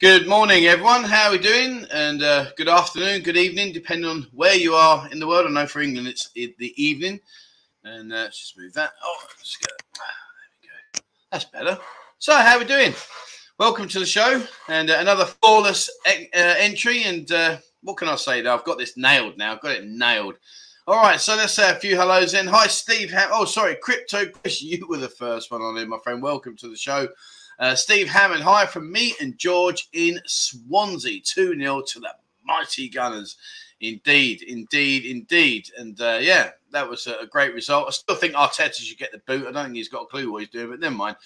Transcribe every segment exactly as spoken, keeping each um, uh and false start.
Good morning, everyone. How are we doing? And uh, good afternoon, good evening, depending on where you are in the world. I know for England it's the evening. And uh, let's just move that. Oh, let's go. There we go. That's better. So, how are we doing? Welcome to the show. And uh, another flawless e uh, entry. And uh, what can I say? Though? I've got this nailed now. I've got it nailed. All right. So, let's say a few hellos then. Hi, Steve. Ham oh, sorry. Crypto Chris, you were the first one on there, my friend. Welcome to the show. Uh, Steve Hammond, hi from me and George in Swansea, two nil to the mighty Gunners. Indeed, indeed, indeed. And, uh, yeah, that was a great result. I still think Arteta should get the boot. I don't think he's got a clue what he's doing, but never mind.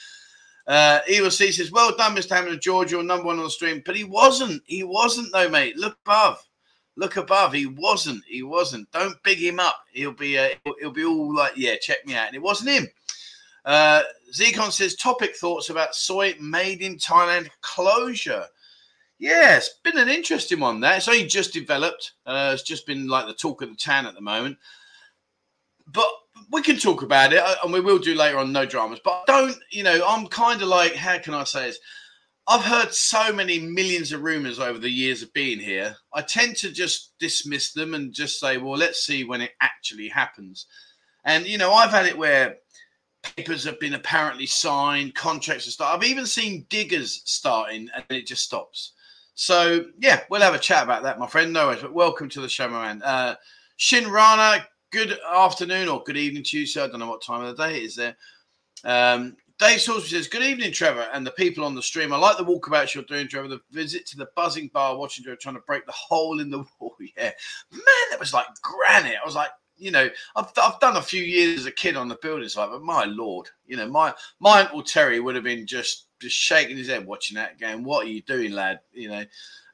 Uh, Evil C says, well done, Mister Hammond and George, you're number one on the stream. But he wasn't. He wasn't, though, mate. Look above. Look above. He wasn't. He wasn't. Don't big him up. He'll be, uh, he'll, he'll be all like, yeah, check me out. And it wasn't him. Uh, Zecon says, topic thoughts about soy made in Thailand closure. Yeah, it's been an interesting one there. It's only just developed. Uh, it's just been like the talk of the town at the moment. But we can talk about it, and we will do later on, no dramas. But I don't, you know, I'm kind of like, how can I say this? I've heard so many millions of rumours over the years of being here. I tend to just dismiss them and just say, well, let's see when it actually happens. And, you know, I've had it where papers have been apparently signed, contracts and stuff. I've even seen diggers starting and it just stops. So, yeah, we'll have a chat about that, my friend. No worries, but welcome to the show, my man. Uh, Shinrana, good afternoon or good evening to you, sir. I don't know what time of the day it is there. Um, Dave Salisbury says, good evening, Trevor, and the people on the stream. I like the walkabouts you're doing, Trevor. The visit to the buzzing bar, watching Trevor trying to break the hole in the wall. Yeah, man, that was like granite. I was like, you know, I've, I've done a few years as a kid on the building site, but my Lord, you know, my, my Uncle Terry would have been just, just shaking his head watching that game. What are you doing, lad? You know,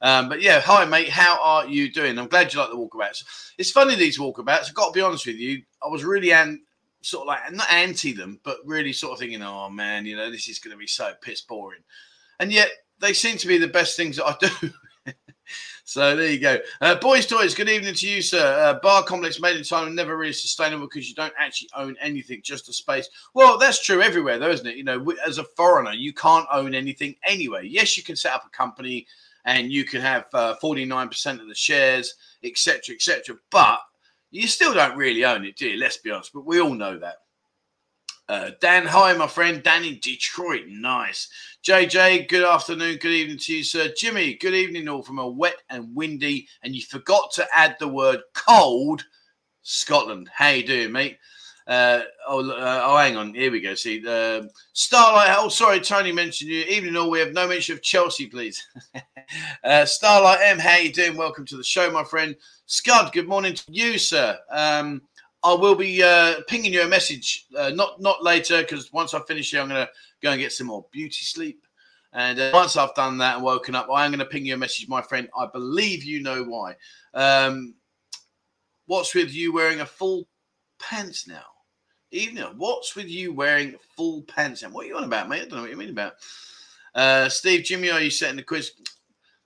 um, but yeah, hi, mate. How are you doing? I'm glad you like the walkabouts. It's funny, these walkabouts. I've got to be honest with you. I was really an, sort of like, not anti them, but really sort of thinking, oh, man, you know, this is going to be so piss boring. And yet they seem to be the best things that I do. So there you go. Uh, Boys Toys, good evening to you, sir. Uh, bar complex made in Thailand, never really sustainable because you don't actually own anything, just a space. Well, that's true everywhere, though, isn't it? You know, we, as a foreigner, you can't own anything anywhere. Yes, you can set up a company and you can have uh, forty-nine percent of the shares, et cetera, et cetera. But you still don't really own it, do you? Let's be honest. But we all know that. Uh, Dan, hi, my friend. Dan in Detroit. Nice. J J, good afternoon. Good evening to you, sir. Jimmy, good evening all from a wet and windy, and you forgot to add the word cold, Scotland. How you doing, mate? Uh, oh, uh, oh, hang on. Here we go. See, uh, Starlight. Oh, sorry, Tony mentioned you. Evening all. We have no mention of Chelsea, please. uh, Starlight M, how you doing? Welcome to the show, my friend. Scud, good morning to you, sir. Um, I will be uh, pinging you a message, uh, not not later, because once I finish here, I'm going to go and get some more beauty sleep. And uh, once I've done that and woken up, I'm going to ping you a message, my friend. I believe you know why. Um, what's with you wearing a full pants now? Evening. What's with you wearing full pants now? What are you on about, mate? I don't know what you mean about. Uh, Steve, Jimmy, are you setting the quiz?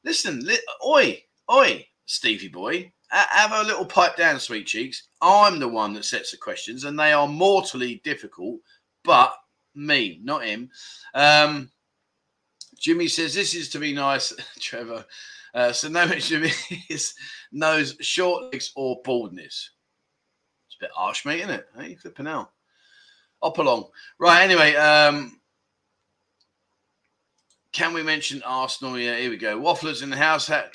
Listen, li oi, oi, Stevie boy. Have a little pipe down, sweet cheeks. I'm the one that sets the questions, and they are mortally difficult, but me, not him. Um, Jimmy says, this is to be nice, Trevor. Uh, so no mention of his nose, short legs, or baldness. It's a bit harsh, mate, isn't it? Hey, flipping out. Up along. Right, anyway, um... can we mention Arsenal? Yeah, here we go. Wafflers in the house. Uh,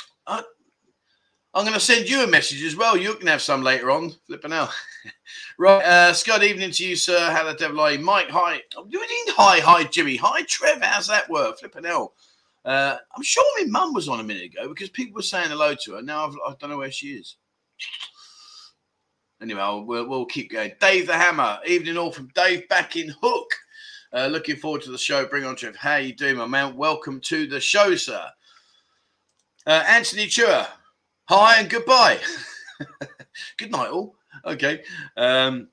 I'm going to send you a message as well. You can have some later on. Flipping out. Right. Uh, Scott, evening to you, sir. How the devil are you? Mike, hi. Oh, you mean hi, hi, Jimmy. Hi, Trev. How's that work? Flipping hell. Uh, I'm sure my mum was on a minute ago because people were saying hello to her. Now I've, I don't know where she is. Anyway, I'll, we'll, we'll keep going. Dave the Hammer. Evening all from Dave back in Hook. Uh, looking forward to the show. Bring on, Trev. How you doing, my man? Welcome to the show, sir. Uh, Anthony Chua. Hi and goodbye. Good night, all. Okay. Um,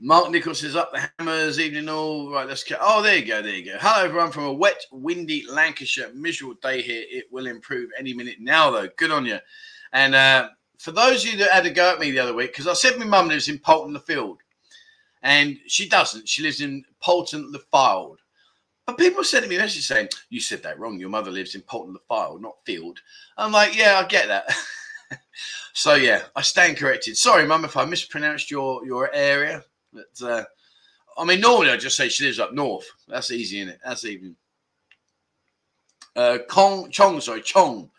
Mark Nichols is up the hammers. Evening, all. Right, let's go. Oh, there you go. There you go. Hello, everyone, from a wet, windy Lancashire. Miserable day here. It will improve any minute now, though. Good on you. And uh, for those of you that had a go at me the other week, because I said my mum lives in Poulton-le-Field, and she doesn't. She lives in Poulton-le-Field. But people are sending me messages saying, you said that wrong. Your mother lives in Poulton the Fyle, not Field. I'm like, yeah, I get that. So, yeah, I stand corrected. Sorry, Mum, if I mispronounced your, your area. But, uh, I mean, normally I just say she lives up north. That's easy, isn't it? That's even. Uh, Kong, Chong, sorry, Chong.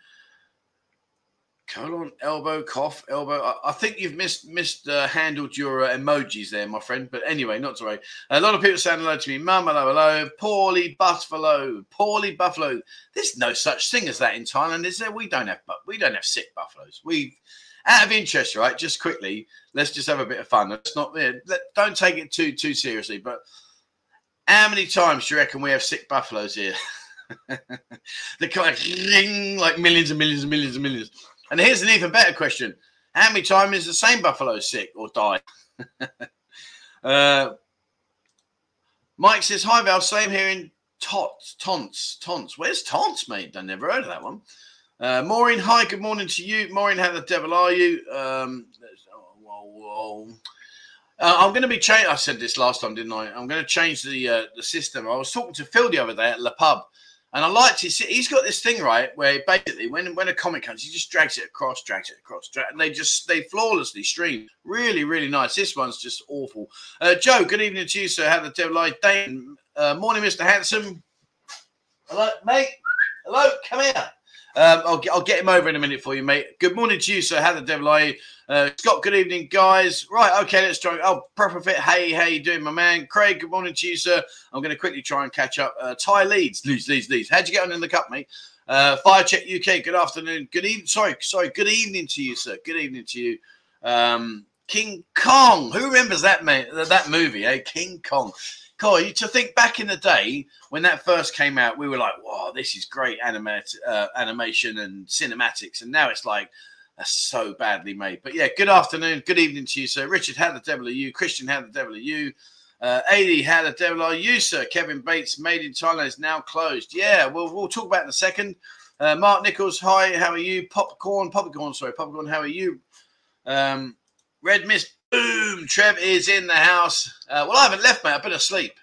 Colon, elbow, cough, elbow. I, I think you've missed, missed uh, handled your uh, emojis there, my friend. But anyway, not to worry. A lot of people saying hello to me. Mum, hello, hello. Poorly buffalo, poorly buffalo. There's no such thing as that in Thailand, is there? We don't have, we don't have sick buffaloes. We, out of interest, right? Just quickly, let's just have a bit of fun. Let's not, yeah, let, don't take it too too seriously. But how many times do you reckon we have sick buffaloes here? They're kind of ring, like millions and millions and millions and millions. And here's an even better question. How many times is the same buffalo sick or die? uh, Mike says, hi, Val. Same here in Tots. Taunts. Taunts. Where's Taunts, mate? I never heard of that one. Uh, Maureen, hi. Good morning to you. Maureen, how the devil are you? Um, oh, whoa, whoa. Uh, I'm going to be changing. I said this last time, didn't I? I'm going to change the uh, the system. I was talking to Phil the other day at Le Pub. And I liked his, he's got this thing, right, where basically when, when a comic comes, he just drags it across, drags it across, drag, and they just, they flawlessly stream. Really, really nice. This one's just awful. Uh, Joe, good evening to you, sir. How the devil are you? Dane, uh, morning, Mister Handsome. Hello, mate. Hello, come here. Um, I'll, I'll get him over in a minute for you, mate. Good morning to you, sir. How the devil are you? Uh, Scott, good evening, guys. Right, okay, let's try. Oh, proper fit. Hey, how you doing, my man? Craig, good morning to you, sir. I'm going to quickly try and catch up. Uh, Ty Leeds, Leeds, Leeds, Leeds. How'd you get on in the cup, mate? Uh, Firecheck U K, good afternoon. Good evening. Sorry, sorry. Good evening to you, sir. Good evening to you. Um, King Kong. Who remembers that, mate? That movie, eh? King Kong. Cool. To think back in the day when that first came out, we were like, wow, this is great animat uh, animation and cinematics. And now it's like, that's so badly made. But, yeah, good afternoon, good evening to you, sir. Richard, how the devil are you? Christian, how the devil are you? Uh, A D, how the devil are you, sir? Kevin Bates, Made in Thailand is now closed. Yeah, we'll, we'll talk about it in a second. Uh, Mark Nichols, hi, how are you? Popcorn, Popcorn, sorry, Popcorn, how are you? Um, Red Mist, boom, Trev is in the house. Uh, well, I haven't left, mate. I've been asleep.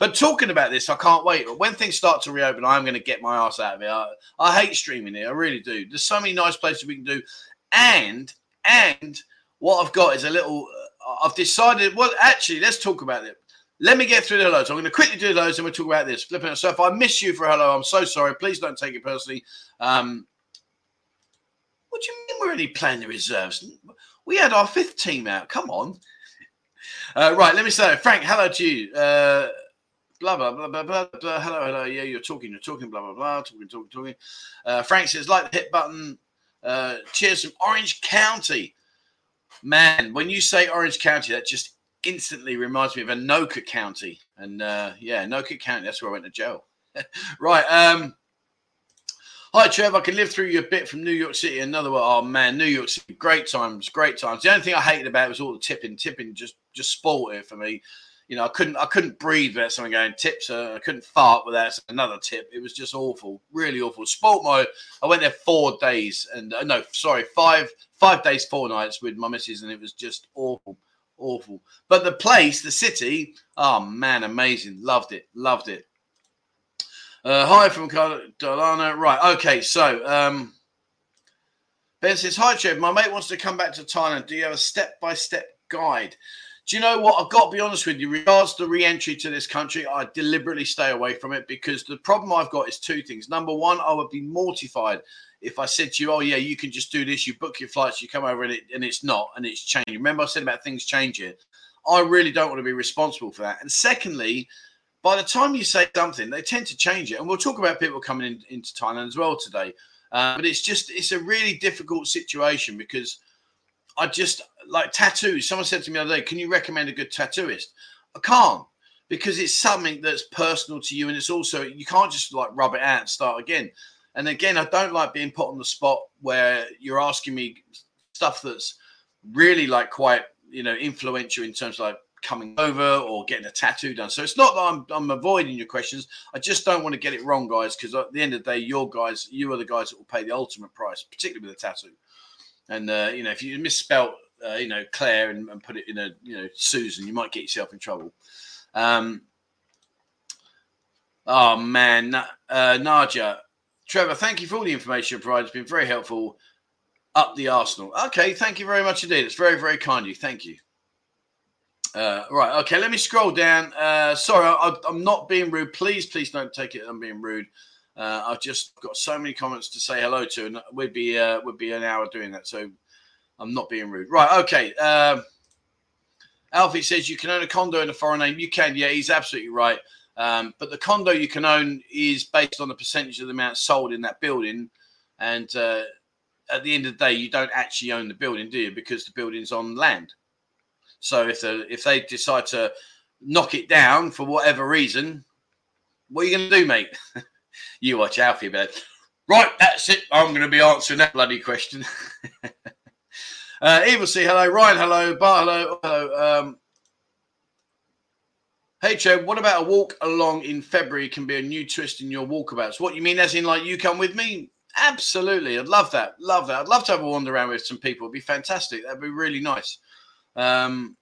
But talking about this, I can't wait. When things start to reopen, I'm going to get my ass out of here. I, I hate streaming here. I really do. There's so many nice places we can do. And, and what I've got is a little, uh, I've decided, well, actually, let's talk about it. Let me get through the hellos. I'm going to quickly do those and we'll talk about this. Flipping it. So if I miss you for a hello, I'm so sorry. Please don't take it personally. Um, what do you mean we're already playing the reserves? We had our fifth team out. Come on. Uh, right, let me say, Frank, hello to you. Uh, blah, blah, blah, blah, blah, blah. Hello, hello. Yeah, you're talking, you're talking, blah, blah, blah. Talking, talking, talking. Uh, Frank says, like the hit button. Uh, cheers from Orange County. Man, when you say Orange County, that just instantly reminds me of Anoka County. And, uh, yeah, Anoka County, that's where I went to jail. Right, um... hi, Trev. I can live through you a bit from New York City. Another one. Oh, man, New York City. Great times. Great times. The only thing I hated about it was all the tipping. Tipping just, just spoiled it for me. You know, I couldn't I couldn't breathe without someone going, tips. Uh, I couldn't fart without another tip. It was just awful. Really awful. Spoilt my – I went there four days and uh, – no, sorry, five five days, four nights with my missus, and it was just awful, awful. But the place, the city, oh, man, amazing. Loved it. Loved it. Uh, hi from Carolina. Right, okay, so um, Ben says, hi, Trev, my mate wants to come back to Thailand. Do you have a step-by-step guide? Do you know what? I've got to be honest with you. Regards to re-entry to this country, I deliberately stay away from it because the problem I've got is two things. Number one, I would be mortified if I said to you, oh, yeah, you can just do this. You book your flights, you come over, and, it, and it's not, and it's changing. Remember I said about things changing. I really don't want to be responsible for that. And secondly, by the time you say something, they tend to change it. And we'll talk about people coming in, into Thailand as well today. Uh, but it's just, it's a really difficult situation because I just, like tattoos, someone said to me the other day, can you recommend a good tattooist? I can't, because it's something that's personal to you. And it's also, you can't just like rub it out and start again. And again, I don't like being put on the spot where you're asking me stuff that's really like quite, you know, influential in terms of like, coming over or getting a tattoo done. So it's not that I'm, I'm avoiding your questions. I just don't want to get it wrong, guys, because at the end of the day, your guys, you are the guys that will pay the ultimate price, particularly with a tattoo. And, uh, you know, if you misspell, uh, you know, Claire and, and put it in a, you know, Susan, you might get yourself in trouble. Um, Oh, man. Uh, Naja. Trevor, thank you for all the information you provided. It's been very helpful. Up the Arsenal. Okay, thank you very much indeed. It's very, very kind of you. Thank you. Uh, right, okay, let me scroll down. Uh, sorry, I, I'm not being rude. Please, please don't take it I'm being rude. Uh, I've just got so many comments to say hello to, and we'd be, uh, we'd be an hour doing that, so I'm not being rude. Right, okay. Um, Alfie says you can own a condo in a foreign name. You can, yeah, he's absolutely right. Um, but the condo you can own is based on the percentage of the amount sold in that building. And uh, at the end of the day, you don't actually own the building, do you? Because the building's on land. So if the, if they decide to knock it down for whatever reason, what are you going to do, mate? You watch Alfie about it. Right, that's it. I'm going to be answering that bloody question. uh, Evil C, hello. Ryan, hello. Bar, hello. Hello. Um, Hey, Trev, what about a walk along in February can be a new twist in your walkabouts? What, you mean as in like you come with me? Absolutely. I'd love that. Love that. I'd love to have a wander around with some people. It'd be fantastic. That'd be really nice. Um,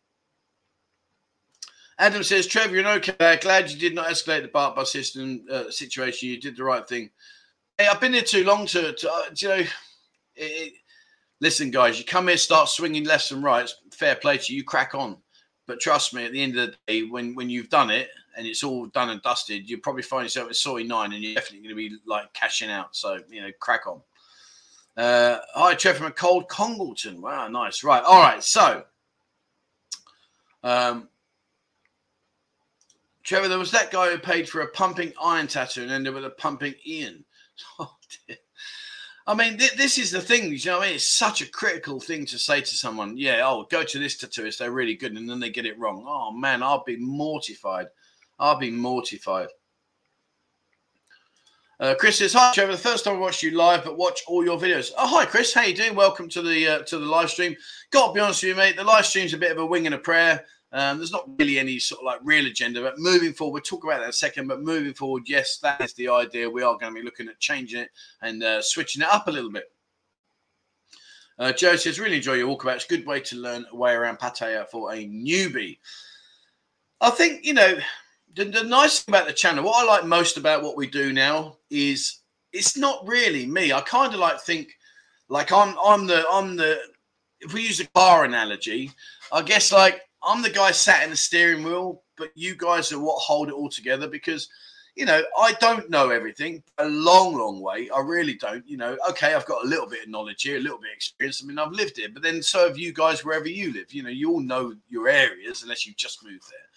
Adam says, Trev, you're an okay there. Glad you did not escalate the BART bus system uh, situation. You did the right thing. Hey, I've been here too long to, to uh, you know, it, it, listen, guys, you come here, start swinging lefts and rights. Fair play to you. You crack on. But trust me, at the end of the day, when, when you've done it and it's all done and dusted, you'll probably find yourself at soy nine and you're definitely going to be like cashing out. So, you know, crack on. Uh, hi, Trevor from a cold Congleton. Wow, nice. Right. All right. So, um, Trevor, there was that guy who paid for a pumping iron tattoo and ended with a pumping Ian. Oh, dear. I mean, th this is the thing, you know what I mean? It's such a critical thing to say to someone. Yeah, oh, go to this tattooist. They're really good. And then they get it wrong. Oh, man, I'll be mortified. I'll be mortified. Uh, Chris says, hi, Trevor. The first time I watched you live, but watch all your videos. Oh, hi, Chris. How you doing? Welcome to the uh, to the live stream. Got to be honest with you, mate. The live stream's a bit of a wing and a prayer. Um, there's not really any sort of like real agenda, but moving forward, we'll talk about that in a second, but moving forward, yes, that is the idea. We are going to be looking at changing it and uh, switching it up a little bit. Uh, Joe says, really enjoy your walkabout. It's a good way to learn a way around Pattaya for a newbie. I think, you know, the, the nice thing about the channel, what I like most about what we do now is it's not really me. I kind of like think like I'm, I'm the, I'm the, if we use the car analogy, I guess like, I'm the guy sat in the steering wheel, but you guys are what hold it all together because, you know, I don't know everything a long, long way. I really don't, you know, okay, I've got a little bit of knowledge here, a little bit of experience. I mean, I've lived it, but then so have you guys wherever you live. You know, you all know your areas unless you've just moved there.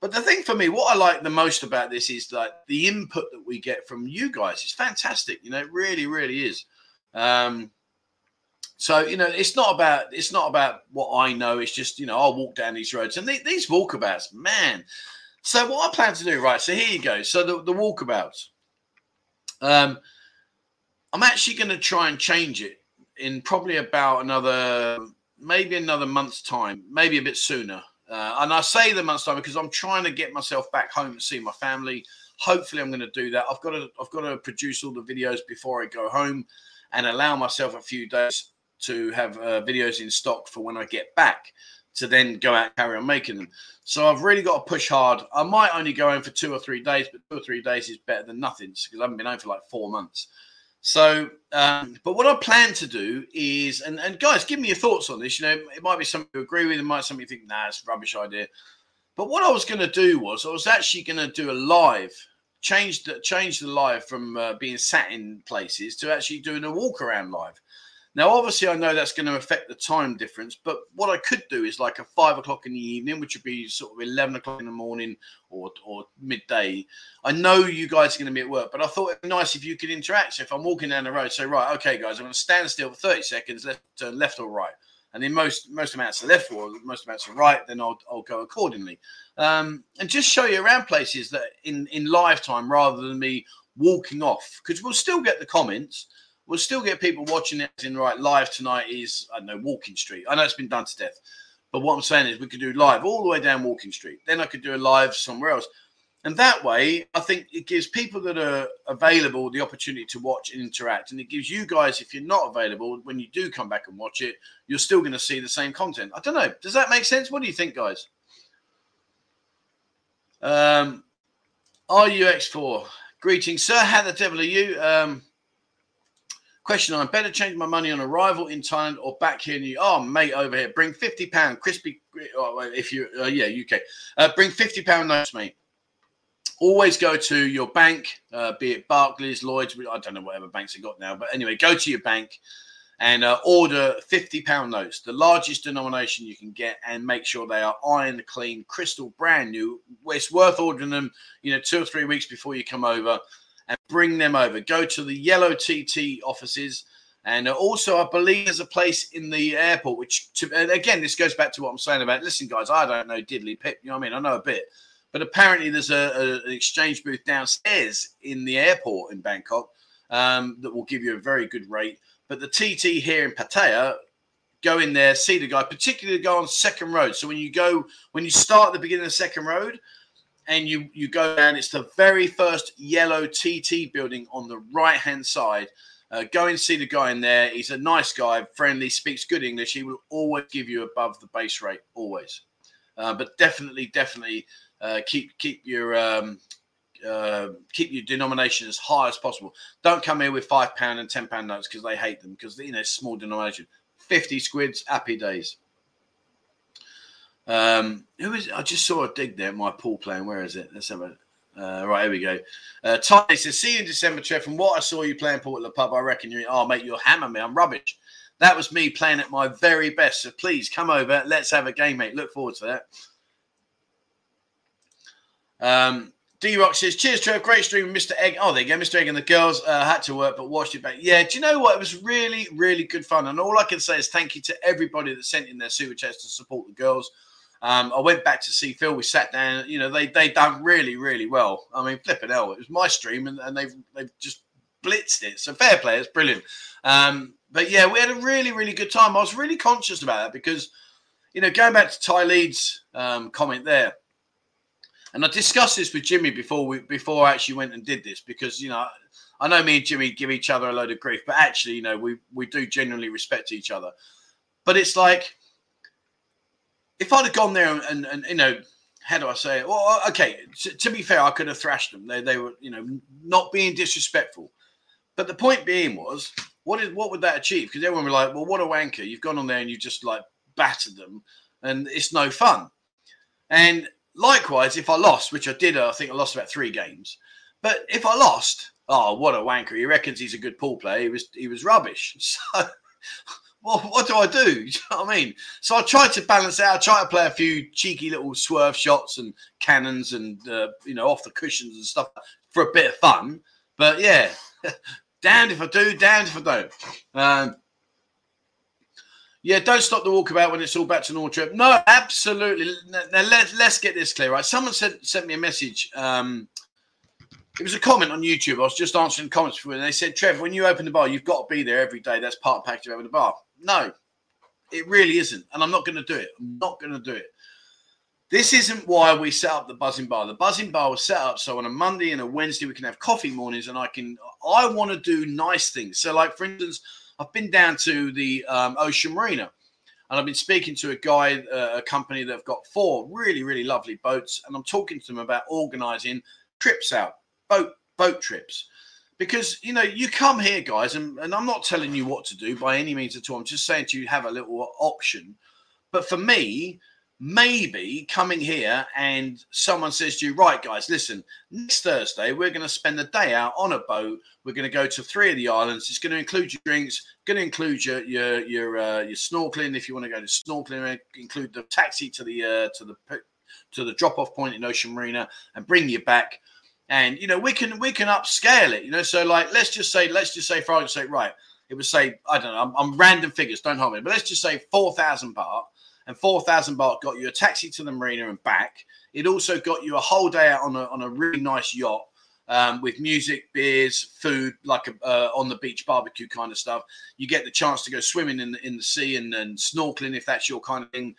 But the thing for me, what I like the most about this is like the input that we get from you guys is fantastic. You know, it really, really is. Um So, you know, it's not about it's not about what I know. It's just, you know, I'll walk down these roads. And they, these walkabouts, man. So what I plan to do, right, so here you go. So the, the walkabouts. Um, I'm actually going to try and change it in probably about another, maybe another month's time, maybe a bit sooner. Uh, and I say the month's time because I'm trying to get myself back home and see my family. Hopefully I'm going to do that. I've got to, I've got to produce all the videos before I go home and allow myself a few days to have uh, videos in stock for when I get back to then go out and carry on making them. So I've really got to push hard. I might only go home for two or three days, but two or three days is better than nothing because I haven't been home for like four months. So, um, but what I plan to do is, and, and guys, give me your thoughts on this. You know, it might be something you agree with. It might be something you think, nah, it's a rubbish idea. But what I was going to do was I was actually going to do a live, change the, change the live from uh, being sat in places to actually doing a walk around live. Now, obviously, I know that's going to affect the time difference, but what I could do is like a five o'clock in the evening, which would be sort of eleven o'clock in the morning or, or midday. I know you guys are going to be at work, but I thought it'd be nice if you could interact. So if I'm walking down the road, say, right, okay, guys, I'm going to stand still for thirty seconds, left, uh, left or right. And in most, most amounts are left or most amounts are right, then I'll, I'll go accordingly. Um, and just show you around places that in, in live time rather than me walking off, because we'll still get the comments. We'll still get people watching it in right live tonight is, I don't know, Walking Street. I know it's been done to death. But what I'm saying is we could do live all the way down Walking Street. Then I could do a live somewhere else. And that way, I think it gives people that are available the opportunity to watch and interact. And it gives you guys, if you're not available, when you do come back and watch it, you're still going to see the same content. I don't know. Does that make sense? What do you think, guys? Um, R U X four, greetings, sir. How the devil are you? Um, question on, better change my money on arrival in Thailand or back here in the U K? Oh, mate, over here. Bring fifty pound crispy, if you, uh, yeah, U K. Uh, bring fifty pound notes, mate. Always go to your bank, uh, be it Barclays, Lloyds, I don't know whatever banks they got now. But anyway, go to your bank and uh, order fifty pound notes, the largest denomination you can get, and make sure they are iron clean, crystal, brand new. It's worth ordering them, you know, two or three weeks before you come over, and bring them over. Go to the Yellow T T offices, and also I believe there's a place in the airport, which, to, and again, this goes back to what I'm saying about, listen, guys, I don't know diddly pip, you know what I mean? I know a bit. But apparently there's a, a, an exchange booth downstairs in the airport in Bangkok um, that will give you a very good rate. But the T T here in Pattaya, go in there, see the guy, particularly the guy on Second Road. So when you go, when you start at the beginning of Second Road and you, you go down, it's the very first Yellow T T building on the right-hand side. Uh, go and see the guy in there. He's a nice guy, friendly, speaks good English. He will always give you above the base rate, always. Uh, but definitely, definitely uh, keep keep your um, uh, keep your denomination as high as possible. Don't come here with five pound and ten pound notes because they hate them, because you know small denomination. Fifty squids, happy days. Um, who is? I just saw a dig there. My pool plan. Where is it? Let's have a. Uh, right, here we go. Uh, Ty says, "See you in December, Trev. From what I saw you playing pool at the pub, I reckon you. Oh, mate, you'll hammer me. I'm rubbish." That was me playing at my very best. So please come over. Let's have a game, mate. Look forward to that. Um, D-Rock says, cheers, Trev. Great stream, Mister Egg. Oh, there you go. Mister Egg and the girls uh, had to work, but watched it back. Yeah, do you know what? It was really, really good fun. And all I can say is thank you to everybody that sent in their super chats to support the girls. Um, I went back to see Phil. We sat down. You know, they they done really, really well. I mean, flipping hell. It was my stream, and, and they've, they've just blitzed it. So fair play. It's brilliant. Um But, yeah, we had a really, really good time. I was really conscious about that because, you know, going back to Ty Leeds' um, comment there, and I discussed this with Jimmy before we before I actually went and did this because, you know, I know me and Jimmy give each other a load of grief, but actually, you know, we, we do genuinely respect each other. But it's like, if I'd have gone there and, and, and you know, how do I say it? Well, okay, to, to be fair, I could have thrashed them. They, they were, you know, not being disrespectful. But the point being was... What is what would that achieve? Because everyone would be like, well, what a wanker. You've gone on there and you just like battered them and it's no fun. And likewise, if I lost, which I did, I think I lost about three games. But if I lost, oh, what a wanker. He reckons he's a good pool player. He was he was rubbish. So well, what do I do? Do you know what I mean? So I tried to balance out. I tried to play a few cheeky little swerve shots and cannons and, uh, you know, off the cushions and stuff for a bit of fun. But, yeah. Damned if I do, damned if I don't. Um, yeah, don't stop the walkabout when it's all back to normal, trip. No, absolutely. Now, let, let's get this clear, right? Someone said, sent me a message. Um, it was a comment on YouTube. I was just answering comments before, and they said, Trev, when you open the bar, you've got to be there every day. That's part of the package of opening the bar. No, it really isn't, and I'm not going to do it. I'm not going to do it. This isn't why we set up the Buzzing Bar. The Buzzing Bar was set up so on a Monday and a Wednesday we can have coffee mornings, and I can I want to do nice things. So, like, for instance, I've been down to the um, Ocean Marina, and I've been speaking to a guy, uh, a company that have got four really, really lovely boats, and I'm talking to them about organising trips out, boat boat trips. Because, you know, you come here, guys, and, and I'm not telling you what to do by any means at all. I'm just saying to you, have a little option. But for me... Maybe coming here and someone says to you, right, guys, listen, next Thursday, we're going to spend the day out on a boat. We're going to go to three of the islands. It's going to include your drinks, going to include your your your, uh, your snorkeling. If you want to go to snorkeling, include the taxi to the uh, to the to the drop off point in Ocean Marina and bring you back. And, you know, we can we can upscale it, you know, so like let's just say let's just say for argument's sake, right. It would say, I don't know, I'm, I'm random figures. Don't hold me. But let's just say four thousand baht. And four thousand baht got you a taxi to the marina and back. It also got you a whole day out on a, on a really nice yacht um, with music, beers, food, like a, uh, on the beach barbecue kind of stuff. You get the chance to go swimming in the, in the sea and, and snorkeling if that's your kind of thing.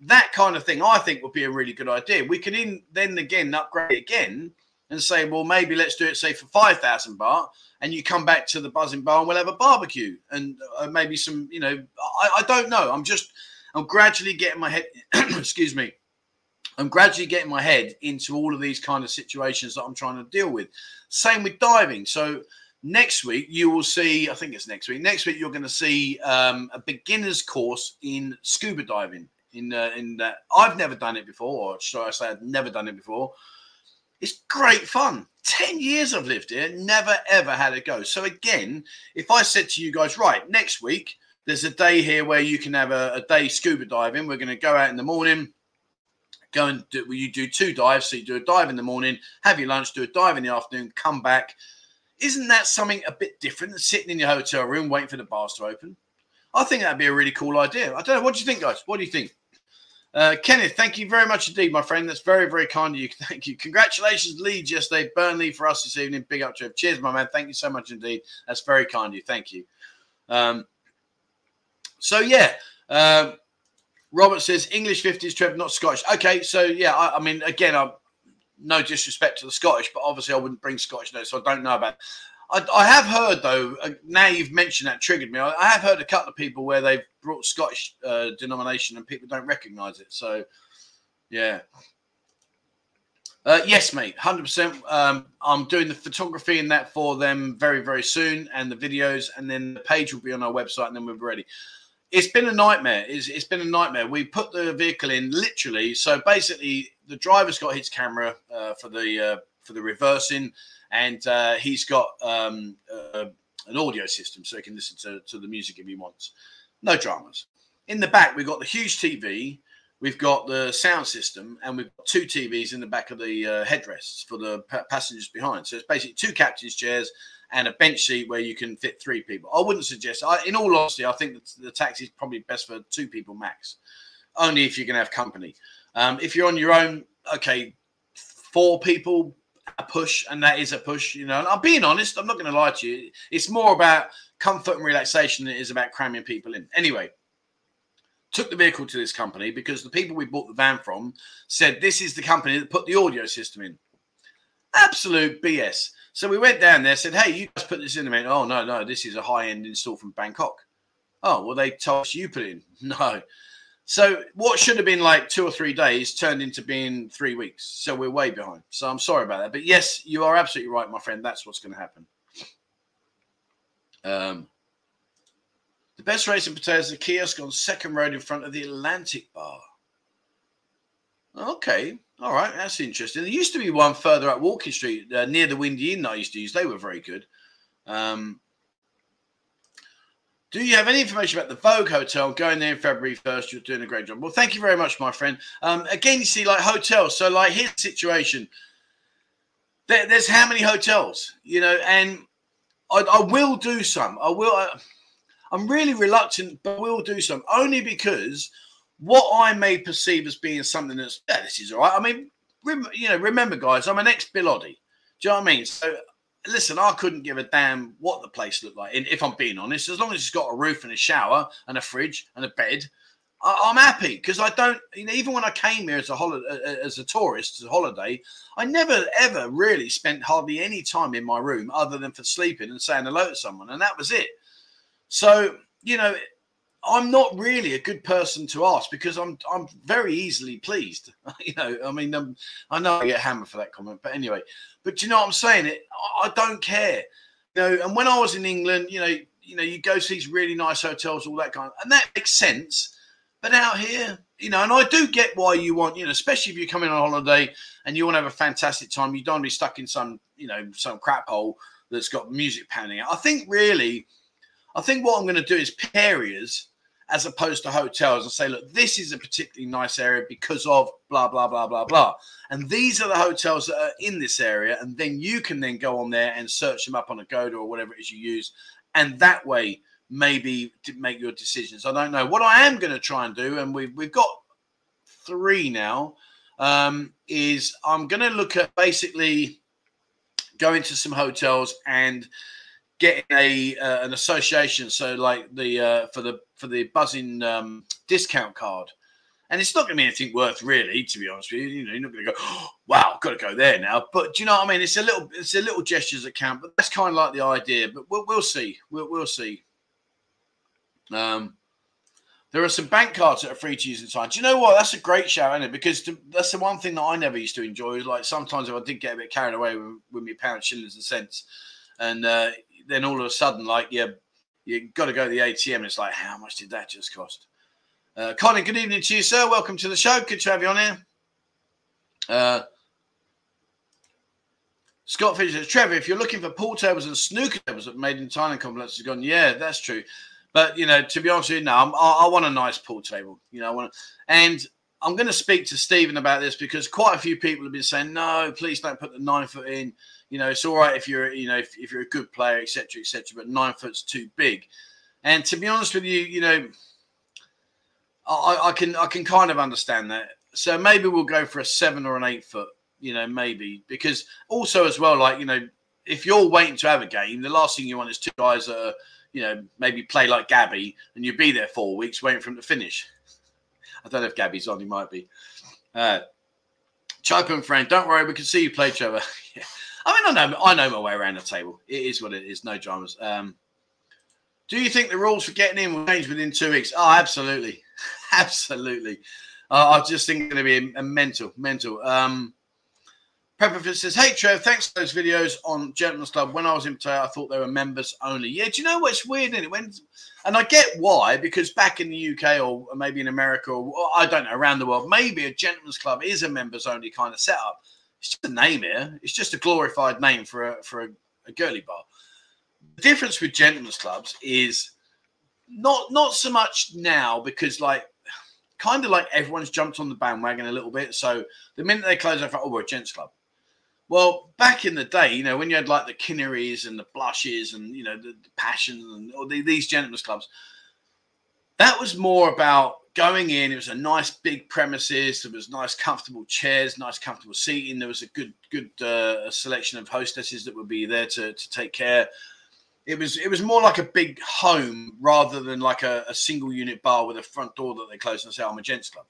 That kind of thing, I think, would be a really good idea. We could in, then again upgrade it again and say, well, maybe let's do it, say, for five thousand baht. And you come back to the Buzzing Bar and we'll have a barbecue and uh, maybe some, you know, I, I don't know. I'm just... I'm gradually getting my head, excuse me, I'm gradually getting my head into all of these kind of situations that I'm trying to deal with. Same with diving. So next week you will see, I think it's next week, next week you're going to see um, a beginner's course in scuba diving. In, uh, in that I've never done it before, or should I say I've never done it before. It's great fun. ten years I've lived here, never, ever had a go. So again, if I said to you guys, right, next week, there's a day here where you can have a, a day scuba diving. We're going to go out in the morning, go and do, well, you do two dives. So you do a dive in the morning, have your lunch, do a dive in the afternoon, come back. Isn't that something a bit different than sitting in your hotel room waiting for the bars to open? I think that'd be a really cool idea. I don't know. What do you think, guys? What do you think? Uh, Kenneth, thank you very much indeed, my friend. That's very, very kind of you. Thank you. Congratulations, Leeds yesterday. Burnley for us this evening. Big up to you. Cheers, my man. Thank you so much indeed. That's very kind of you. Thank you. Um, so, yeah. Uh, Robert says, English fifties, Trev, not Scottish. Okay, so, yeah, I, I mean, again, I'm, no disrespect to the Scottish, but obviously I wouldn't bring Scottish notes, so I don't know about it. I, I have heard, though, uh, now you've mentioned that triggered me. I, I have heard a couple of people where they've brought Scottish uh, denomination and people don't recognise it. So, yeah. Uh, yes, mate, one hundred percent. Um, I'm doing the photography and that for them very, very soon, and the videos, and then the page will be on our website, and then we'll be ready. It's been a nightmare. It's, it's been a nightmare. We put the vehicle in literally. So, basically, the driver's got his camera uh, for the uh, for the reversing. And uh, he's got um, uh, an audio system, so he can listen to, to the music if he wants. No dramas. In the back, we've got the huge T V, we've got the sound system, and we've got two T Vs in the back of the uh, headrests for the pa passengers behind. So it's basically two captain's chairs and a bench seat where you can fit three people. I wouldn't suggest, I, in all honesty, I think that the taxi is probably best for two people max, only if you're going to have company. Um, if you're on your own, okay, four people, a push, and that is a push, you know. And I'm being honest, I'm not going to lie to you. It's more about comfort and relaxation than it is about cramming people in. Anyway, took the vehicle to this company because the people we bought the van from said this is the company that put the audio system in. Absolute B S. So we went down there, said, hey, you guys put this in a minute. Oh, no, no, this is a high-end install from Bangkok. Oh, well, they told us you put it in. No. So what should have been like two or three days turned into being three weeks. So we're way behind. So I'm sorry about that. But, yes, you are absolutely right, my friend. That's what's going to happen. Um, the best racing potatoes, the kiosk on Second Road in front of the Atlantic Bar. Okay. All right. That's interesting. There used to be one further up Walking Street uh, near the Windy Inn I used to use. They were very good. Um Do you have any information about the Vogue Hotel? Going there in February first, you're doing a great job. Well, thank you very much, my friend. Um, again, you see, like, hotels. So, like, here's the situation. There, there's how many hotels, you know, and I, I will do some. I will. I, I'm really reluctant, but I will do some. Only because what I may perceive as being something that's, yeah, this is all right. I mean, rem, you know, remember, guys, I'm an ex-Bilotti. Do you know what I mean? So, listen, I couldn't give a damn what the place looked like. And if I'm being honest, as long as it's got a roof and a shower and a fridge and a bed, I, I'm happy. Because I don't, you know, even when I came here as a holiday, as a tourist, as a holiday, I never ever really spent hardly any time in my room other than for sleeping and saying hello to someone, and that was it. So, you know, I'm not really a good person to ask because I'm I'm very easily pleased. You know, I mean, I'm, I know I get hammered for that comment, but anyway. But you know what I'm saying? It, I don't care. You know, and when I was in England, you know, you know, you go to these really nice hotels, all that kind of, and that makes sense. But out here, you know, and I do get why you want, you know, especially if you're coming on holiday and you want to have a fantastic time, you don't want to be stuck in some, you know, some crap hole that's got music panning out. I think really, I think what I'm going to do is pick areas as opposed to hotels and say, look, this is a particularly nice area because of blah, blah, blah, blah, blah. And these are the hotels that are in this area. And then you can then go on there and search them up on Agoda or whatever it is you use. And that way, maybe make your decisions. I don't know. What I am going to try and do, and we've, we've got three now, um, is I'm going to look at basically going to some hotels and getting a uh, an association, so like the uh, for the for the buzzing um, discount card, and it's not going to be anything worth really, to be honest with you. You know, you're not going to go, oh, wow, I've got to go there now. But do you know what I mean? It's a little, it's a little gestures that count. But that's kind of like the idea. But we'll, we'll see. We'll, we'll see. Um, There are some bank cards that are free to use at times. Do you know what? That's a great shout, isn't it? Because to, that's the one thing that I never used to enjoy. Is like sometimes if I did get a bit carried away with, with my pounds, shillings, and cents, and uh, then all of a sudden, like yeah, you got to go to the A T M. It's like, how much did that just cost? Uh, Colin, good evening to you, sir. Welcome to the show. Good to have you on here. Uh, Scott Fisher says, Trevor, if you're looking for pool tables and snooker tables that made in Thailand complexes, gone. Yeah, that's true. But, you know, to be honest with you, no, I'm, I, I want a nice pool table. You know, I want to, and I'm going to speak to Stephen about this because quite a few people have been saying, no, please don't put the nine foot in. You know, it's all right if you're, you know, if, if you're a good player, et cetera, et cetera, but nine foot's too big. And to be honest with you, you know, I, I can I can kind of understand that. So maybe we'll go for a seven or an eight foot, you know, maybe. Because also as well, like, you know, if you're waiting to have a game, the last thing you want is two guys that are, you know, maybe play like Gabby and you'd be there four weeks waiting for him to finish. I don't know if Gabby's on. He might be. Uh, Chope and friend, don't worry. We can see you play, Trevor. Yeah. I mean, I know, I know my way around the table. It is what it is. No dramas. Um, do you think the rules for getting in will change within two weeks? Oh, absolutely. Absolutely. Uh, I just think it's going to be a, a mental, mental. Um, Prepperfish says, hey, Trev, thanks for those videos on Gentleman's Club. When I was in Pattaya, I thought they were members only. Yeah, do you know what's weird, isn't it? When, and I get why, because back in the U K or maybe in America or, I don't know, around the world, maybe a Gentleman's Club is a members only kind of setup. It's just a name here. It's just a glorified name for a, for a, a girly bar. The difference with Gentlemen's Clubs is not, not so much now because, like, kind of like everyone's jumped on the bandwagon a little bit. So the minute they close, I thought, oh, we're a gents club. Well, back in the day, you know, when you had like the Kinneries and the Blushes and, you know, the, the Passions and all the, these gentlemen's clubs, that was more about going in. It was a nice big premises. There was nice, comfortable chairs, nice, comfortable seating. There was a good, good uh, selection of hostesses that would be there to, to take care. It was it was more like a big home rather than like a, a single unit bar with a front door that they close and say, I'm a gents club.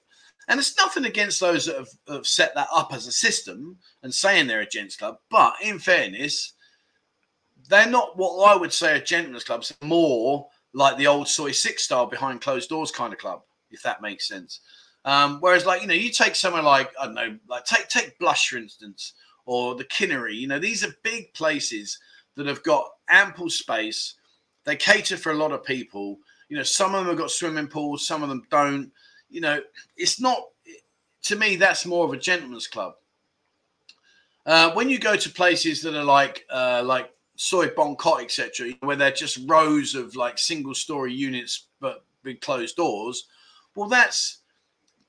And it's nothing against those that have, have set that up as a system and saying they're a gents club. But in fairness, they're not what I would say a gentleman's club. It's more like the old Soy Six style behind closed doors kind of club, if that makes sense. Um, whereas, like, you know, you take somewhere like, I don't know, like take, take Blush, for instance, or the Kinnery. You know, these are big places that have got ample space. They cater for a lot of people. You know, some of them have got swimming pools, some of them don't. You know, it's not, to me, that's more of a gentleman's club. Uh, when you go to places that are like, uh, like Soy Bangkok, et cetera, where they're just rows of like single story units, but with closed doors. Well, that's,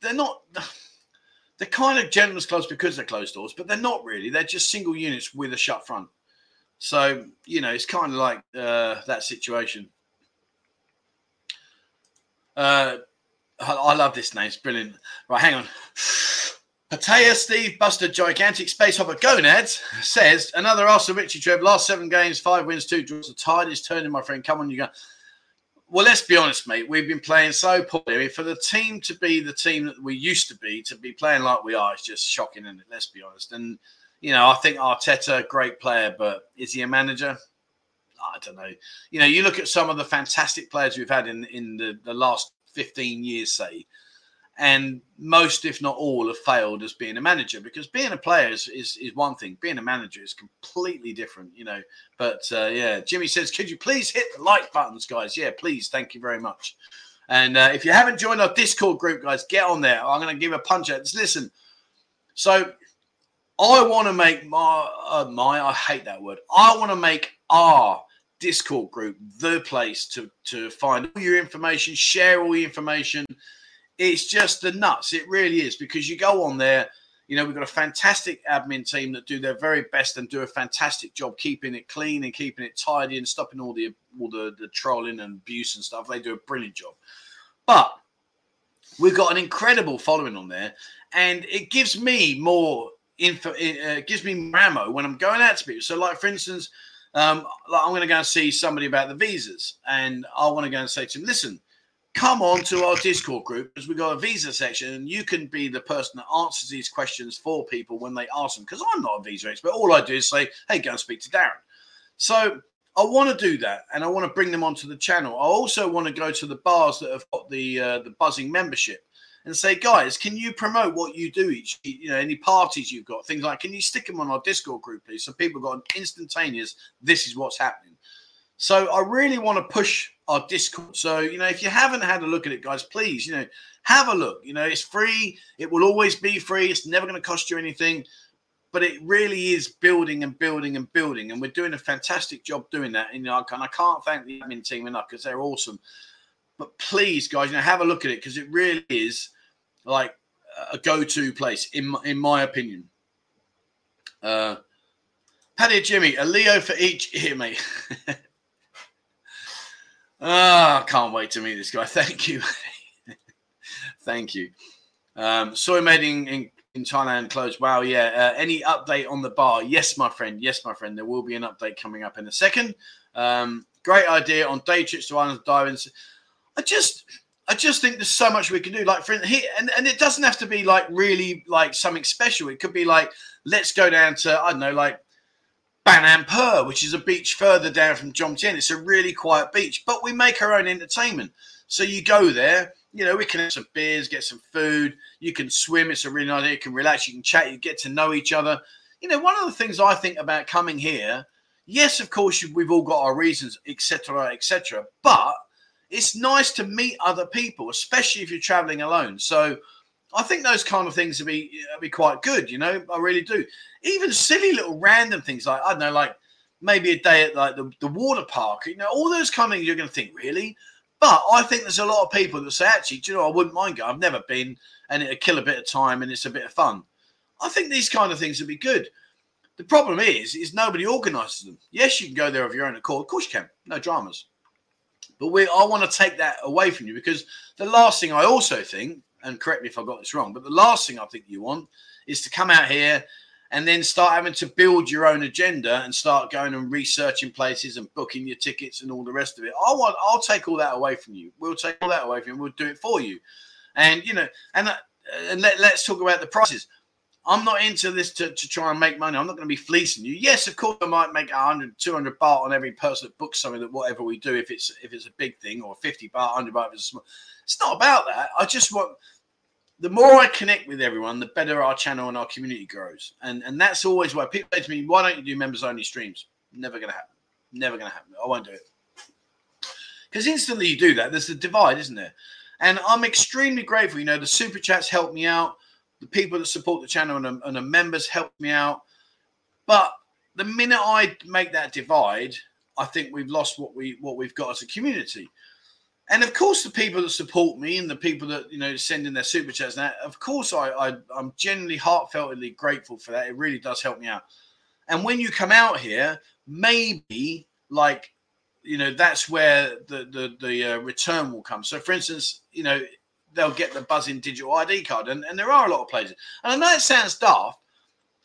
they're not, they're kind of gentleman's clubs because they're closed doors, but they're not really, they're just single units with a shut front. So, you know, it's kind of like uh, that situation. Uh, I, I love this name. It's brilliant. Right, hang on. Pattaya Steve Buster Gigantic Space Hopper Gonads says, another Arsenal Richie Trev. Last seven games, five wins, two draws. The tide is turning, my friend. Come on, you go. Well, let's be honest, mate. We've been playing so poorly. I mean, for the team to be the team that we used to be, to be playing like we are, it's just shocking, isn't it? Let's be honest. And, you know, I think Arteta, great player, but is he a manager? I don't know. You know, you look at some of the fantastic players we've had in, in the, the last fifteen years, say, and most, if not all, have failed as being a manager, because being a player is, is, is one thing. Being a manager is completely different, you know. But, uh, yeah, Jimmy says, could you please hit the like buttons, guys? Yeah, please. Thank you very much. And uh, if you haven't joined our Discord group, guys, get on there. I'm going to give a punch at this. Listen, so... I want to make my, uh, my, I hate that word. I want to make our Discord group the place to, to find all your information, share all your information. It's just the nuts. It really is, because you go on there, you know, we've got a fantastic admin team that do their very best and do a fantastic job keeping it clean and keeping it tidy and stopping all the, all the, the trolling and abuse and stuff. They do a brilliant job. But we've got an incredible following on there, and it gives me more info. It uh, gives me more ammo when I'm going out to people. So, like, for instance, um, like I'm going to go and see somebody about the visas, and I want to go and say to them, listen, come on to our Discord group, because we've got a visa section, and you can be the person that answers these questions for people when they ask them, because I'm not a visa expert. All I do is say, hey, go and speak to Darren. So I want to do that, and I want to bring them onto the channel. I also want to go to the bars that have got the uh, the buzzing membership and say, guys, can you promote what you do each, you know, any parties you've got, things like, can you stick them on our Discord group, please, so people got an instantaneous, this is what's happening. So I really want to push our Discord. So, you know, if you haven't had a look at it, guys, please, you know, have a look. You know, it's free. It will always be free. It's never going to cost you anything. But it really is building and building and building. And we're doing a fantastic job doing that. And, you know, I can't thank the admin team enough because they're awesome. But please, guys, you know, have a look at it because it really is like a go-to place, in my, in my opinion. Uh, Paddy, Jimmy, a Leo for each ear, mate. Ah, oh, can't wait to meet this guy. Thank you. Thank you. Um, soy made in, in, in Thailand clothes. Wow, yeah. Uh, any update on the bar? Yes, my friend. Yes, my friend. There will be an update coming up in a second. Um, great idea on day trips to islands, diving. I just, I just think there's so much we can do. Like, for instance, and, and it doesn't have to be like really like something special. It could be like, let's go down to, I don't know, like Banampur, which is a beach further down from Jomtien. It's a really quiet beach, but we make our own entertainment. So you go there, you know, we can have some beers, get some food. You can swim. It's a really nice idea. You can relax. You can chat. You get to know each other. You know, one of the things I think about coming here, yes, of course, we've all got our reasons, et cetera, et cetera. But it's nice to meet other people, especially if you're traveling alone. So I think those kind of things will be, will be quite good, you know. I really do. Even silly little random things like, I don't know, like maybe a day at like the, the water park, you know, all those kind of things you're going to think, really? But I think there's a lot of people that say, actually, do you know, I wouldn't mind going. I've never been, and it'll kill a bit of time and it's a bit of fun. I think these kind of things would be good. The problem is, is nobody organises them. Yes, you can go there of your own accord. Of course you can. No dramas. But we, I want to take that away from you because the last thing I also think, and correct me if I got this wrong, but the last thing I think you want is to come out here and then start having to build your own agenda and start going and researching places and booking your tickets and all the rest of it. I want, I'll take all that away from you. We'll take all that away from you. We'll do it for you. And, you know, and, and let, let's talk about the prices. I'm not into this to, to try and make money. I'm not going to be fleecing you. Yes, of course, I might make one hundred, two hundred baht on every person that books something, that whatever we do, if it's, if it's a big thing, or fifty baht, one hundred baht, if it's a small. It's not about that. I just want, the more I connect with everyone, the better our channel and our community grows. And and that's always why people say to me, why don't you do members only streams? Never going to happen. Never going to happen. I won't do it. Because instantly you do that, there's the divide, isn't there? And I'm extremely grateful. You know, the super chats help me out. The people that support the channel and, and the members help me out. But the minute I make that divide, I think we've lost what, we, what we've got as a community. And, of course, the people that support me and the people that, you know, send in their super chats and that, of course, I, I, I'm genuinely heartfeltly grateful for that. It really does help me out. And when you come out here, maybe, like, you know, that's where the, the, the uh, return will come. So, for instance, you know, they'll get the buzzing digital I D card. And, and there are a lot of places. And I know it sounds daft,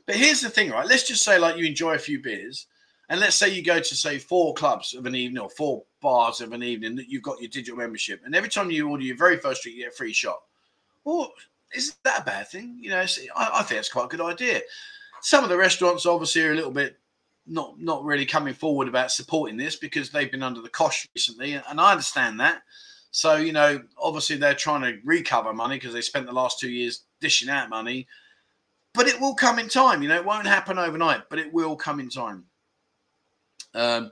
but here's the thing, right? Let's just say, like, you enjoy a few beers. And let's say you go to, say, four clubs of an evening or four bars of an evening that you've got your digital membership. And every time you order your very first drink, you get a free shot. Well, isn't that a bad thing? You know, it's, I, I think it's quite a good idea. Some of the restaurants obviously are a little bit not, not really coming forward about supporting this because they've been under the cosh recently. And I understand that. So, you know, obviously they're trying to recover money because they spent the last two years dishing out money. But it will come in time. You know, it won't happen overnight, but it will come in time. Um,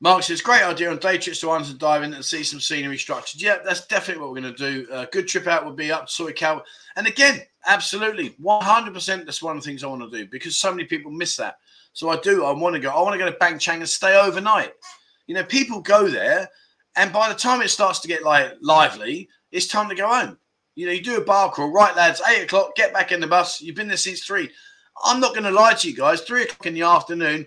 Mark says, great idea on day trips to islands and diving and see some scenery structures. Yeah, that's definitely what we're going to do. A uh, good trip out would be up to Soy Cow. And again, absolutely, one hundred percent, that's one of the things I want to do because so many people miss that. So I do, I want to go. I want to go to Bang Chang and stay overnight. You know, people go there, and by the time it starts to get like lively, it's time to go home. You know, you do a bar crawl, right, lads, eight o'clock, get back in the bus. You've been there since three. I'm not going to lie to you guys, three o'clock in the afternoon...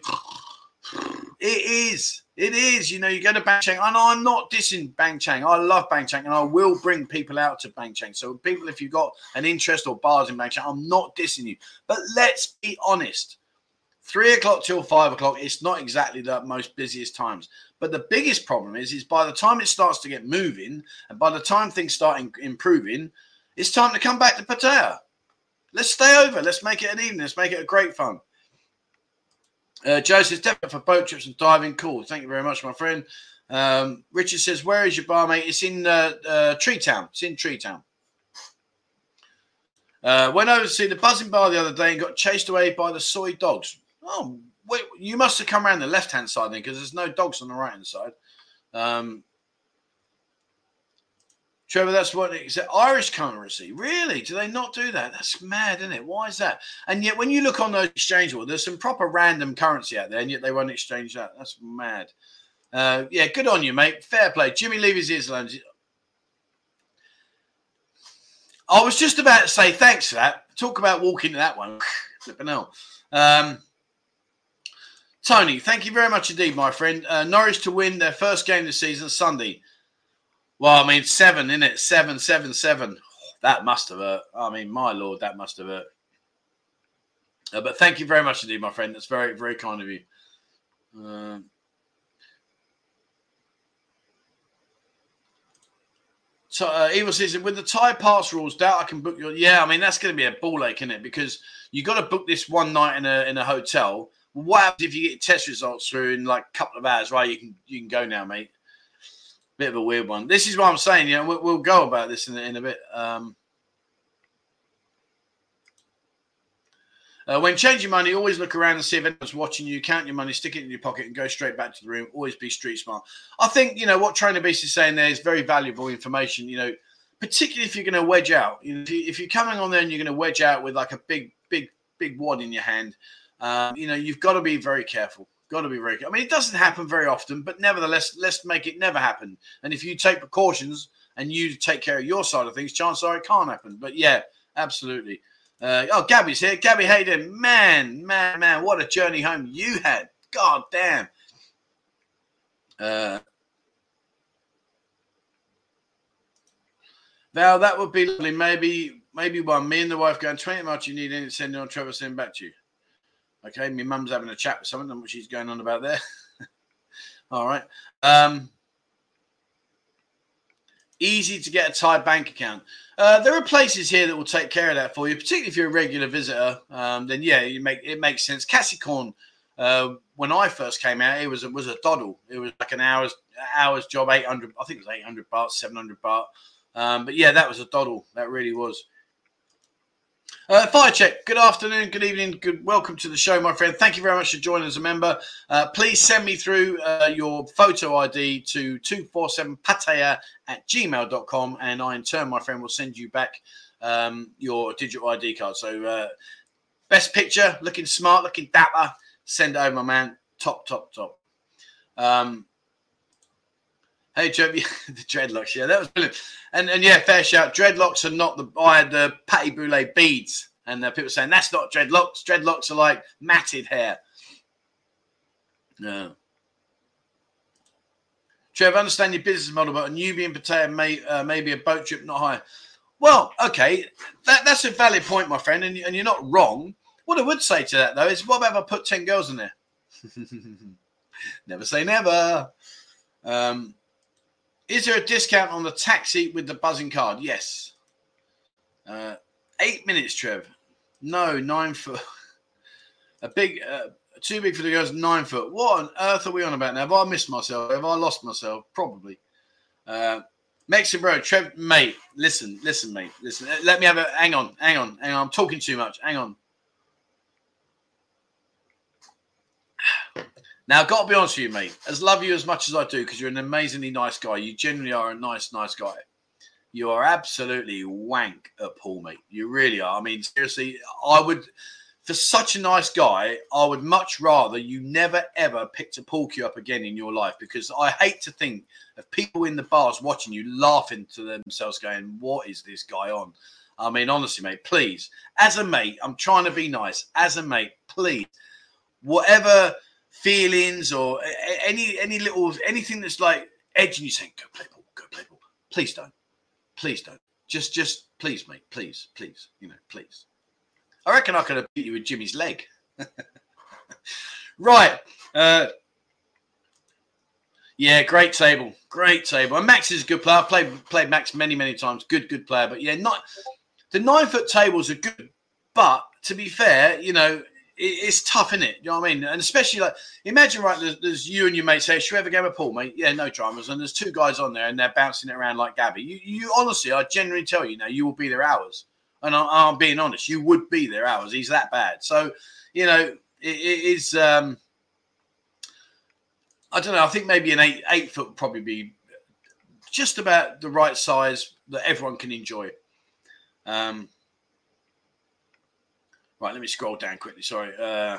It is. It is. You know, you go to Bang Chang. And I'm not dissing Bang Chang. I love Bang Chang, and I will bring people out to Bang Chang. So, people, if you've got an interest or bars in Bang Chang, I'm not dissing you. But let's be honest. three o'clock till five o'clock, it's not exactly the most busiest times. But the biggest problem is, is by the time it starts to get moving, and by the time things start in improving, it's time to come back to Pattaya. Let's stay over. Let's make it an evening. Let's make it a great fun. Uh, Joe says, definitely for boat trips and diving. Cool. Thank you very much, my friend. Um, Richard says, where is your bar, mate? It's in uh, uh, Tree Town. It's in Tree Town. Uh, went over to see the buzzing bar the other day and got chased away by the soy dogs. Oh, wait, you must have come around the left-hand side then, because there's no dogs on the right-hand side. Um, Trevor, that's what it's an Irish currency. Really? Do they not do that? That's mad, isn't it? Why is that? And yet, when you look on those exchange wars, there's some proper random currency out there, and yet they won't exchange that. That's mad. Uh, yeah, good on you, mate. Fair play. Jimmy, leave his ears alone. I was just about to say thanks for that. Talk about walking to that one. Flipping hell. Um, Tony, thank you very much indeed, my friend. Uh, Norwich to win their first game this season Sunday. Well, I mean, seven, innit? Seven, seven, seven. Oh, that must have hurt. I mean, my Lord, that must have hurt. Uh, but thank you very much indeed, my friend. That's very, very kind of you. Uh, So, uh, Evil season with the Thai pass rules. Doubt I can book your. Yeah, I mean that's going to be a ball ache, isn't it? Because you got to book this one night in a in a hotel. What happens if you get your test results through in like a couple of hours? Right, you can you can go now, mate. Bit of a weird one. This is what I'm saying. You know, we'll, we'll go about this in in a bit. Um, uh, when changing money, always look around and see if anyone's watching you. Count your money, stick it in your pocket, and go straight back to the room. Always be street smart. I think, you know, what Trainer Beast is saying there is very valuable information, you know, particularly if you're going to wedge out. You know, if, you, if you're coming on there and you're going to wedge out with like a big, big, big wad in your hand, um, you know, you've got to be very careful. Got to be very careful. I mean, it doesn't happen very often, but nevertheless, let's make it never happen. And if you take precautions and you take care of your side of things, chances are it can't happen. But, yeah, absolutely. Uh, oh, Gabby's here. Gabby, how you doing? Man, man, man, what a journey home you had. God damn. Uh, Val, that would be lovely. Maybe maybe one. Me and the wife going, twenty miles you need, and send it on Trevor, send back to you. Okay, my mum's having a chat with someone. I don't know what she's going on about there. All right. Um, easy to get a Thai bank account. Uh, there are places here that will take care of that for you, particularly if you're a regular visitor. Um, then, yeah, you make, it makes sense. Cassicorn, uh, when I first came out, it was, it was a doddle. It was like an hour's hour's job, eight hundred. I think it was eight hundred baht, seven hundred baht. Um, but, yeah, that was a doddle. That really was. Uh, Fire Check, good afternoon, good evening, good welcome to the show, my friend. Thank you very much for joining as a member. Uh, please send me through uh, your photo I D to two four seven pattaya at gmail dot com, and I, in turn, my friend, will send you back um, your digital I D card. So uh, best picture, looking smart, looking dapper, send it over, my man. Top, top, top. Um, Hey, Joe, the dreadlocks. Yeah, that was brilliant. And, and yeah, fair shout. Dreadlocks are not the, I had the Patty Brûlé beads. And uh, people saying, that's not dreadlocks. Dreadlocks are like matted hair. No. Trevor, understand your business model, but a newbie in potato may, uh, may be a boat trip, not higher. Well, okay, that, that's a valid point, my friend, and, and you're not wrong. What I would say to that, though, is what about if I put ten girls in there? Never say never. Um... Is there a discount on the taxi with the buzzing card? Yes. Uh, eight minutes, Trev. No, nine foot. A big, uh, too big for the girls, nine foot. What on earth are we on about now? Have I missed myself? Have I lost myself? Probably. Uh, Mexican Road, Trev, mate. Listen, listen, mate. Listen. Let me have a, hang on, hang on, hang on. I'm talking too much. Hang on. Now, I've got to be honest with you, mate. As love you as much as I do, because you're an amazingly nice guy. You generally are a nice, nice guy. You are absolutely wank at Paul, mate. You really are. I mean, seriously, I would, for such a nice guy, I would much rather you never, ever picked a Paul queue up again in your life, because I hate to think of people in the bars watching you laughing to themselves going, what is this guy on? I mean, honestly, mate, please. As a mate, I'm trying to be nice. As a mate, please. Whatever feelings or any any little anything that's like edging you saying go play ball, go play ball. Please don't, please don't. Just just please, mate. Please, please. You know, please. I reckon I could have beat you with Jimmy's leg. Right. Uh, yeah, great table, great table. And Max is a good player. I've played played Max many many times. Good good player. But yeah, not the nine foot tables are good. But to be fair, you know. it's tough, isn't it? You know what I mean? And especially, like, imagine, right, there's, there's you and your mate say, should we have a game of pool, mate? Yeah, no dramas. And there's two guys on there and they're bouncing it around like Gabby. You, you honestly, I genuinely tell you now, you will be there hours. And I'm, I'm being honest, you would be there hours. He's that bad. So, you know, it, it is, um, I don't know. I think maybe an eight, eight foot would probably be just about the right size that everyone can enjoy. Um, Right, let me scroll down quickly. Sorry. Uh,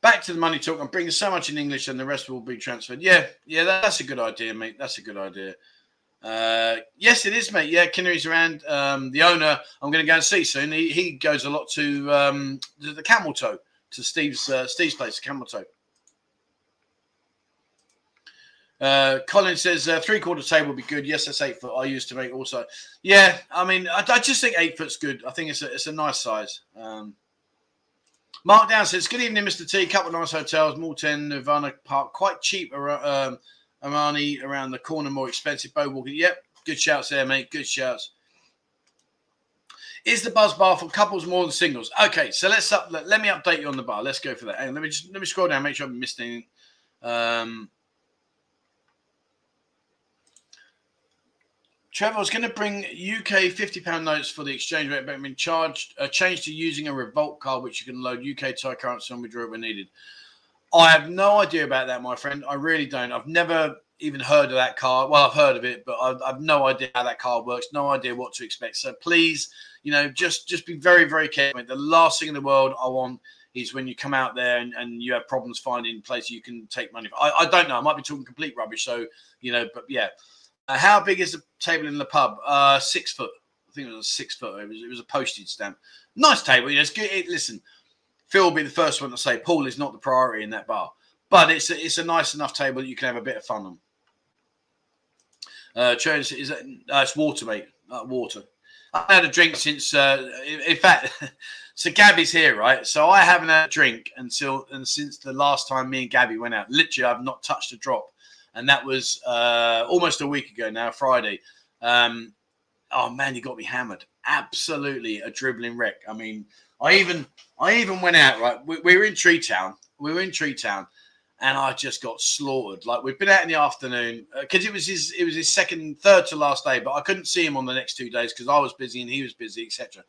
back to the money talk. I'm bringing so much in English and the rest will be transferred. Yeah, yeah, that's a good idea, mate. That's a good idea. Uh, yes, it is, mate. Yeah, Kinnery's around. Um, the owner, I'm going to go and see soon. He, he goes a lot to um, the, the Camel Toe, to Steve's, uh, Steve's place, the Camel Toe. Uh, Colin says uh, three-quarter table would be good. Yes, that's eight foot. I used to make also. Yeah, I mean, I, I just think eight foot's good. I think it's a, it's a nice size. Um, Mark Down says, good evening, Mister T. Couple of nice hotels, Morton, Nirvana Park. Quite cheap, um, Armani around the corner, more expensive. Bow Walking. Yep, good shouts there, mate. Good shouts. Is the buzz bar for couples more than singles? Okay, so let's up, let, let me update you on the bar. Let's go for that. And let me just, let me scroll down, make sure I haven't missed anything. Um, Trevor, I was going to bring U K fifty pound notes for the exchange rate, but I've been charged, uh, changed to using a Revolt card, which you can load U K Thai currency and withdraw it when needed. I have no idea about that, my friend. I really don't. I've never even heard of that card. Well, I've heard of it, but I've, I've no idea how that card works, no idea what to expect. So please, you know, just, just be very, very careful. The last thing in the world I want is when you come out there and, and you have problems finding places you can take money from. I, I don't know. I might be talking complete rubbish. So, you know, but yeah. Uh, how big is the table in the pub? Uh, six foot. I think it was a six foot. It was, it was a postage stamp. Nice table. You know, it's good. It, listen, Phil will be the first one to say pool is not the priority in that bar. But it's a, it's a nice enough table that you can have a bit of fun on. Uh, is that, uh, it's water, mate. Uh, water. I haven't had a drink since, uh, in, in fact, so Gabby's here, right? So I haven't had a drink until, and since the last time me and Gabby went out. Literally, I've not touched a drop. And that was uh, almost a week ago now, Friday. Um, oh, man, you got me hammered. Absolutely a dribbling wreck. I mean, I even I even went out, right? We, we were in Tree Town. We were in Tree Town, and I just got slaughtered. Like, we'd been out in the afternoon because uh, it was his it was his second, third to last day, but I couldn't see him on the next two days because I was busy and he was busy, et cetera.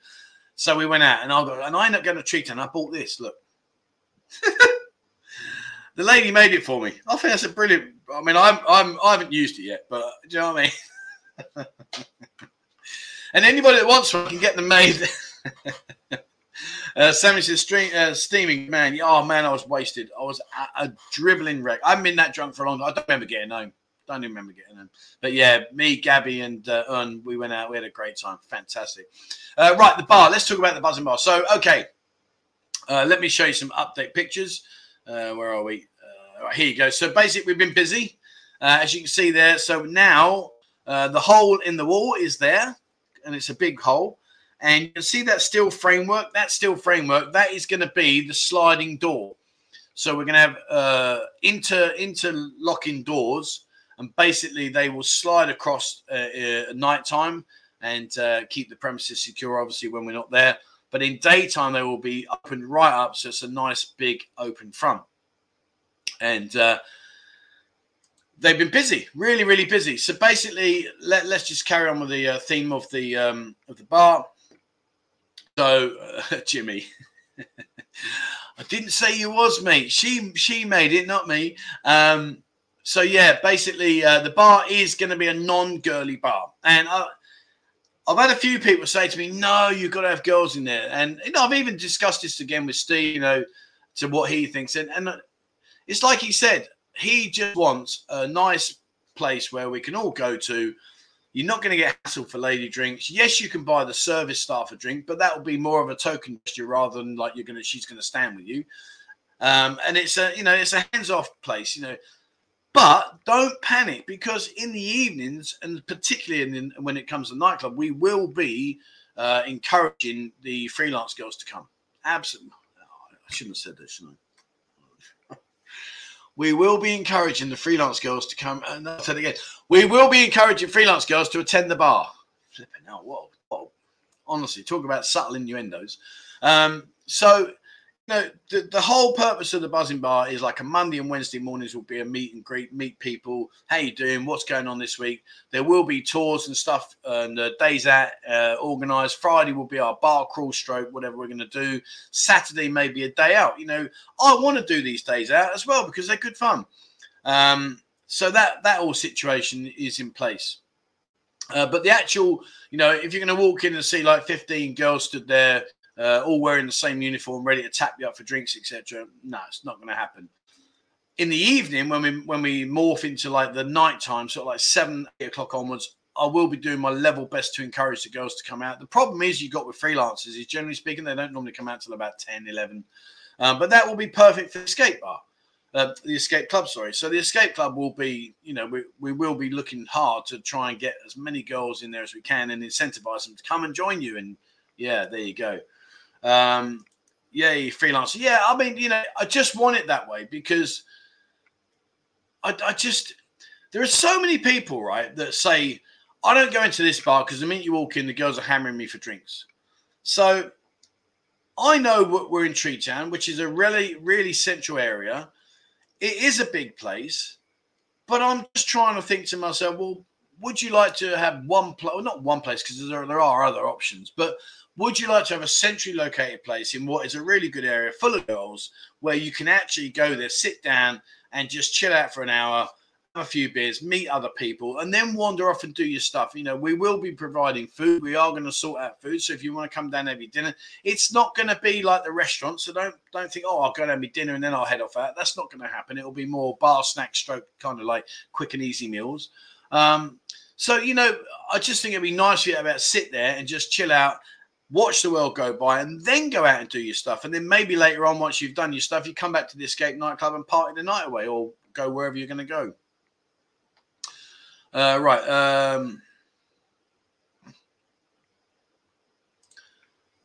So we went out, and I got, and I ended up going to Tree Town. I bought this, look. The lady made it for me. I think that's a brilliant. I mean, I'm, I'm, I haven't used it yet, but do you know what I mean? And anybody that wants one can get them made. uh, Sammy says, Stream, uh, steaming, man. Oh, man, I was wasted. I was a, a dribbling wreck. I haven't been that drunk for a long time. I don't remember getting home. Don't even remember getting home. But yeah, me, Gabby, and uh, Ern, we went out. We had a great time. Fantastic. Uh, right, the bar. Let's talk about the buzzing bar. So, okay, uh, let me show you some update pictures. Uh, where are we? Uh, right, here you go. So basically, we've been busy, uh, as you can see there. So now uh, the hole in the wall is there, and it's a big hole. And you can see that steel framework. That steel framework, that is going to be the sliding door. So we're going to have uh, inter interlocking doors, and basically they will slide across uh, at night time and uh, keep the premises secure, obviously, when we're not there. But in daytime, they will be opened right up, so it's a nice, big, open front. And uh, they've been busy, really, really busy. So basically, let, let's just carry on with the uh, theme of the um, of the bar. So, uh, Jimmy, I didn't say you was, mate. She, she made it, not me. Um, so, yeah, basically, uh, the bar is going to be a non-girly bar. And I... I've had a few people say to me, no, you've got to have girls in there. And, you know, I've even discussed this again with Steve, you know, to what he thinks. And, and it's like he said, he just wants a nice place where we can all go to. You're not going to get hassled for lady drinks. Yes, you can buy the service staff a drink, but that will be more of a token gesture rather than like you're going to, she's going to stand with you. Um, and it's a, you know, it's a hands-off place, you know. But don't panic, because in the evenings, and particularly in, in, when it comes to nightclub, we will be uh, encouraging the freelance girls to come. Absolutely. Oh, I shouldn't have said this, shouldn't I? We will be encouraging the freelance girls to come. And I'll say it again. We will be encouraging freelance girls to attend the bar. Flipping out. What, what, honestly, talk about subtle innuendos. Um, so, you know, the, the whole purpose of the Buzzing Bar is like a Monday and Wednesday mornings will be a meet and greet, meet people. How you doing? What's going on this week? There will be tours and stuff and uh, days out uh, organised. Friday will be our bar crawl stroke, whatever we're going to do. Saturday may be a day out. You know, I want to do these days out as well because they're good fun. Um, so that, that whole situation is in place. Uh, but the actual, you know, if you're going to walk in and see like fifteen girls stood there, Uh, all wearing the same uniform, ready to tap you up for drinks, et cetera. No, it's not going to happen. In the evening, when we when we morph into like the night time, sort of like seven, eight o'clock onwards, I will be doing my level best to encourage the girls to come out. The problem is you got with freelancers is generally speaking, they don't normally come out till about ten, eleven. Uh, but that will be perfect for the escape bar, uh, the escape club, sorry. So the escape club will be, you know, we, we will be looking hard to try and get as many girls in there as we can and incentivize them to come and join you. And yeah, there you go. Um, yay, freelancer. Yeah, I mean, you know, I just want it that way because I, I just, there are so many people, right, that say, I don't go into this bar because the minute you walk in, the girls are hammering me for drinks. So I know what we're in Tree Town, which is a really, really central area. It is a big place, but I'm just trying to think to myself, well, would you like to have one place, well, not one place, because there, there are other options, but would you like to have a centrally located place in what is a really good area full of girls where you can actually go there, sit down and just chill out for an hour, have a few beers, meet other people, and then wander off and do your stuff? You know, we will be providing food. We are going to sort out food. So if you want to come down and have your dinner, it's not going to be like the restaurant. So don't, don't think, oh, I'll go and have my dinner and then I'll head off out. That's not going to happen. It'll be more bar, snack, stroke, kind of like quick and easy meals. Um, so, you know, I just think it'd be nice for you to about sit there and just chill out, watch the world go by, and then go out and do your stuff. And then maybe later on, once you've done your stuff, you come back to the escape nightclub and party the night away or go wherever you're going to go. Uh, right. Um,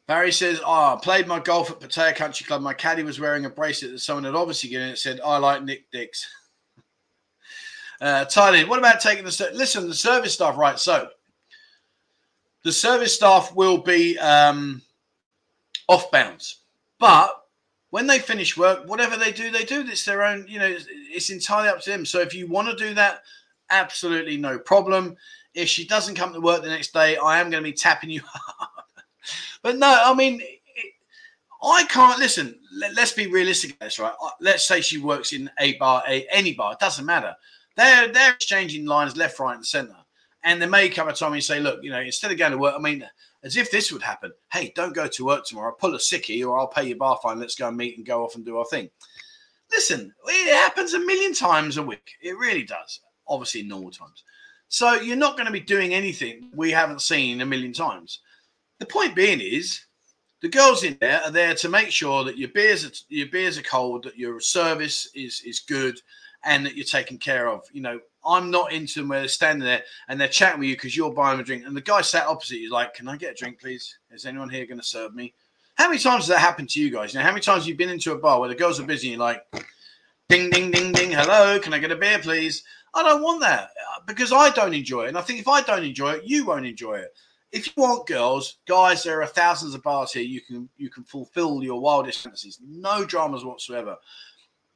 Barry says, ah, oh, played my golf at Patea Country Club. My caddy was wearing a bracelet that someone had obviously given. It said, I like Nick Dicks. uh, Tyler, what about taking the... Listen, the service stuff, right, so... The service staff will be um, off bounds, but when they finish work, whatever they do, they do. It's their own, you know, it's, it's entirely up to them. So if you want to do that, absolutely no problem. If she doesn't come to work the next day, I am going to be tapping you up. But no, I mean, it, I can't, listen, let, let's be realistic about this, right? Let's say she works in a bar, a, any bar, it doesn't matter. They're, they're exchanging lines left, right, and centre. And there may come a time you say, look, you know, instead of going to work, I mean, as if this would happen, hey, don't go to work tomorrow, pull a sickie or I'll pay your bar fine, let's go and meet and go off and do our thing. Listen, it happens a million times a week. It really does, obviously in normal times. So you're not going to be doing anything we haven't seen a million times. The point being is the girls in there are there to make sure that your beers are, your beers are cold, that your service is, is good, and that you're taken care of. You know, I'm not into them where they're standing there and they're chatting with you because you're buying a drink. And the guy sat opposite you is like, can I get a drink, please? Is anyone here going to serve me? How many times has that happened to you guys? You know, how many times have you been into a bar where the girls are busy and you're like, ding, ding, ding, ding, hello, can I get a beer, please? I don't want that because I don't enjoy it. And I think if I don't enjoy it, you won't enjoy it. If you want girls, guys, there are thousands of bars here. You can, you can fulfill your wildest fantasies. No dramas whatsoever.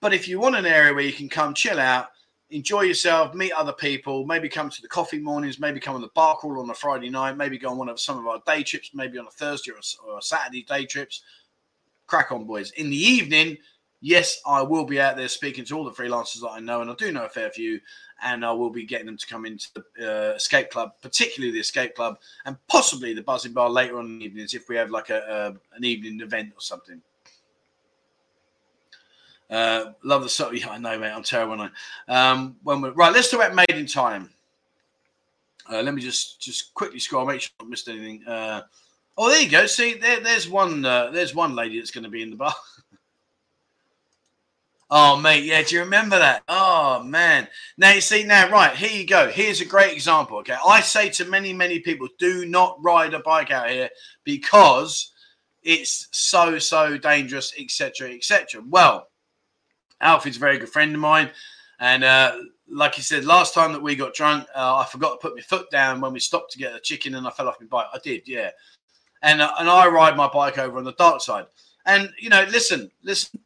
But if you want an area where you can come chill out, enjoy yourself, meet other people, maybe come to the coffee mornings, maybe come on the bar crawl on a Friday night, maybe go on one of some of our day trips, maybe on a Thursday or a, or a Saturday day trips. Crack on, boys. In the evening, yes, I will be out there speaking to all the freelancers that I know, and I do know a fair few, and I will be getting them to come into the uh, escape club, particularly the escape club, and possibly the Buzzing Bar later on in the evenings if we have like a, a an evening event or something. Uh, love the sort. Yeah, I know, mate. I'm terrible. I um, when we're right, let's talk about Made in Time. Uh, let me just just quickly scroll, make sure I missed anything. Uh, oh, there you go. See, there, there's one. Uh, there's one lady that's going to be in the bar. Oh, mate. Yeah, do you remember that? Oh, man. Now you see. Now, right here you go. Here's a great example. Okay, I say to many many people, do not ride a bike out here because it's so so dangerous, et cetera, et cetera. Well. Alfie's a very good friend of mine, and uh, like he said, last time that we got drunk, uh, I forgot to put my foot down when we stopped to get a chicken, and I fell off my bike. I did, yeah. and and I ride my bike over on the dark side. And you know, listen, listen,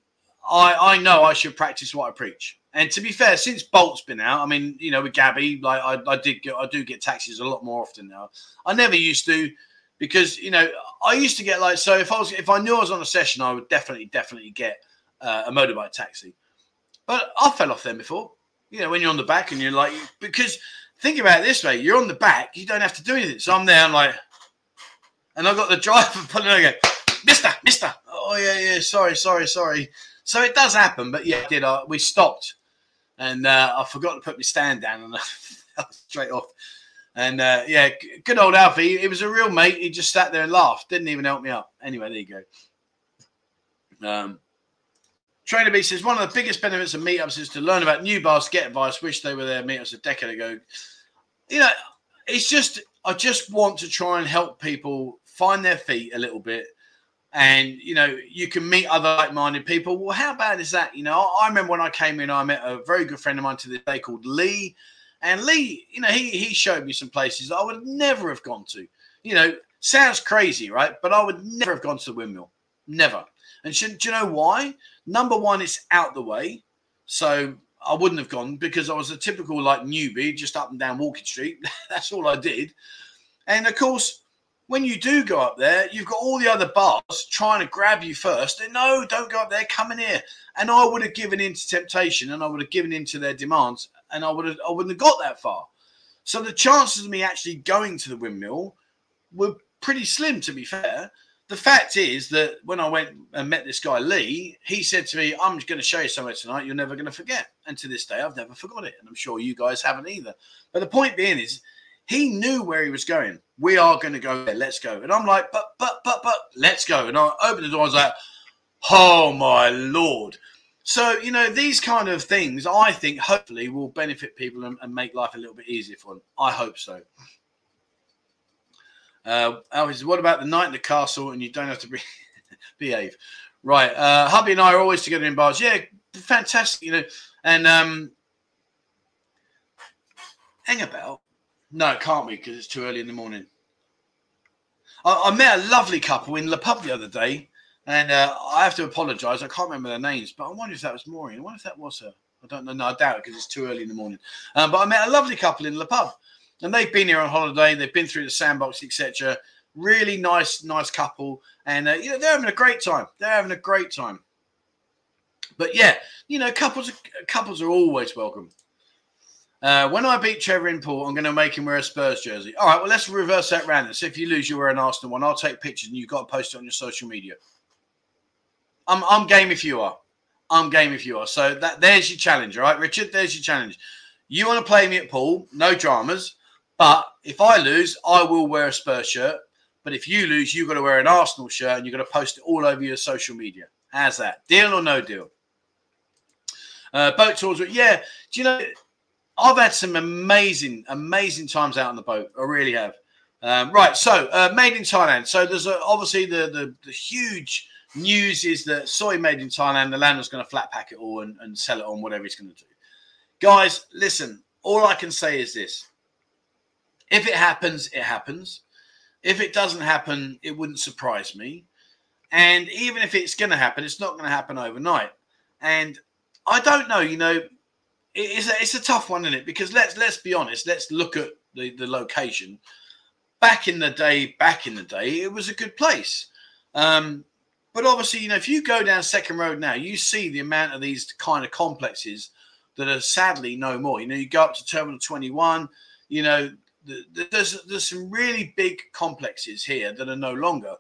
I I know I should practice what I preach. And to be fair, since Bolt's been out, I mean, you know, with Gabby, like I, I did, get, I do get taxis a lot more often now. I never used to, because you know, I used to get like, so if I was, if I knew I was on a session, I would definitely, definitely get uh, a motorbike taxi. But I fell off them before. You know, when you're on the back and you're like, because think about it this way, you're on the back, you don't have to do anything. So I'm there, I'm like, and I've got the driver pulling over, going, Mister, Mister, oh yeah, yeah, sorry, sorry, sorry. So it does happen, but yeah, I did. I, we stopped. And uh, I forgot to put my stand down and I fell straight off. And uh, yeah, good old Alfie. He was a real mate. He just sat there and laughed. Didn't even help me up. Anyway, there you go. Um, Trainer B says, one of the biggest benefits of meetups is to learn about new bars, get advice. Wish they were there meetups a decade ago. You know, it's just, I just want to try and help people find their feet a little bit. And, you know, you can meet other like-minded people. Well, how bad is that? You know, I remember when I came in, I met a very good friend of mine to this day called Lee. And Lee, you know, he, he showed me some places I would never have gone to. You know, sounds crazy, right? But I would never have gone to the windmill. Never. And do you know why? Number one, it's out the way. So I wouldn't have gone because I was a typical, like, newbie, just up and down Walking Street. That's all I did. And, of course, when you do go up there, you've got all the other bars trying to grab you first. And no, don't go up there. Come in here. And I would have given in to temptation, and I would have given in to their demands, and I would have, I wouldn't have got that far. So the chances of me actually going to the windmill were pretty slim, to be fair. The fact is that when I went and met this guy, Lee, he said to me, I'm going to show you somewhere tonight you're never going to forget. And to this day, I've never forgot it. And I'm sure you guys haven't either. But the point being is, he knew where he was going. We are going to go there. Let's go. And I'm like, but, but, but, but, let's go. And I opened the door. I was like, oh, my Lord. So, you know, these kind of things, I think, hopefully will benefit people and, and make life a little bit easier for them. I hope so. Uh, Alfie, what about the night in the castle and you don't have to be behave? Right. Uh, hubby and I are always together in bars. Yeah, fantastic, you know. And um, hang about. No, can't we? Because it's too early in the morning. I, I met a lovely couple in Le Pub the other day, and uh, I have to apologise. I can't remember their names, but I wonder if that was Maureen. I wonder if that was her. I don't know. No, I doubt it because it's too early in the morning. Um, but I met a lovely couple in Le Pub, and they've been here on holiday. They've been through the sandbox, et cetera. Really nice, nice couple, and uh, you know, they're having a great time. They're having a great time. But yeah, you know, couples, couples are always welcome. Uh, when I beat Trevor in pool, I'm going to make him wear a Spurs jersey. All right, well, let's reverse that round. So if you lose, you wear an Arsenal one. I'll take pictures, and you've got to post it on your social media. I'm, I'm game if you are. I'm game if you are. So that there's your challenge, all right, Richard? There's your challenge. You want to play me at pool, no dramas. But if I lose, I will wear a Spurs shirt. But if you lose, you've got to wear an Arsenal shirt, and you've got to post it all over your social media. How's that? Deal or no deal? Uh, boat tours. Yeah, do you know – I've had some amazing, amazing times out on the boat. I really have. Um, right, so uh, made in Thailand. So there's a, obviously the, the the huge news is that soy made in Thailand. The landlord's going to flat pack it all and, and sell it on whatever he's going to do. Guys, listen. All I can say is this: if it happens, it happens. If it doesn't happen, it wouldn't surprise me. And even if it's going to happen, it's not going to happen overnight. And I don't know, you know. It's a, it's a tough one, isn't it? Because let's let's be honest. Let's look at the, the location. Back in the day, back in the day, it was a good place. Um, but obviously, you know, if you go down Second Road now, you see the amount of these kind of complexes that are sadly no more. You know, you go up to Terminal twenty-one. You know, the, the, there's there's some really big complexes here that are no longer.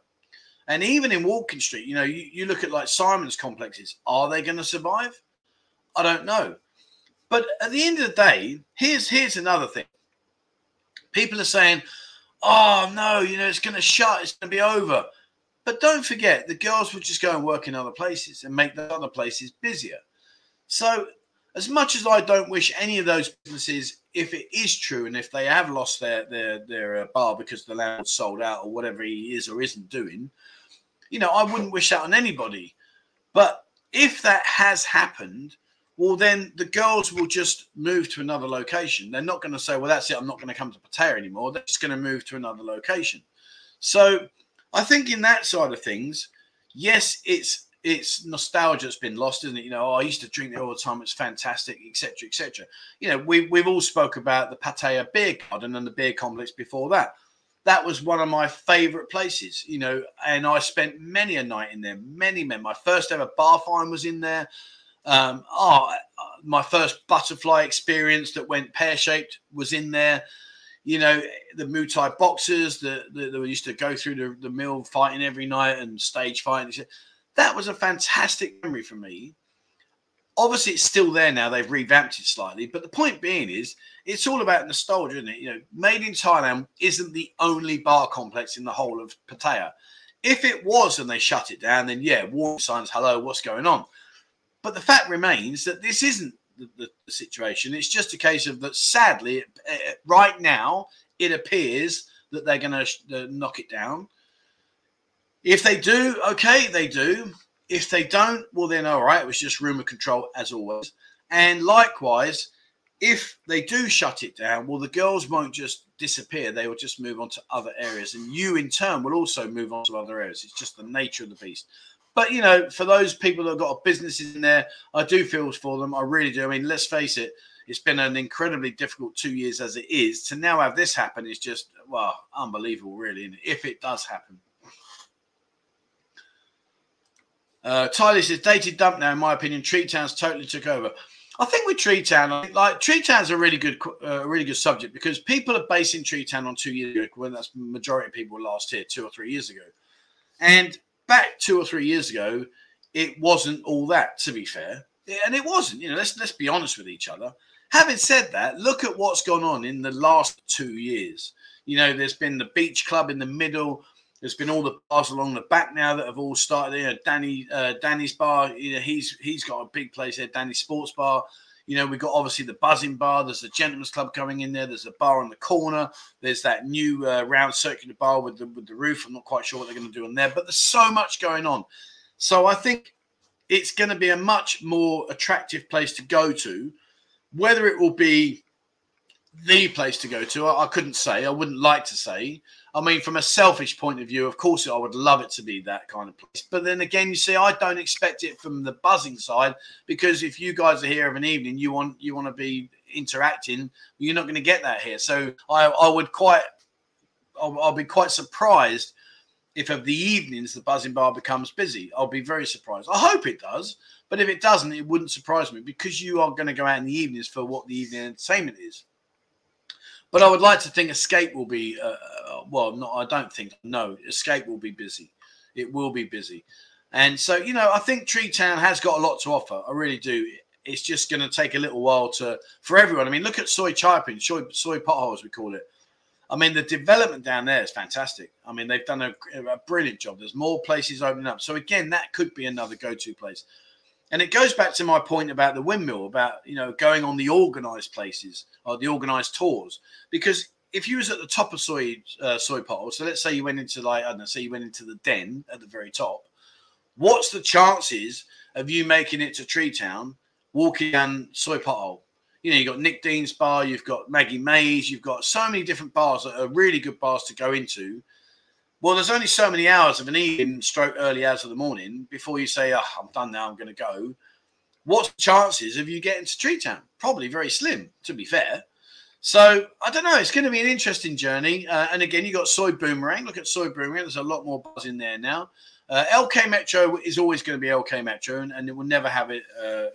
And even in Walking Street, you know, you, you look at like Simon's complexes. Are they going to survive? I don't know. But at the end of the day, here's here's another thing. People are saying, oh, no, you know, it's going to shut. It's going to be over. But don't forget, the girls will just go and work in other places and make the other places busier. So as much as I don't wish any of those businesses, if it is true and if they have lost their, their, their bar because the landlord's sold out or whatever he is or isn't doing, you know, I wouldn't wish that on anybody. But if that has happened, well, then the girls will just move to another location. They're not going to say, well, that's it. I'm not going to come to Pattaya anymore. They're just going to move to another location. So I think in that side of things, yes, it's it's nostalgia that's been lost, isn't it? You know, oh, I used to drink it all the time. It's fantastic, et cetera, et cetera. You know, we we've all spoke about the Pattaya Beer Garden and the beer complex before that. That was one of my favourite places, you know, and I spent many a night in there, many men. My first ever bar find was in there. Um, oh, my first butterfly experience that went pear-shaped was in there. You know, the Muay Thai boxers that the, the, used to go through the, the mill fighting every night and stage fighting. That was a fantastic memory for me. Obviously, it's still there now. They've revamped it slightly. But the point being is, it's all about nostalgia, isn't it? You know, Made in Thailand isn't the only bar complex in the whole of Pattaya. If it was and they shut it down, then, yeah, warning signs, hello, what's going on? But the fact remains that this isn't the, the, the situation. It's just a case of that, sadly, it, it, right now, it appears that they're going to uh, knock it down. If they do, okay, they do. If they don't, well, then, all right, it was just rumour control, as always. And likewise, if they do shut it down, well, the girls won't just disappear. They will just move on to other areas. And you, in turn, will also move on to other areas. It's just the nature of the beast. But, you know, for those people that have got businesses in there, I do feel for them. I really do. I mean, let's face it, it's been an incredibly difficult two years as it is. To now have this happen is just, well, unbelievable, really, and if it does happen. Uh, Tyler says, dated dump now, in my opinion. Tree Towns totally took over. I think with Tree Town, I think, like, Tree Town's a really good, uh, really good subject because people are basing Tree Town on two years ago when that's the majority of people last here, two or three years ago. And back two or three years ago, it wasn't all that, to be fair. And it wasn't, you know, let's, let's be honest with each other. Having said that, look at what's gone on in the last two years. You know, there's been the beach club in the middle. There's been all the bars along the back now that have all started. You know, Danny, uh, Danny's bar. You know, he's he's got a big place there. Danny's Sports Bar. You know, we've got obviously the Buzzing Bar. There's the Gentleman's Club coming in there. There's a bar on the corner. There's that new uh, round circular bar with the with the roof. I'm not quite sure what they're going to do on there, but there's so much going on. So I think it's going to be a much more attractive place to go to. Whether it will be the place to go to, I, I couldn't say. I wouldn't like to say. I mean, from a selfish point of view, of course, I would love it to be that kind of place. But then again, you see, I don't expect it from the buzzing side because if you guys are here of an evening, you want you want to be interacting. You're not going to get that here. So I, I would quite, I'll, I'll be quite surprised if of the evenings the Buzzing Bar becomes busy. I'll be very surprised. I hope it does, but if it doesn't, it wouldn't surprise me because you are going to go out in the evenings for what the evening entertainment is. But I would like to think Escape will be, uh, well, not, I don't think, no, Escape will be busy. It will be busy. And so, you know, I think Tree Town has got a lot to offer. I really do. It's just going to take a little while to, for everyone. I mean, look at Soy Chai Pin, soy, soy potholes, we call it. I mean, the development down there is fantastic. I mean, they've done a, a brilliant job. There's more places opening up. So, again, that could be another go-to place. And it goes back to my point about the windmill, about, you know, going on the organised places or the organised tours. Because if you was at the top of soy uh, soy pole, so let's say you went into, like, I don't know, say you went into the Den at the very top, what's the chances of you making it to Tree Town, walking down Soy Pothole? You know, you've got Nick Dean's bar, you've got Maggie May's, you've got so many different bars that are really good bars to go into. Well, there's only so many hours of an evening stroke early hours of the morning before you say, oh, I'm done now, I'm going to go. What's the chances of you getting to Tree Town? Probably very slim, to be fair. So, I don't know. It's going to be an interesting journey. Uh, and again, you've got Soy Boomerang. Look at Soy Boomerang. There's a lot more buzz in there now. Uh, L K Metro is always going to be L K Metro, and, and it will never have it. Uh,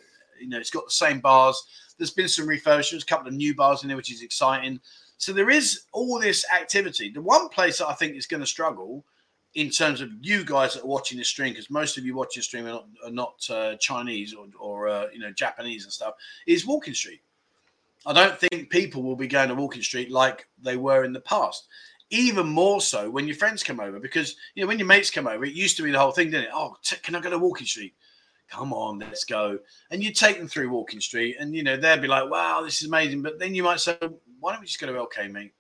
you know, it's got the same bars. There's been some refurbishments, a couple of new bars in there, which is exciting. So there is all this activity. The one place that I think is going to struggle in terms of you guys that are watching this stream, because most of you watching the stream are not, are not uh, Chinese or, or uh, you know, Japanese and stuff, is Walking Street. I don't think people will be going to Walking Street like they were in the past. Even more so when your friends come over, because, you know, when your mates come over, it used to be the whole thing, didn't it? Oh, t can I go to Walking Street? Come on, let's go. And you take them through Walking Street and, you know, they'd be like, wow, this is amazing. But then you might say, why don't we just go to L K, mate?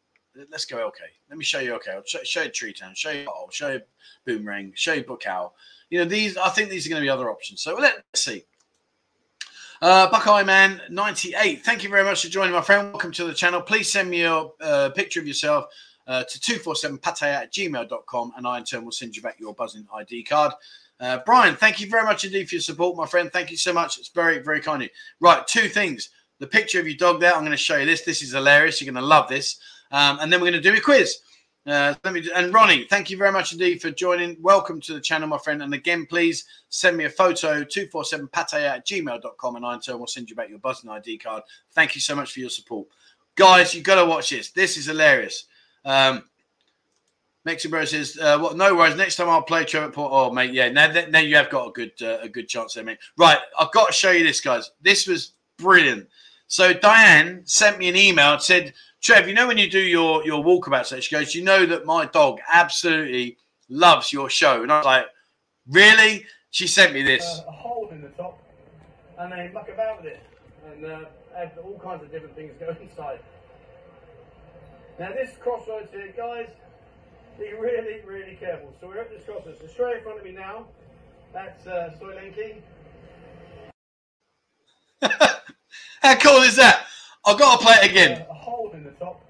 Let's go L K. Let me show you L K. I'll show, show you Tree Town, show you I'll show you Boomerang, show you Book Owl. You know, these, I think these are going to be other options. So let's see. Uh, Buckeye Man ninety-eight, thank you very much for joining, my friend. Welcome to the channel. Please send me your uh, picture of yourself. uh, to two four seven pataya at gmail dot com, and I in turn will send you back your buzzing I D card. Uh, Brian, thank you very much indeed for your support, my friend. Thank you so much. It's very, very kind of you. Right, two things. The picture of your dog there, I'm going to show you this. This is hilarious. You're going to love this. Um, and then we're going to do a quiz. Uh, let me do, and Ronnie, thank you very much indeed for joining. Welcome to the channel, my friend. And again, please send me a photo, two four seven pataya at gmail dot com, and I in turn will send you back your buzzing I D card. Thank you so much for your support. Guys, you've got to watch this. This is hilarious. Um, Mexico says, uh, "What? Well, no worries. Next time I'll play Trevor Port." Oh, mate, yeah. Now, now you have got a good, uh, a good chance there, mate. Right, I've got to show you this, guys. This was brilliant. So Diane sent me an email and said, "Trev, you know when you do your your walkabout set," she goes, "you know that my dog absolutely loves your show." And I was like, "Really?" She sent me this. Uh, a hole in the top, and they muck about with it, and uh, have all kinds of different things go inside. Now this crossroads here, guys. Be really, really careful. So we're at this crossroads. So straight in front of me now, that's uh, Soylenki. How cool is that? I've got to play it again. Uh, a hole in the top,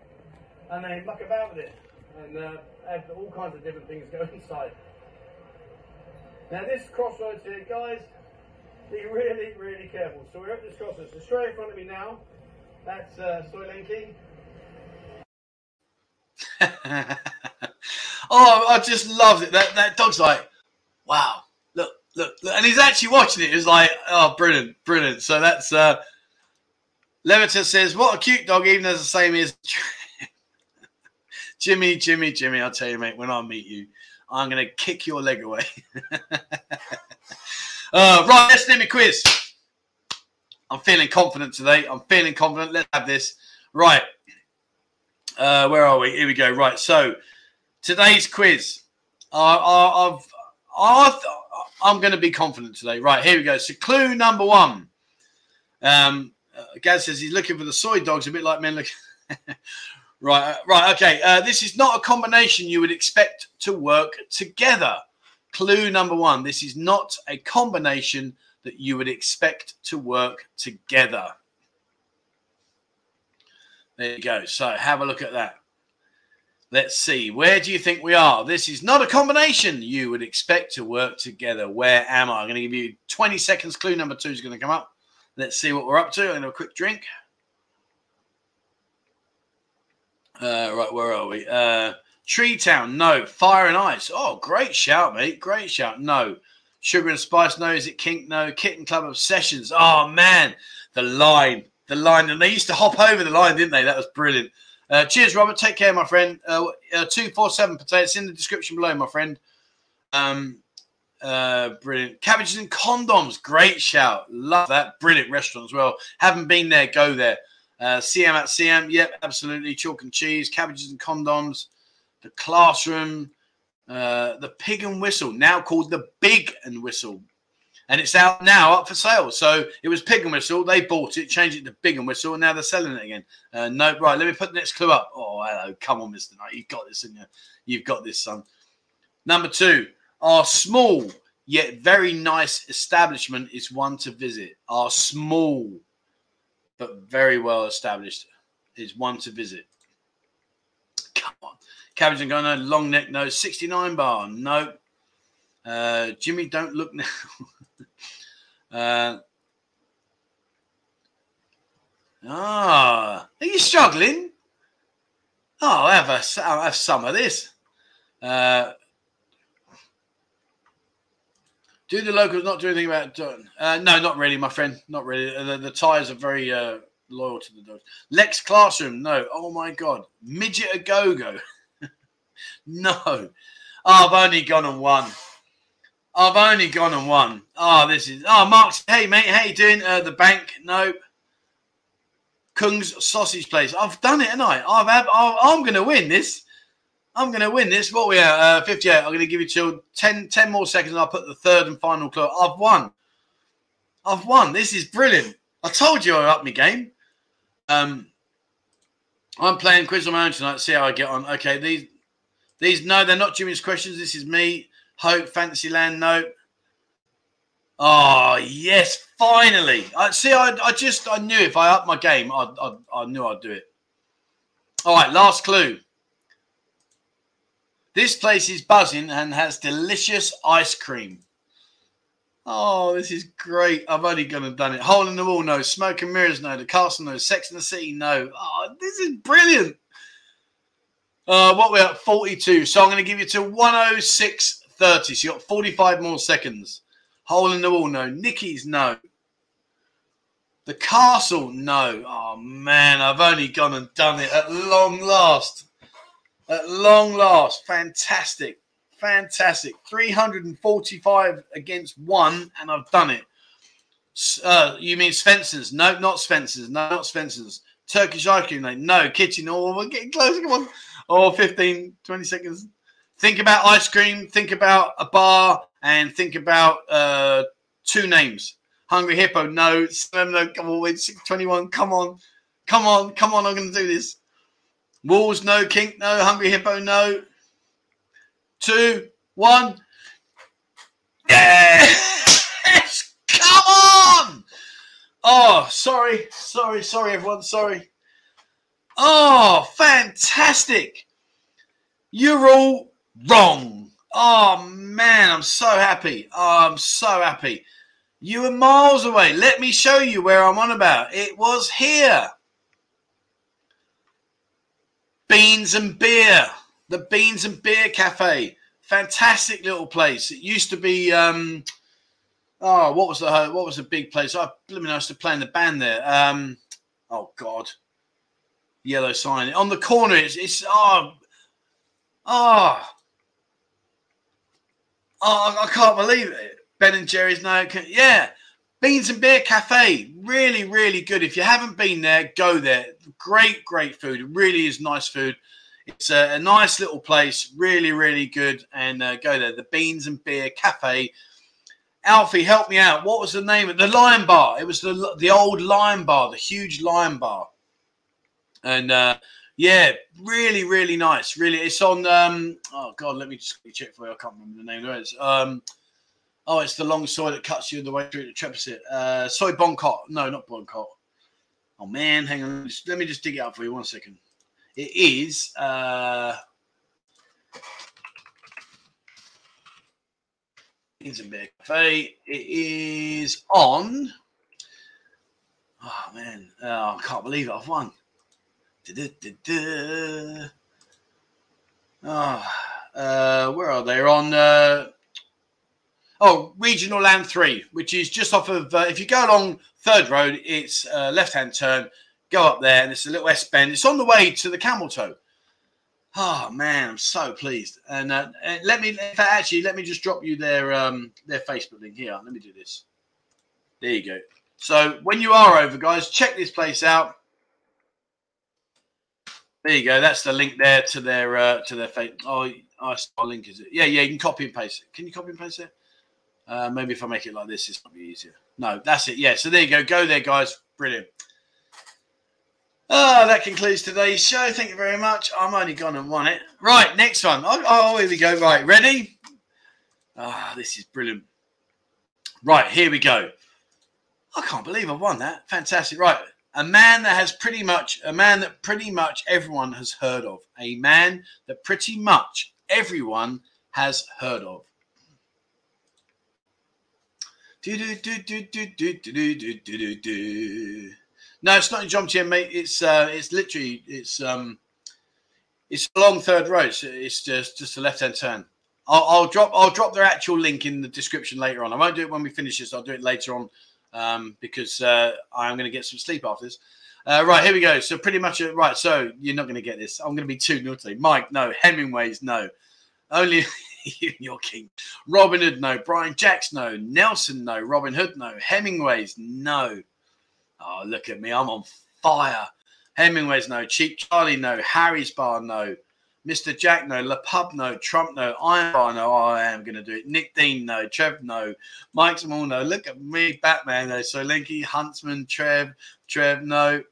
and they muck about with it, and uh, have all kinds of different things go inside. Now this crossroads here, guys. Be really, really careful. So we're at this crossroads. So straight in front of me now, that's uh, Soylenki. Oh, I just loved it. That that dog's like, wow, look, look, look. And he's actually watching it. It's like, oh, brilliant, brilliant. So that's uh Levitas says, what a cute dog, even as the same as Jimmy, Jimmy, Jimmy, I'll tell you, mate, when I meet you, I'm gonna kick your leg away. uh right, let's do me quiz. I'm feeling confident today. I'm feeling confident. Let's have this. Right. Uh, where are we? Here we go. Right, so today's quiz. Uh, I've, I've, I'm going to be confident today. Right, here we go. So clue number one. Um, Gaz says he's looking for the soy dogs, a bit like men look. Right, right, okay. Uh, this is not a combination you would expect to work together. Clue number one. This is not a combination that you would expect to work together. There you go. So have a look at that. Let's see. Where do you think we are? This is not a combination you would expect to work together. Where am I? I'm going to give you twenty seconds. Clue number two is going to come up. Let's see what we're up to. I'm going to have a quick drink. Uh, right, where are we? Uh, Tree Town, no. Fire and Ice. Oh, great shout, mate. Great shout. No. Sugar and Spice, no. Is it Kink? No. Kitten Club Obsessions. Oh, man. The line. The line. And they used to hop over the line, didn't they? That was brilliant. Uh, cheers, Robert. Take care, my friend. Uh, uh, two four seven potatoes in the description below, my friend. Um, uh, brilliant. Cabbages and condoms. Great shout. Love that. Brilliant restaurant as well. Haven't been there. Go there. Uh, C M at C M. Yep, absolutely. Chalk and cheese. Cabbages and condoms. The classroom. Uh, the Pig and Whistle. Now called the Big and Whistle. And it's out now, up for sale. So it was Pig and Whistle. They bought it, changed it to Big and Whistle, and now they're selling it again. Uh, no, right, let me put the next clue up. Oh, hello. Come on, Mister Knight. You've got this, in you? You've got this, son. Number two, our small yet very nice establishment is one to visit. Our small but very well established is one to visit. Come on. Cabbage and Gunner, long neck, no. sixty-nine bar, no. Uh, Jimmy, don't look now. Uh, ah, are you struggling? Oh, I'll have, a, I'll have some of this. Uh, do the locals not do anything about it? Uh, no, not really, my friend. Not really. The, the ties are very uh, loyal to the dogs. Lex Classroom, no. Oh, my God. Midget a Go-Go. No. Oh, I've only gone on one. I've only gone on one. Oh, this is... Oh, Mark's... Hey, mate. How you doing? Uh, the bank? No. Kung's Sausage Place. I've done it, haven't I? I've had, I've, I'm going to win this. I'm going to win this. What are we at? Uh, fifty-eight. I'm going to give you till ten, ten more seconds, and I'll put the third and final clue. I've won. I've won. This is brilliant. I told you I upped my game. Um, I'm playing quiz on my own tonight. See how I get on. Okay, these... These... No, they're not Jimmy's questions. This is me. Hope, Fantasyland, no. Oh, yes, finally. I see, I, I just, I knew if I upped my game, I, I, I knew I'd do it. All right, last clue. This place is buzzing and has delicious ice cream. Oh, this is great. I've only gone and done it. Hole in the Wall, no. Smoke and Mirrors, no. The Castle, no. Sex and the City, no. Oh, this is brilliant. Uh, what we're at, forty-two. So I'm going to give you to one oh six thirty. So you got forty-five more seconds. Hole in the Wall, no. Nicky's, no. The Castle, no. Oh, man, I've only gone and done it at long last. At long last. Fantastic. Fantastic. three hundred forty-five against one, and I've done it. Uh, you mean Svensson's? No, not Svensson's. No, not Svensson's. Turkish ice cream, no. No, kitchen. Oh, we're getting close. Come on. Oh, fifteen, twenty seconds. Think about ice cream. Think about a bar. And think about uh, two names. Hungry Hippo, no. Slim, no. Come on, six twenty-one. Come on. Come on. Come on. I'm going to do this. Walls, no. Kink, no. Hungry Hippo, no. Two, one. Yes! Come on! Oh, sorry. Sorry, sorry, everyone. Sorry. Oh, fantastic. You're all wrong. Oh, man, I'm so happy. Oh, I'm so happy. You were miles away. Let me show you where I'm on about. It was here. Beans and Beer. The Beans and Beer Cafe. Fantastic little place. It used to be, um, oh, what was the what was the big place? I, I used to play in the band there. Um, oh, God. Yellow sign. On the corner, it's, it's oh, oh, oh, I can't believe it. Ben and Jerry's, no, can, yeah. Beans and Beer Cafe. Really, really good. If you haven't been there, go there. Great, great food. It really is nice food. It's a, a nice little place, really, really good, and uh, go there. The Beans and Beer Cafe. Alfie, help me out. What was the name of the Lion Bar? It was the the old Lion Bar, the huge Lion Bar. And uh, yeah, really, really nice. Really, it's on. Um, oh God, let me just check for you. I can't remember the name of it. It's, um, oh, it's the long soy that cuts you the way through the Trepisit. Uh, soy Boncot. No, not Boncot. Oh man, hang on. Let me just dig it up for you. One second. It is uh, Beans and Beer Cafe. It is on. Oh man, oh, I can't believe it. I've won. Da, da, da, da. Oh, uh, where are they? They're on? Uh, oh, Regional Land Three, which is just off of. Uh, if you go along Third Road, it's uh, left-hand turn. Go up there, and it's a little S bend. It's on the way to the Camel Toe. Oh man, I'm so pleased. And uh, let me actually let me just drop you their um, their Facebook link here. Let me do this. There you go. So when you are over, guys, check this place out. There you go. That's the link there to their uh, to their Facebook. Oh, I saw a link. Is it? Yeah, yeah. You can copy and paste it. Can you copy and paste it? Uh, maybe if I make it like this, it's gonna be easier. No, that's it. Yeah. So there you go. Go there, guys. Brilliant. Oh, that concludes today's show. Thank you very much. I'm only gone and won it. Right, next one. Oh, oh here we go. Right, ready? Ah, oh, this is brilliant. Right, here we go. I can't believe I won that. Fantastic. Right, a man that has pretty much, a man that pretty much everyone has heard of. A man that pretty much everyone has heard of. Do do do do do do do do do do. No, it's not in Jomtien, mate. It's uh, it's literally it's um, it's along Third Road. So it's just just a left-hand turn. I'll, I'll drop I'll drop their actual link in the description later on. I won't do it when we finish this. I'll do it later on um, because uh, I'm going to get some sleep after this. Uh, right, here we go. So pretty much uh, right. So you're not going to get this. I'm going to be too naughty. Mike, no. Hemingway's, no. Only you and your king. Robin Hood, no. Brian Jacks, no. Nelson, no. Robin Hood, no. Hemingway's, no. Oh, look at me. I'm on fire. Hemingway's, no. Cheap Charlie, no. Harry's Bar, no. Mister Jack, no. Le Pub, no. Trump, no. Iron Bar, no. Oh, I am going to do it. Nick Dean, no. Trev, no. Mike Small, no. Look at me. Batman, no. Solinki, Huntsman, Trev, Trev, no.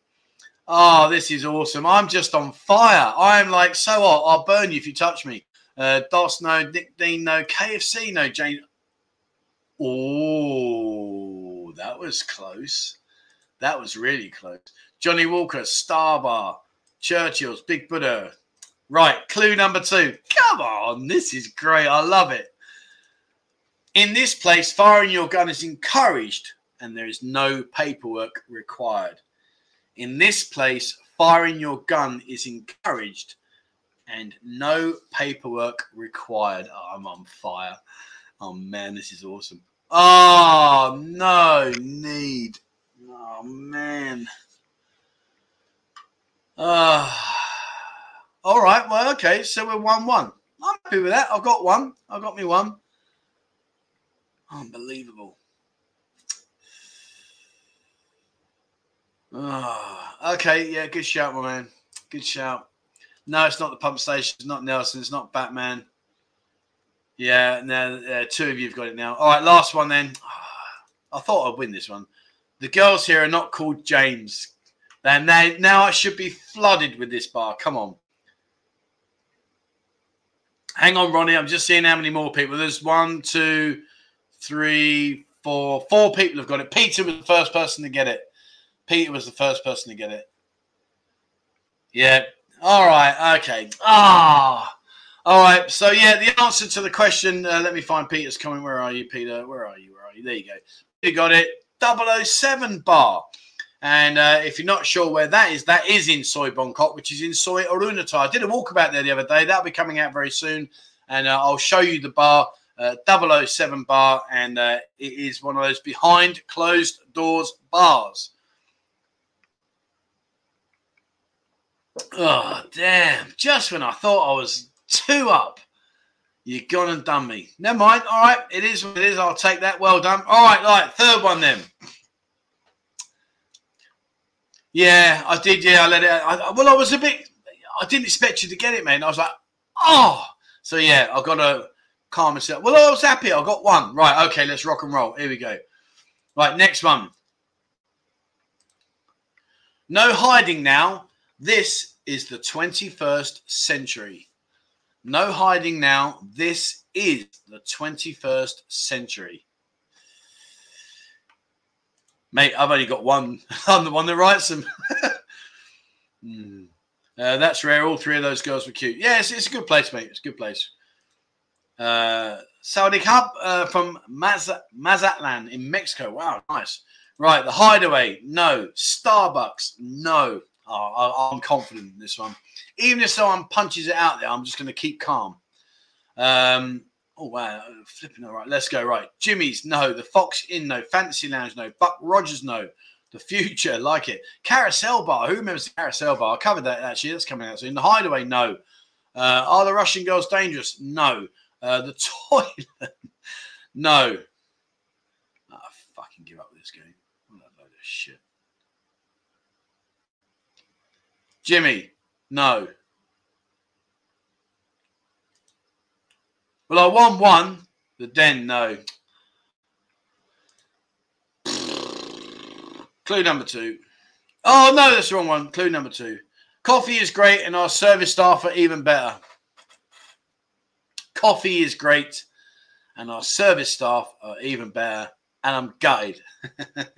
Oh, this is awesome. I'm just on fire. I am like so hot. I'll burn you if you touch me. Uh, Doss, no. Nick Dean, no. K F C, no. Jane. Oh, that was close. That was really close. Johnny Walker, Star Bar, Churchill's, Big Buddha, Right, clue number two. Come on, this is great. I love it. In this place, firing your gun is encouraged and there is no paperwork required. In this place, firing your gun is encouraged and no paperwork required. Oh, I'm on fire. Oh, man, this is awesome. Oh, no need. Oh, man. Ah. Uh. All right, well, okay, so we're one one. I'm happy with that. I've got one. I've got me one. Unbelievable. Oh, okay, yeah, good shout, my man. Good shout. No, it's not the pump station. It's not Nelson. It's not Batman. Yeah, now uh, two of you have got it now. All right, last one then. Oh, I thought I'd win this one. The girls here are not called James. And they, now I should be flooded with this bar. Come on. Hang on, Ronnie. I'm just seeing how many more people. There's one, two, three, four. Four people have got it. Peter was the first person to get it. Peter was the first person to get it. Yeah. All right. Okay. Ah. All right. So, yeah, the answer to the question. Uh, let me find Peter's comment. Where are you, Peter? Where are you? Where are you? There you go. You got it. double oh seven bar. And uh, if you're not sure where that is, that is in Soi Bongkok, which is in Soi Arunachal. I did a walkabout there the other day. That'll be coming out very soon. And uh, I'll show you the bar, uh, double oh seven bar. And uh, it is one of those behind closed doors bars. Oh, damn. Just when I thought I was two up, you've gone and done me. Never mind. All right. It is what it is. I'll take that. Well done. All right. All right. Third one then. Yeah, I did. Yeah, I let it. I, well, I was a bit. I didn't expect you to get it, man. I was like, oh. So yeah, I got to calm myself. Well, I was happy. I got one. Right. Okay, let's rock and roll. Here we go. Right, next one. No hiding now. This is the twenty-first century. No hiding now. This is the twenty-first century. Mate, I've only got one. I'm the one that writes them. mm. uh, that's rare. All three of those girls were cute. Yeah, it's, it's a good place, mate. It's a good place. Uh, Saudi Hub uh, from Maz Mazatlan in Mexico. Wow, nice. Right, the Hideaway. No. Starbucks. No. Oh, I, I'm confident in this one. Even if someone punches it out there, I'm just going to keep calm. Um Oh, wow. Flipping all right. Let's go. Right. Jimmy's, no. The Fox Inn, no. Fantasy Lounge, no. Buck Rogers, no. The Future, like it. Carousel Bar. Who remembers the Carousel Bar? I covered that, actually. That's coming out soon. The Hideaway, no. Uh, are the Russian girls dangerous? No. Uh, the Toilet, no. Oh, I fucking give up with this game. What a load of shit. Jimmy, no. Well, I won one. The Den, no. Clue number two. Oh, no, that's the wrong one. Clue number two. Coffee is great and our service staff are even better. Coffee is great and our service staff are even better. And I'm gutted. uh,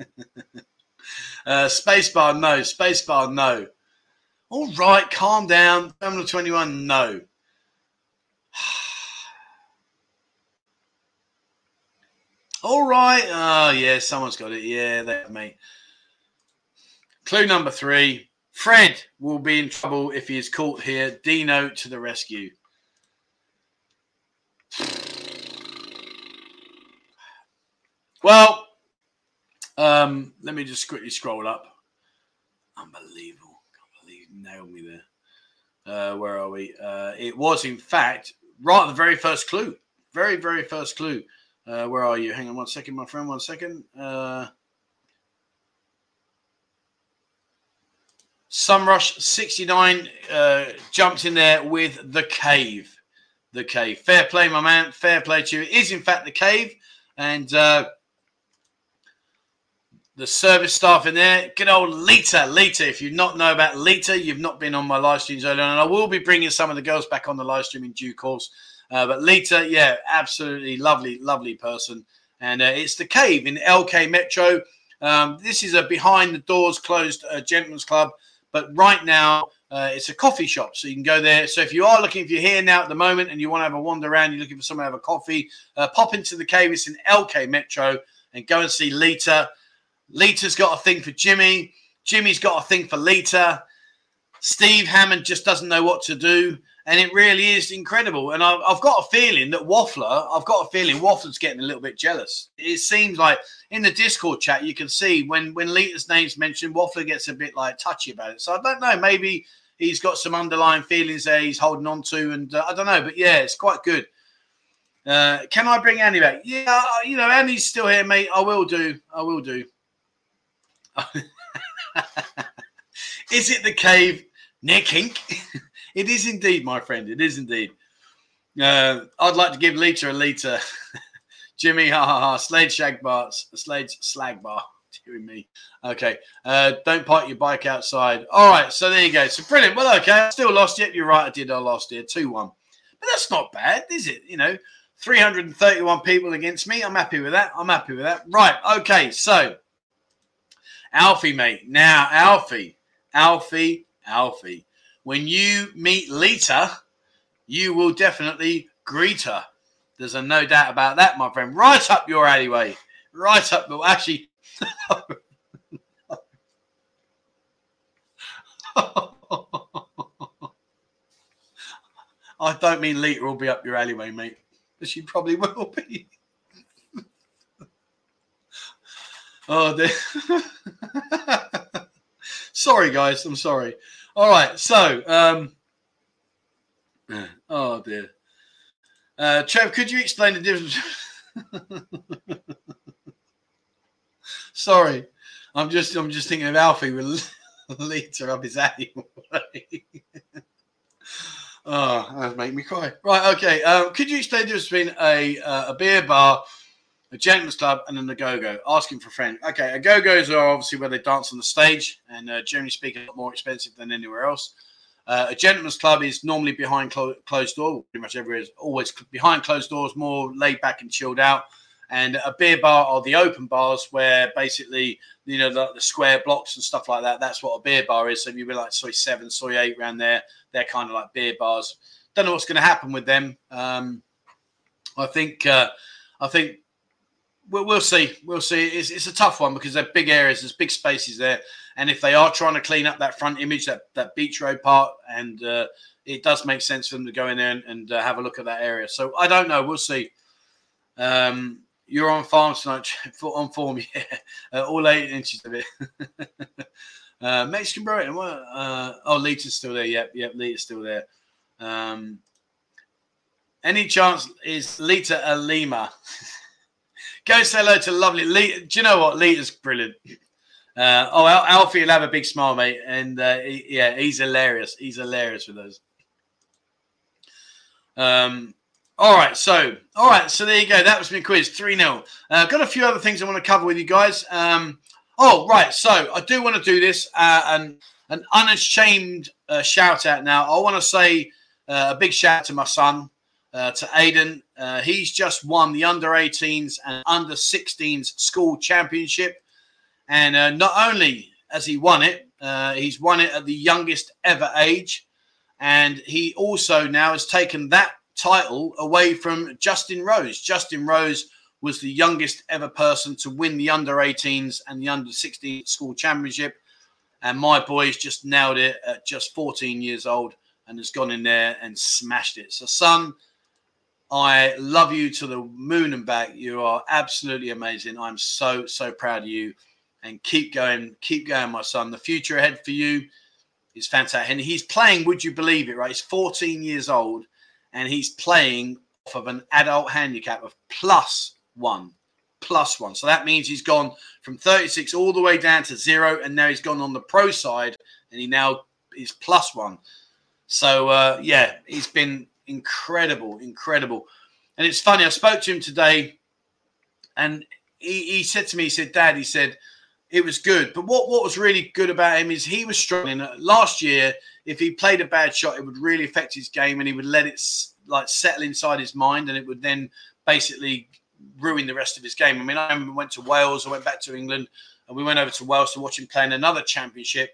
Spacebar, no. Spacebar, no. All right, calm down. Terminal twenty-one, no. All right. Oh, yeah, someone's got it. Yeah, that mate. Clue number three. Fred will be in trouble if he is caught here. Dino to the rescue. Well, um, let me just quickly scroll up. Unbelievable. I can't believe you nailed me there. Uh, where are we? Uh, it was, in fact, right at the very first clue. Very, very first clue. Uh, where are you? Hang on one second, my friend. One second. Uh, Sunrush sixty-nine uh, jumped in there with the cave. The cave. Fair play, my man. Fair play to you. It is, in fact, the cave. And uh, the service staff in there. Good old Lita. Lita. If you not know about Lita, you've not been on my live streams earlier. And I will be bringing some of the girls back on the live stream in due course. Uh, but Lita, yeah, absolutely lovely, lovely person. And uh, it's the Cave in L K Metro. Um, this is a behind-the-doors closed uh, gentlemen's club. But right now, Uh, it's a coffee shop, so you can go there. So if you are looking, if you're here now at the moment and you want to have a wander around, you're looking for somewhere to have a coffee, uh, pop into the Cave. It's in L K Metro, and go and see Lita. Lita's got a thing for Jimmy. Jimmy's got a thing for Lita. Steve Hammond just doesn't know what to do, and it really is incredible. And I've, I've got a feeling that Waffler, I've got a feeling Waffler's getting a little bit jealous. It seems like in the Discord chat, you can see when, when Lita's name's mentioned, Waffler gets a bit like touchy about it. So I don't know, maybe he's got some underlying feelings there he's holding on to, and uh, I don't know, but yeah, it's quite good. Uh, can I bring Annie back? Yeah, you know, Annie's still here, mate. I will do. I will do. Is it the Cave near Kink? It is indeed, my friend. It is indeed. Uh, I'd like to give Lita a Lita. Jimmy, ha ha ha. Slade shag bar. Slade's slag bar. Doing me. Okay. Uh, don't park your bike outside. All right. So there you go. So brilliant. Well, okay. I still lost it. You're right. I did. I lost it. two one. But that's not bad, is it? You know, three hundred thirty-one people against me. I'm happy with that. I'm happy with that. Right. Okay. So Alfie, mate. Now, Alfie. Alfie. Alfie. When you meet Lita, you will definitely greet her. There's a no doubt about that, my friend. Right up your alleyway. Right up. Well, actually. I don't mean Lita will be up your alleyway, mate. But she probably will be. Oh, dear. Sorry, guys. I'm sorry. All right, so, um, oh, dear. Uh, Trev, could you explain the difference? Sorry, I'm just I'm just thinking of Alfie with Lita up his alley. Oh, that's making me cry. Right, okay. Um, could you explain the difference between a, uh, a beer bar, a gentleman's club, and then a go-go? Asking for a friend. Okay, a go-go's are obviously where they dance on the stage, and uh, generally speaking, a lot more expensive than anywhere else. Uh, a gentleman's club is normally behind clo closed doors. Pretty much everywhere is always behind closed doors, more laid back and chilled out. And a beer bar are the open bars where basically, you know, the, the square blocks and stuff like that. That's what a beer bar is. So if you were like Soy seven, Soy eight around there, they're kind of like beer bars. Don't know what's going to happen with them. Um, I think, uh, I think, We'll, we'll see. We'll see. It's, it's a tough one because they're big areas. There's big spaces there. And if they are trying to clean up that front image, that, that beach road part, and uh, it does make sense for them to go in there and, and uh, have a look at that area. So I don't know. We'll see. Um, you're on farm tonight. On form, yeah. Uh, all eight inches of it. uh, Mexican bro. Uh, oh, Lita's still there. Yep, yep. Lita's still there. Um, any chance is Lita a Lima? Go say hello to lovely Lita. Do you know what? Lita's brilliant. Uh, oh, Al Alfie will have a big smile, mate. And, uh, he, yeah, he's hilarious. He's hilarious with those. Um, all right. So, all right. So, there you go. That was my quiz. three nil. Uh, got a few other things I want to cover with you guys. Um, oh, right. So, I do want to do this. Uh, an, an unashamed uh, shout-out now. I want to say uh, a big shout-out to my son. Uh, to Aiden, uh, he's just won the under eighteens and under sixteens school championship, and uh, not only has he won it, uh, he's won it at the youngest ever age, and he also now has taken that title away from Justin Rose. Justin Rose was the youngest ever person to win the under eighteens and the under sixteen school championship, and my boy's just nailed it at just fourteen years old and has gone in there and smashed it. So, son, I love you to the moon and back. You are absolutely amazing. I'm so, so proud of you. And keep going. Keep going, my son. The future ahead for you is fantastic. And he's playing, would you believe it, right? He's fourteen years old, and he's playing off of an adult handicap of plus one. Plus one. So that means he's gone from thirty-six all the way down to zero, and now he's gone on the pro side, and he now is plus one. So, uh, yeah, he's been incredible, incredible. And it's funny, I spoke to him today, and he, he said to me, he said, Dad, he said, it was good. But what, what was really good about him is he was struggling. Last year, if he played a bad shot, it would really affect his game, and he would let it like settle inside his mind, and it would then basically ruin the rest of his game. I mean, I went to Wales, I went back to England, and we went over to Wales to watch him play in another championship.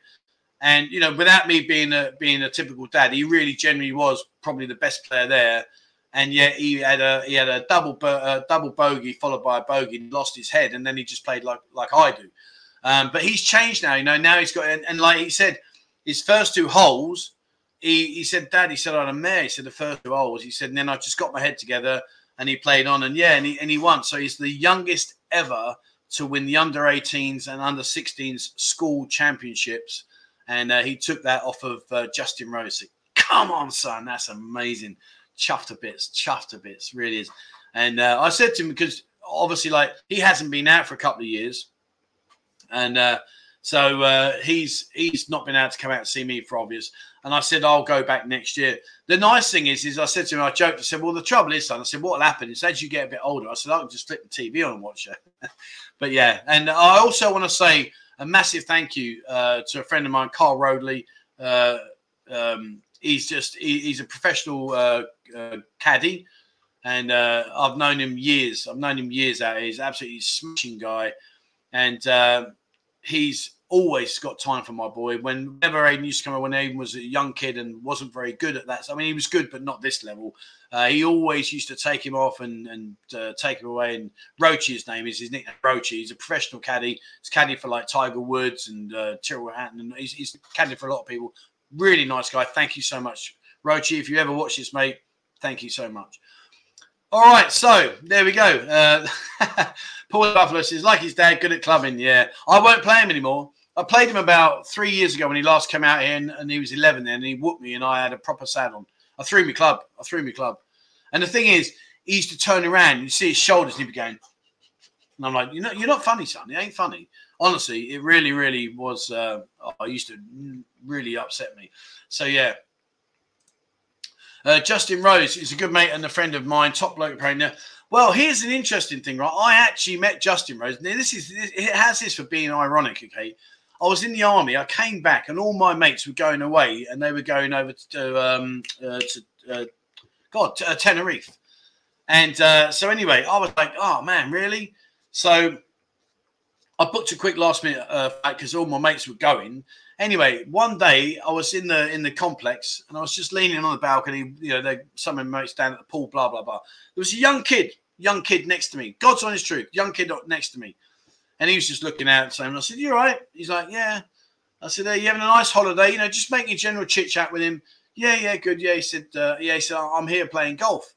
And, you know, without me being a being a typical dad, he really generally was probably the best player there. And yet he had a he had a double a double bogey followed by a bogey, and lost his head, and then he just played like like I do. Um, but he's changed now, you know. Now he's got and, and like he said, his first two holes, he he said, Dad, he said I'm a mare. He said the first two holes, he said, and then I just got my head together and he played on, and yeah, and he and he won. So he's the youngest ever to win the under eighteens and under sixteens school championships. And uh, he took that off of uh, Justin Rose. Come on, son, that's amazing. Chuffed to bits, chuffed to bits, really is. And uh, I said to him, because obviously, like, he hasn't been out for a couple of years. And uh, so uh, he's he's not been able to come out and see me for obvious. And I said, I'll go back next year. The nice thing is, is I said to him, I joked, I said, well, the trouble is, son, I said, what'll happen is as you get a bit older, I said, I can just flip the T V on and watch it. But yeah, and I also want to say a massive thank you uh, to a friend of mine, Carl Rodley. Uh, um, he's just he, he's a professional uh, uh, caddy, and uh, I've known him years. I've known him years out. He's an absolutely smashing guy, and uh, he's always got time for my boy. Whenever Aidan used to come, when Aidan was a young kid and wasn't very good at that, I mean, he was good but not this level. Uh, he always used to take him off and and uh, take him away. And Roachy, his name is his nickname, Roachy. He's a professional caddy. He's caddy for like Tiger Woods and uh, Tyrrell Hatton, and he's, he's caddy for a lot of people. Really nice guy. Thank you so much, Roachy. If you ever watch this, mate, thank you so much. All right, so there we go. Uh, Paul Buffalo says, like his dad, good at clubbing. Yeah, I won't play him anymore. I played him about three years ago when he last came out here, and, and he was eleven then, and he whooped me, and I had a proper sad on. I threw me club. I threw me club. And the thing is, he used to turn around. You see his shoulders, and he'd be going. And I'm like, you know, you're not funny, son. It ain't funny. Honestly, it really, really was. Uh, I used to really upset me. So, yeah. Uh, Justin Rose is a good mate and a friend of mine, top bloke playing now. Well, here's an interesting thing, right? I actually met Justin Rose. Now, this is, it has this for being ironic, okay? I was in the army. I came back, and all my mates were going away, and they were going over to, um, uh, to uh, God, to, uh, Tenerife. And uh, so anyway, I was like, oh, man, really? So I booked a quick last-minute uh, flight because all my mates were going. Anyway, one day I was in the in the complex, and I was just leaning on the balcony. You know, they, some of my mates down at the pool, blah, blah, blah. There was a young kid, young kid next to me. God's honest truth, young kid next to me. And he was just looking out and saying, I said, you all right? He's like, yeah. I said, hey, you having a nice holiday? You know, just making a general chit-chat with him. Yeah, yeah, good. Yeah, he said, uh, yeah, he said, I'm here playing golf.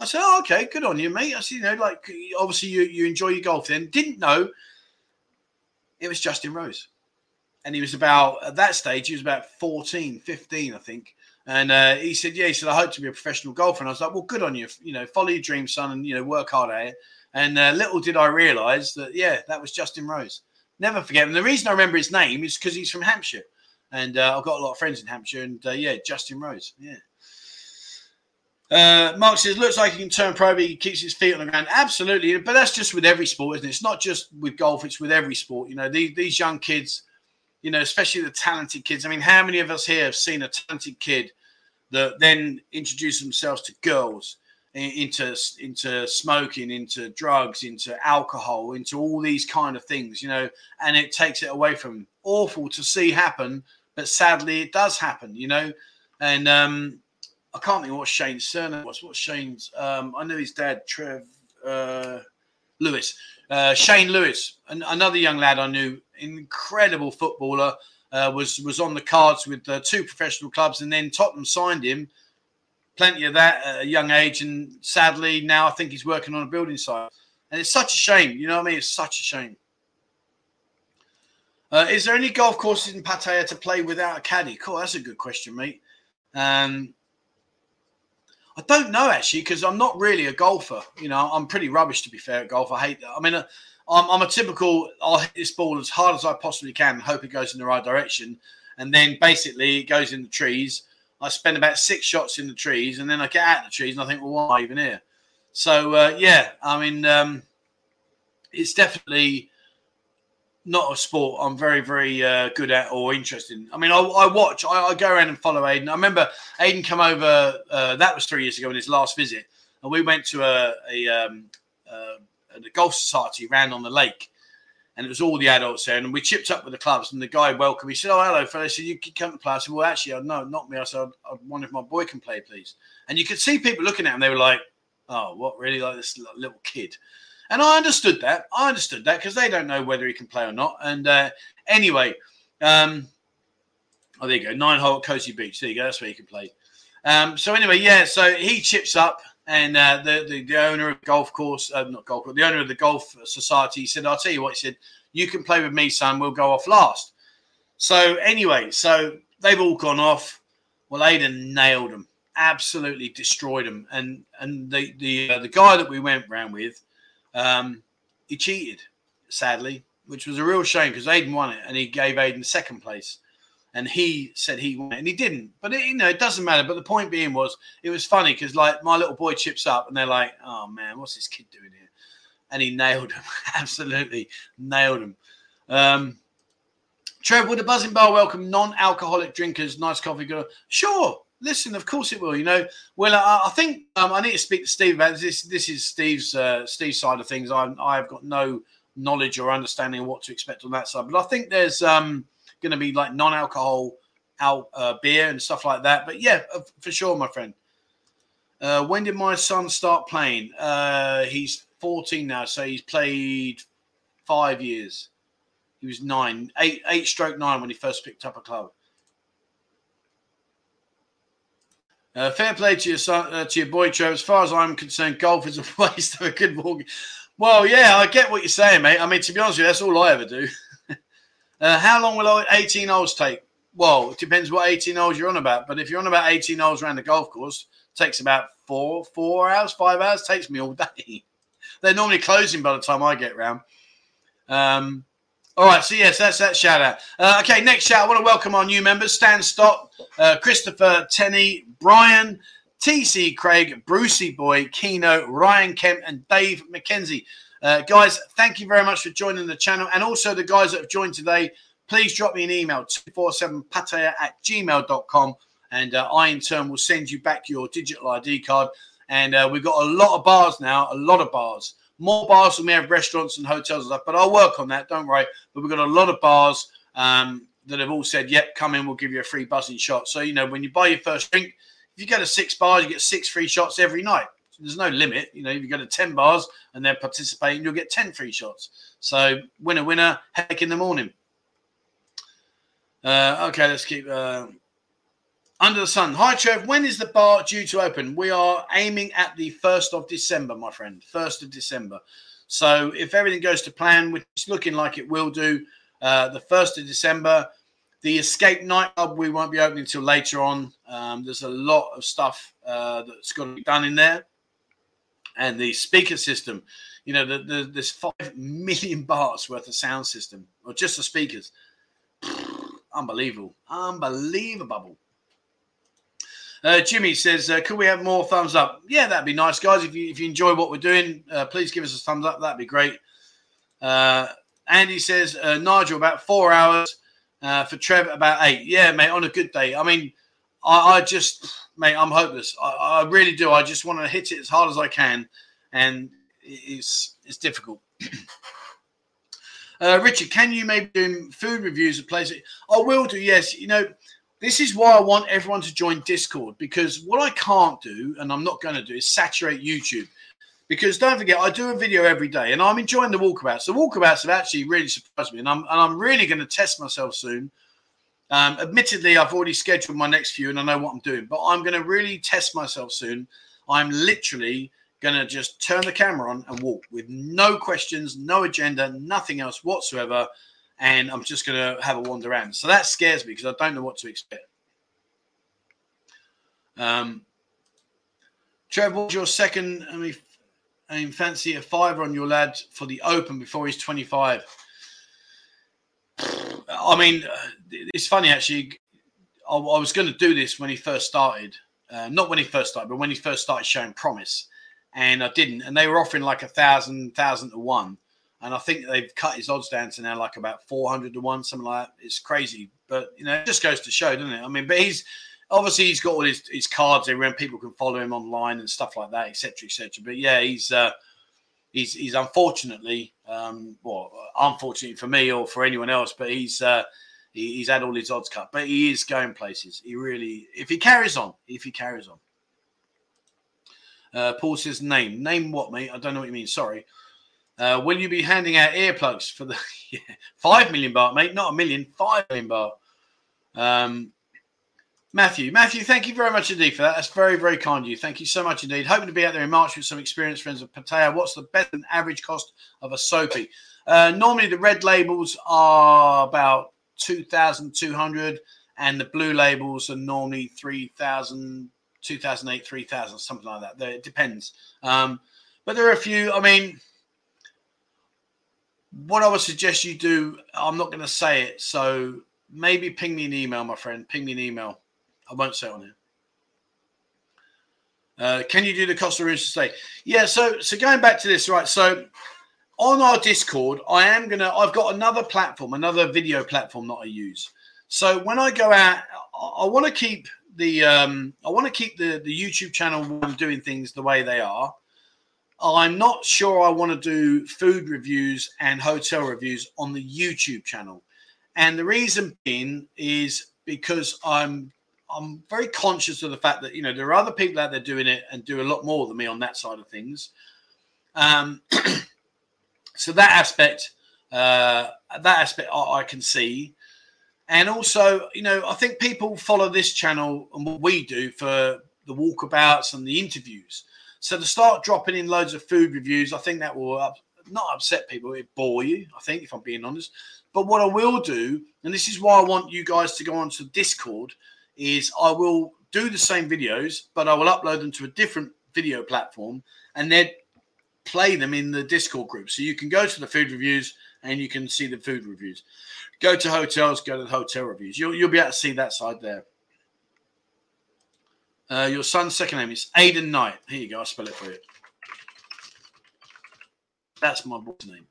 I said, oh, okay, good on you, mate. I said, you know, like, obviously you, you enjoy your golf then. Didn't know it was Justin Rose. And he was about, at that stage, he was about fourteen, fifteen, I think. And uh, he said, yeah, he said, I hope to be a professional golfer. And I was like, well, good on you. You know, follow your dream, son, and, you know, work hard at it. And uh, little did I realise that, yeah, that was Justin Rose. Never forget him. And the reason I remember his name is because he's from Hampshire. And uh, I've got a lot of friends in Hampshire. And, uh, yeah, Justin Rose. Yeah. Uh, Mark says, looks like he can turn pro, but he keeps his feet on the ground. Absolutely. But that's just with every sport, isn't it? It's not just with golf. It's with every sport. You know, these, these young kids, you know, especially the talented kids. I mean, how many of us here have seen a talented kid that then introduced themselves to girls, into into smoking, into drugs, into alcohol, into all these kind of things, you know, and it takes it away from them. Awful to see happen, but sadly it does happen, you know. And um I can't think what Shane's surname was. What's Shane's? um I know his dad, Trev uh Lewis, uh Shane Lewis, an, another young lad I knew, incredible footballer, uh was was on the cards with uh, two professional clubs, and then Tottenham signed him. Plenty of that at a young age, and sadly now I think he's working on a building site. And it's such a shame, you know what I mean? It's such a shame. Uh, is there any golf courses in Pattaya to play without a caddy? Cool, that's a good question, mate. Um, I don't know, actually, because I'm not really a golfer. You know, I'm pretty rubbish, to be fair, at golf. I hate that. I mean, I'm, I'm a typical, I'll hit this ball as hard as I possibly can, hope it goes in the right direction. And then basically it goes in the trees. I spend about six shots in the trees, and then I get out of the trees, and I think, well, why am I even here? So, uh, yeah, I mean, um, it's definitely not a sport I'm very, very uh, good at or interested in. I mean, I, I watch. I, I go around and follow Aidan. I remember Aidan come over, uh, that was three years ago in his last visit, and we went to a, a, um, uh, a golf society round on the lake. and it was all the adults there, and we chipped up with the clubs, and the guy welcomed me. He said, "Oh, hello, fella. So you can come to play?" I said, "Well, actually, no, not me." I said, "I wonder if my boy can play, please." And you could see people looking at him. They were like, "Oh, what, really? Like this little kid?" And I understood that. I understood that because they don't know whether he can play or not. And uh, anyway, um, oh, there you go. Nine hole at Cozy Beach. There you go. That's where you can play. Um, so anyway, yeah, so he chips up. And uh, the, the, the owner of the golf course, uh, not golf, but the owner of the golf society, he said, "I'll tell you what," he said, "you can play with me, son. We'll go off last." So anyway, so they've all gone off. Well, Aiden nailed them, absolutely destroyed them. And and the the uh, the guy that we went round with, um, he cheated, sadly, which was a real shame because Aiden won it, and he gave Aiden second place. And he said he won it, and he didn't. But, it, you know, it doesn't matter. But the point being was it was funny because, like, my little boy chips up and they're like, "Oh, man, what's this kid doing here?" And he nailed him. Absolutely nailed him. Um, Trev, would a buzzing bar welcome non-alcoholic drinkers? Nice coffee. Good. Sure. Listen, of course it will. You know, well, I, I think um, I need to speak to Steve about this. This is Steve's uh, Steve's side of things. I, I've got no knowledge or understanding of what to expect on that side. But I think there's... Um, going to be like non-alcohol out uh, beer and stuff like that, but yeah, for sure, my friend. Uh, when did my son start playing? Uh, he's fourteen now, so he's played five years. He was nine, eight, eight stroke nine when he first picked up a club. Uh, fair play to your son, uh, to your boy, Trevor. As far as I'm concerned, golf is a waste of a good walk. Well, yeah, I get what you're saying, mate. I mean, to be honest with you, that's all I ever do. Uh, how long will eighteen holes take? Well, it depends what eighteen holes you're on about. But if you're on about eighteen holes around the golf course, it takes about four, four hours, five hours. It takes me all day. They're normally closing by the time I get round. Um, all right, so yes, that's that shout out. Uh, okay, next shout, I want to welcome our new members, Stan Stott, uh, Christopher Tenney, Brian, T C Craig, Brucey Boy, Keno, Ryan Kemp, and Dave McKenzie. Uh, guys, thank you very much for joining the channel. And also the guys that have joined today, please drop me an email, two four seven pataya at gmail dot com. And uh, I, in turn, will send you back your digital I D card. And uh, we've got a lot of bars now, a lot of bars. More bars than we have restaurants and hotels and stuff. But I'll work on that, don't worry. But we've got a lot of bars um, that have all said, yep, come in, we'll give you a free buzzing shot. So, you know, when you buy your first drink, if you go to six bars, you get six free shots every night. There's no limit. You know, if you go to ten bars and they're participating, you'll get ten free shots. So winner, winner, heck in the morning. Uh, okay, let's keep uh, under the sun. Hi, Trev. When is the bar due to open? We are aiming at the first of December, my friend, first of December. So if everything goes to plan, which is looking like it will do, uh, the first of December, the Escape nightclub, we won't be opening until later on. Um, there's a lot of stuff uh, that's got to be done in there. And the speaker system, you know, the, the, there's five million bars worth of sound system, or just the speakers. Unbelievable. Unbelievable. Uh, Jimmy says, uh, could we have more thumbs up? Yeah, that'd be nice, guys. If you, if you enjoy what we're doing, uh, please give us a thumbs up. That'd be great. Uh, Andy says, uh, Nigel, about four hours. Uh, for Trev, about eight. Yeah, mate, on a good day. I mean, I, I just... Mate, I'm hopeless. I, I really do. I just want to hit it as hard as I can, and it's it's difficult. uh, Richard, can you maybe do food reviews of places? I will do, yes. You know, this is why I want everyone to join Discord, because what I can't do, and I'm not going to do, is saturate YouTube. Because don't forget, I do a video every day, and I'm enjoying the walkabouts. The walkabouts have actually really surprised me, and I'm, and I'm really going to test myself soon. Um, admittedly, I've already scheduled my next few and I know what I'm doing, but I'm going to really test myself soon. I'm literally going to just turn the camera on and walk with no questions, no agenda, nothing else whatsoever. And I'm just going to have a wander around. So that scares me because I don't know what to expect. Um, Trevor, what's your second, I mean, I mean, fancy a fiver on your lad for the Open before he's twenty-five? I mean, it's funny, actually. I, I was going to do this when he first started. Uh, not when he first started, but when he first started showing promise. And I didn't. And they were offering like a thousand, thousand to one. And I think they've cut his odds down to now like about four hundred to one, something like that. It's crazy. But, you know, it just goes to show, doesn't it? I mean, but he's obviously he's got all his, his cards everywhere, and people can follow him online and stuff like that, et cetera, et cetera. But yeah, he's, uh, he's, he's unfortunately, um, well, unfortunately for me or for anyone else, but he's uh, he, he's had all his odds cut. But he is going places. He really, if he carries on, if he carries on. Uh, Paul says, name. Name what, mate? I don't know what you mean. Sorry. Uh, will you be handing out earplugs for the yeah, five million baht, mate? Not a million, five million baht. Um, Matthew, Matthew, thank you very much indeed for that. That's very, very kind of you. Thank you so much indeed. Hoping to be out there in March with some experienced friends of Pattaya. What's the best and average cost of a soapie? Uh, normally the red labels are about two thousand two hundred and the blue labels are normally three thousand, two thousand eight, three thousand, something like that. It depends. Um, but there are a few, I mean, what I would suggest you do, I'm not going to say it, so maybe ping me an email, my friend. Ping me an email. I won't say it on here. Uh, can you do the cost of rooms to stay? Yeah, so so going back to this, right, so on our Discord, I am going to, I've got another platform, another video platform that I use. So when I go out, I, I want to keep the, um, I want to keep the, the YouTube channel doing things the way they are. I'm not sure I want to do food reviews and hotel reviews on the YouTube channel. And the reason being is because I'm I'm very conscious of the fact that, you know, there are other people out there doing it and do a lot more than me on that side of things. Um, so that aspect, uh, that aspect I, I can see. And also, you know, I think people follow this channel and what we do for the walkabouts and the interviews. So to start dropping in loads of food reviews, I think that will up, not upset people. It bore you, I think, if I'm being honest. But what I will do, and this is why I want you guys to go onto Discord, is I will do the same videos, but I will upload them to a different video platform and then play them in the Discord group. So you can go to the food reviews and you can see the food reviews. Go to hotels, go to the hotel reviews. You'll, you'll be able to see that side there. Uh, your son's second name is Aiden Knight. Here you go. I'll spell it for you. That's my boy's name.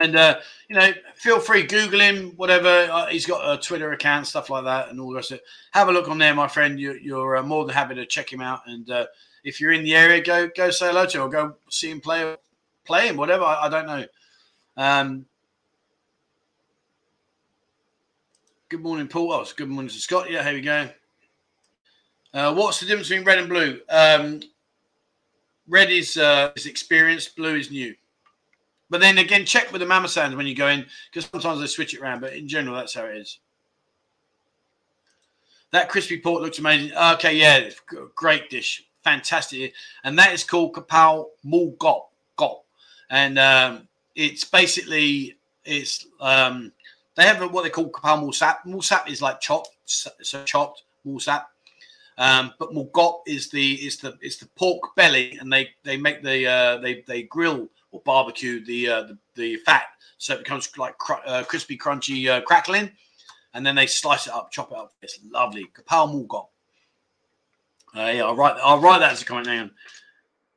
And, uh, you know, feel free. Google him, whatever. Uh, he's got a Twitter account, stuff like that, and all the rest of it. Have a look on there, my friend. You, you're uh, more than happy to check him out. And uh, if you're in the area, go go say hello to him or go see him play, play him, whatever. I, I don't know. Um, good morning, Paul. Oh, it's good morning to Scott. Yeah, here we go. Uh, what's the difference between red and blue? Um, red is, uh, is experienced, blue is new. But then again, check with the mama sands when you go in, because sometimes they switch it around. But in general, that's how it is. That crispy pork looks amazing. Okay, yeah, great dish, fantastic. And that is called Kapau Mul Gop Gop, and um, it's basically it's um, they have what they call Kapau Mul Sap. Mul Sap is like chopped, so chopped Mul Sap. Um, but mulgop is the is the is the pork belly, and they they make the uh, they they grill or barbecue the uh, the, the fat, so it becomes like cr uh, crispy, crunchy, uh, crackling, and then they slice it up, chop it up. It's lovely. Kapau mulgop. Uh, yeah, I'll write I'll write that as a comment down.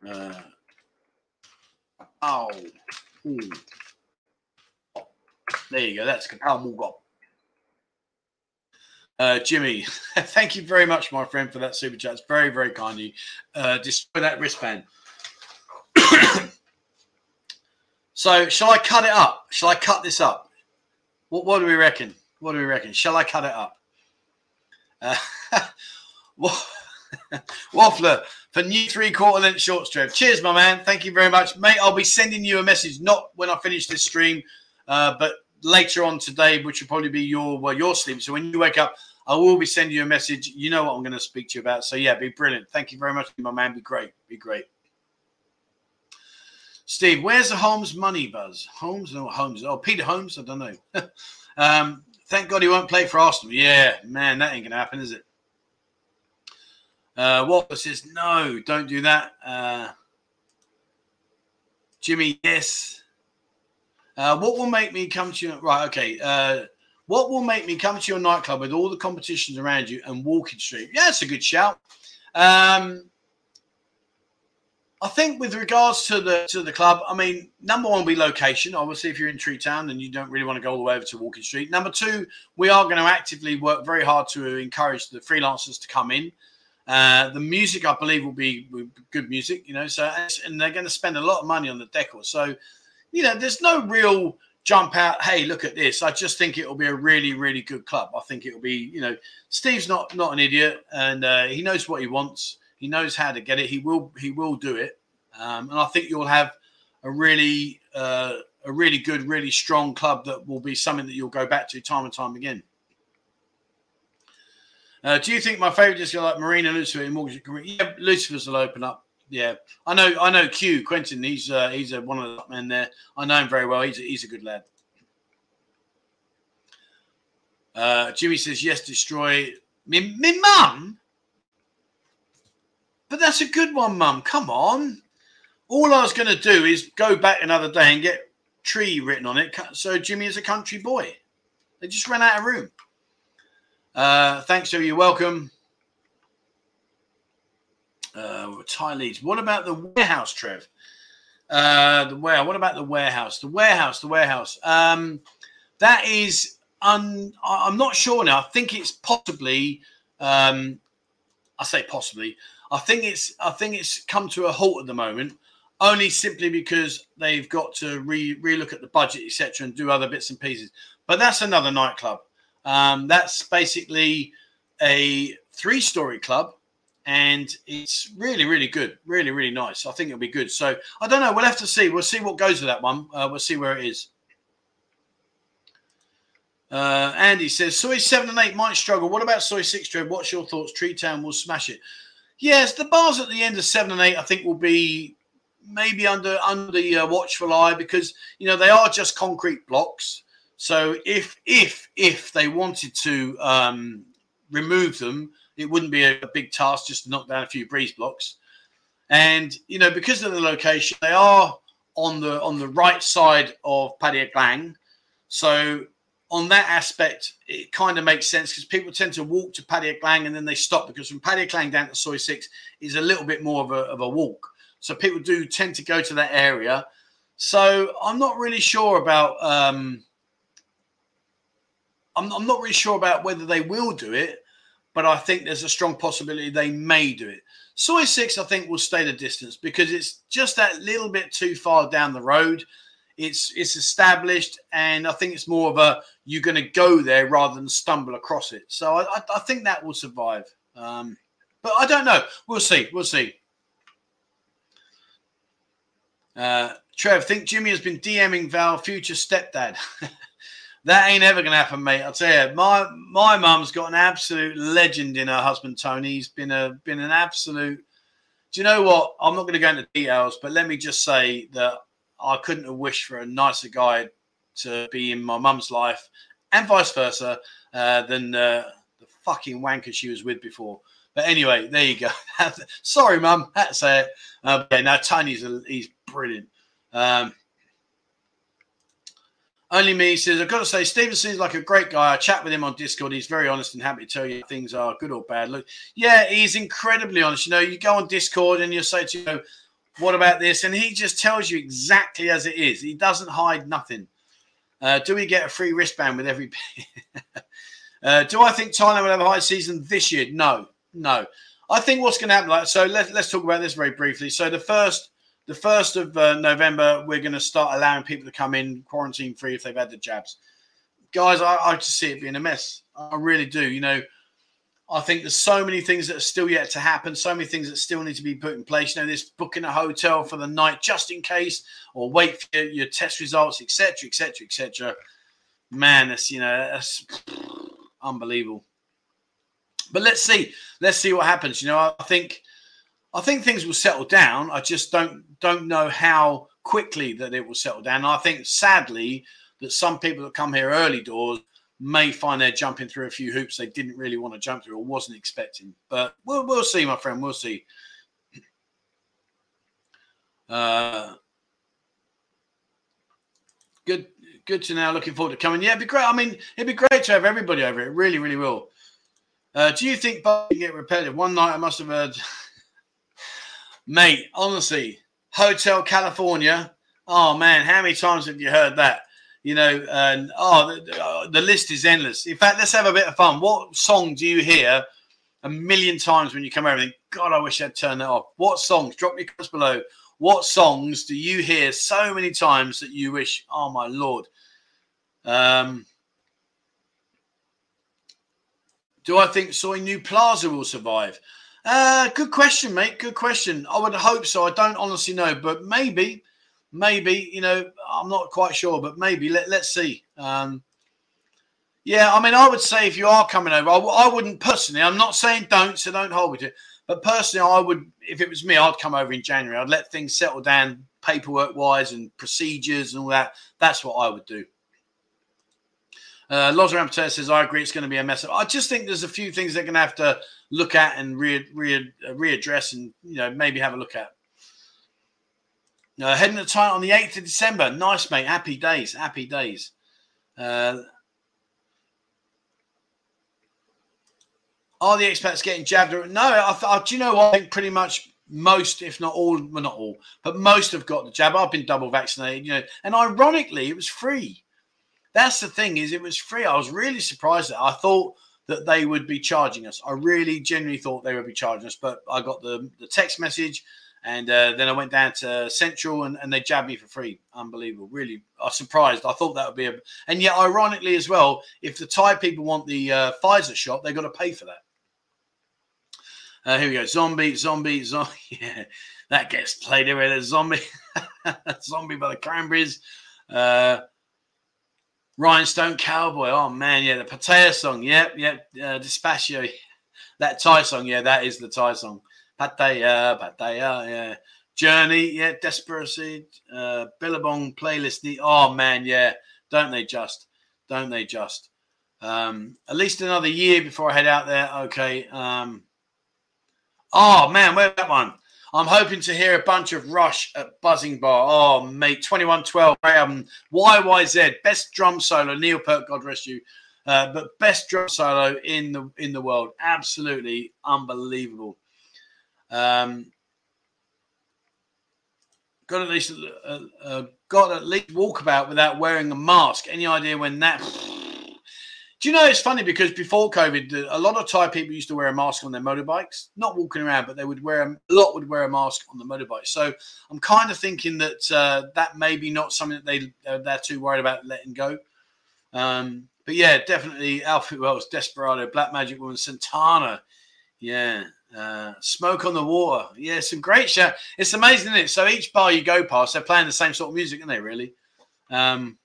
Uh, oh, ooh. There you go. That's Kapau mulgop. Uh, Jimmy, thank you very much, my friend, for that super chat. It's very, very kind of you. Uh, destroy that wristband. So, shall I cut it up? Shall I cut this up? What, what do we reckon? What do we reckon? Shall I cut it up? Uh, Waffler, for new three-quarter length short strip. Cheers, my man. Thank you very much. Mate, I'll be sending you a message, not when I finish this stream, uh, but later on today, which will probably be your well, your sleep. So when you wake up, I will be sending you a message. You know what I'm going to speak to you about. So yeah, be brilliant. Thank you very much, my man. Be great. Be great. Steve, where's the Holmes money buzz? Holmes, no Holmes. Oh, Peter Holmes. I don't know. um, thank God he won't play for Arsenal. Yeah, man, that ain't going to happen, is it? Uh, Wallace says no. Don't do that. Uh, Jimmy, yes. Uh, what will make me come to your right? Okay. Uh, what will make me come to your nightclub with all the competitions around you and walking street? Yeah, that's a good shout. Um, I think with regards to the to the club, I mean, number one will be location. Obviously, if you're in Tree Town, then you don't really want to go all the way over to Walking Street. Number two, we are going to actively work very hard to encourage the freelancers to come in. Uh, the music, I believe, will be good music, you know. So, and they're going to spend a lot of money on the decor. So, you know, there's no real jump out, hey, look at this. I just think it'll be a really, really good club. I think it'll be, you know, Steve's not not an idiot, and uh, he knows what he wants. He knows how to get it. He will he will do it. Um, and I think you'll have a really uh, a really good, really strong club that will be something that you'll go back to time and time again. Uh, do you think my favourite is like Marina Lucifer in Mortgage? Yeah, Lucifer's will open up. Yeah, I know. I know Q Quentin. He's uh, he's a, one of the men there. I know him very well. He's a, he's a good lad. Uh, Jimmy says yes. Destroy me, me mum. But that's a good one, mum. Come on. All I was going to do is go back another day and get tree written on it. So Jimmy is a country boy. They just ran out of room. Uh, thanks, so you're welcome. Uh, Ty Leeds. What about the warehouse, Trev? Uh, the where? What about the warehouse? The warehouse. The warehouse. Um, that is. Un, I'm not sure now. I think it's possibly. Um, I say possibly. I think it's. I think it's come to a halt at the moment, only simply because they've got to re relook at the budget, et cetera, and do other bits and pieces. But that's another nightclub. Um, that's basically a three-story club, and it's really, really good, really, really nice. I think it'll be good. So I don't know. We'll have to see. We'll see what goes with that one. Uh, we'll see where it is. Uh, Andy says, Soy seven and eight might struggle. What about Soy six, Trev? What's your thoughts? Tree Town will smash it. Yes, the bars at the end of seven and eight, I think, will be maybe under, under the uh, watchful eye because, you know, they are just concrete blocks. So if if if they wanted to um, remove them, it wouldn't be a, a big task just to knock down a few breeze blocks. And you know, because of the location, they are on the on the right side of Padilla Klang. So on that aspect, it kind of makes sense because people tend to walk to Padilla Klang and then they stop because from Padilla Klang down to Soy Six is a little bit more of a of a walk. So people do tend to go to that area. So I'm not really sure about. Um, I'm not really sure about whether they will do it, but I think there's a strong possibility they may do it. Soy six, I think, will stay the distance because it's just that little bit too far down the road. It's it's established, and I think it's more of a you're going to go there rather than stumble across it. So I, I, I think that will survive. Um, but I don't know. We'll see. We'll see. Uh, Trev, think Jimmy has been DMing Val, future stepdad. That ain't ever going to happen, mate. I'll tell you, my my mum's got an absolute legend in her husband, Tony. He's been, a, been an absolute... Do you know what? I'm not going to go into details, but let me just say that I couldn't have wished for a nicer guy to be in my mum's life and vice versa uh, than uh, the fucking wanker she was with before. But anyway, there you go. Sorry, mum. Had to say it. Uh, yeah, no, Tony's a, he's brilliant. Um Only me says, I've got to say, Steven seems like a great guy. I chat with him on Discord. He's very honest and happy to tell you things are good or bad. Look, yeah, he's incredibly honest. You know, you go on Discord and you'll say to you, what about this? And he just tells you exactly as it is. He doesn't hide nothing. Uh, do we get a free wristband with every... uh, do I think Thailand will have a high season this year? No, no. I think what's going to happen... Like, so let, let's talk about this very briefly. So the first... The first of uh, November, we're going to start allowing people to come in quarantine-free if they've had the jabs. Guys, I, I just see it being a mess. I really do. You know, I think there's so many things that are still yet to happen, so many things that still need to be put in place. You know, this booking a hotel for the night just in case or wait for your, your test results, et cetera, et cetera, et cetera. Man, that's, you know, that's unbelievable. But let's see. Let's see what happens. You know, I think... I think things will settle down. I just don't don't know how quickly that it will settle down. I think, sadly, that some people that come here early doors may find they're jumping through a few hoops they didn't really want to jump through or wasn't expecting. But we'll, we'll see, my friend. We'll see. Uh, good good to know. Looking forward to coming. Yeah, it'd be great. I mean, it'd be great to have everybody over. It really, really will. Uh, do you think Bob can get repetitive? One night I must have heard... Mate, honestly, Hotel California, oh, man, how many times have you heard that? You know, and oh, the, the list is endless. In fact, let's have a bit of fun. What song do you hear a million times when you come over and think, God, I wish I'd turned that off. What songs? Drop me comments below. What songs do you hear so many times that you wish, oh, my Lord? Um, do I think Soy New Plaza will survive? Uh, good question, mate. Good question. I would hope so. I don't honestly know, but maybe, maybe, you know, I'm not quite sure, but maybe. Let, let's see. Um, yeah, I mean, I would say if you are coming over, I, I wouldn't personally, I'm not saying don't, so don't hold me to it. But personally, I would, if it was me, I'd come over in January. I'd let things settle down paperwork-wise and procedures and all that. That's what I would do. Uh, Loz Rampeter says, I agree, it's going to be a mess up. I just think there's a few things they're going to have to look at and re re readdress and, you know, maybe have a look at. Uh, heading to Thailand on the eighth of December. Nice, mate. Happy days. Happy days. Uh, Are the expats getting jabbed? Or, no, I, I, do you know what? I think pretty much most, if not all, well, not all, but most have got the jab. I've been double vaccinated, you know. And ironically, it was free. That's the thing, is it was free. I was really surprised that I thought that they would be charging us. I really genuinely thought they would be charging us. But I got the, the text message, and uh, then I went down to Central, and, and they jabbed me for free. Unbelievable. Really, I was surprised. I thought that would be a – and yet, ironically as well, if the Thai people want the uh, Pfizer shot, they've got to pay for that. Uh, here we go. Zombie, zombie, zombie. Yeah, that gets played everywhere. There's zombie. Zombie by the Cranberries. Uh, Rhinestone Cowboy. Oh, man. Yeah, the Pattaya song. Yep, yep. Uh, Dispatio. That Thai song. Yeah, that is the Thai song. Pattaya, Pattaya. Yeah. Journey. Yeah, Desperacy. Uh, Billabong playlist. Oh, man. Yeah. Don't they just? Don't they just? Um, at least another year before I head out there. Okay. Um, Oh, man, where's that one? I'm hoping to hear a bunch of Rush at Buzzing Bar. Oh, mate, twenty-one twelve album. Y Y Z, best drum solo. Neil Peart, God rest you. Uh, but best drum solo in the in the world. Absolutely unbelievable. Um, got at least uh, uh, got at least walkabout without wearing a mask. Any idea when that? Do you know, it's funny because before COVID, a lot of Thai people used to wear a mask on their motorbikes, not walking around, but they would wear a, a lot would wear a mask on the motorbike. So I'm kind of thinking that uh, that may be not something that they, uh, they're too worried about letting go. Um, but, yeah, definitely Alfie Wells, Desperado, Black Magic Woman, Santana. Yeah. Uh, Smoke on the Water. Yeah, some great show. It's amazing, isn't it? So each bar you go past, they're playing the same sort of music, aren't they, really? Um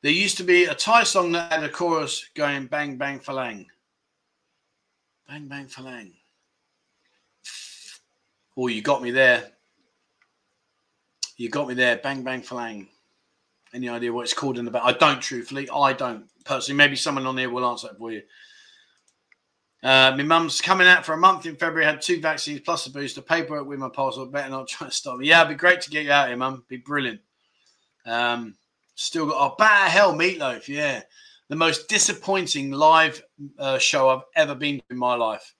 There used to be a Thai song that had a chorus going bang, bang, phalang. Bang, bang, phalang. Oh, you got me there. You got me there. Bang, bang, phalang. Any idea what it's called in the back? I don't, truthfully. I don't, personally. Maybe someone on here will answer that for you. Uh, my mum's coming out for a month in February. Had two vaccines plus a booster. Paperwork with my passport. Better not try to stop me. Yeah, it'd be great to get you out here, mum. Be brilliant. Um... Still got our oh, bad hell Meatloaf, yeah. The most disappointing live uh, show I've ever been to in my life.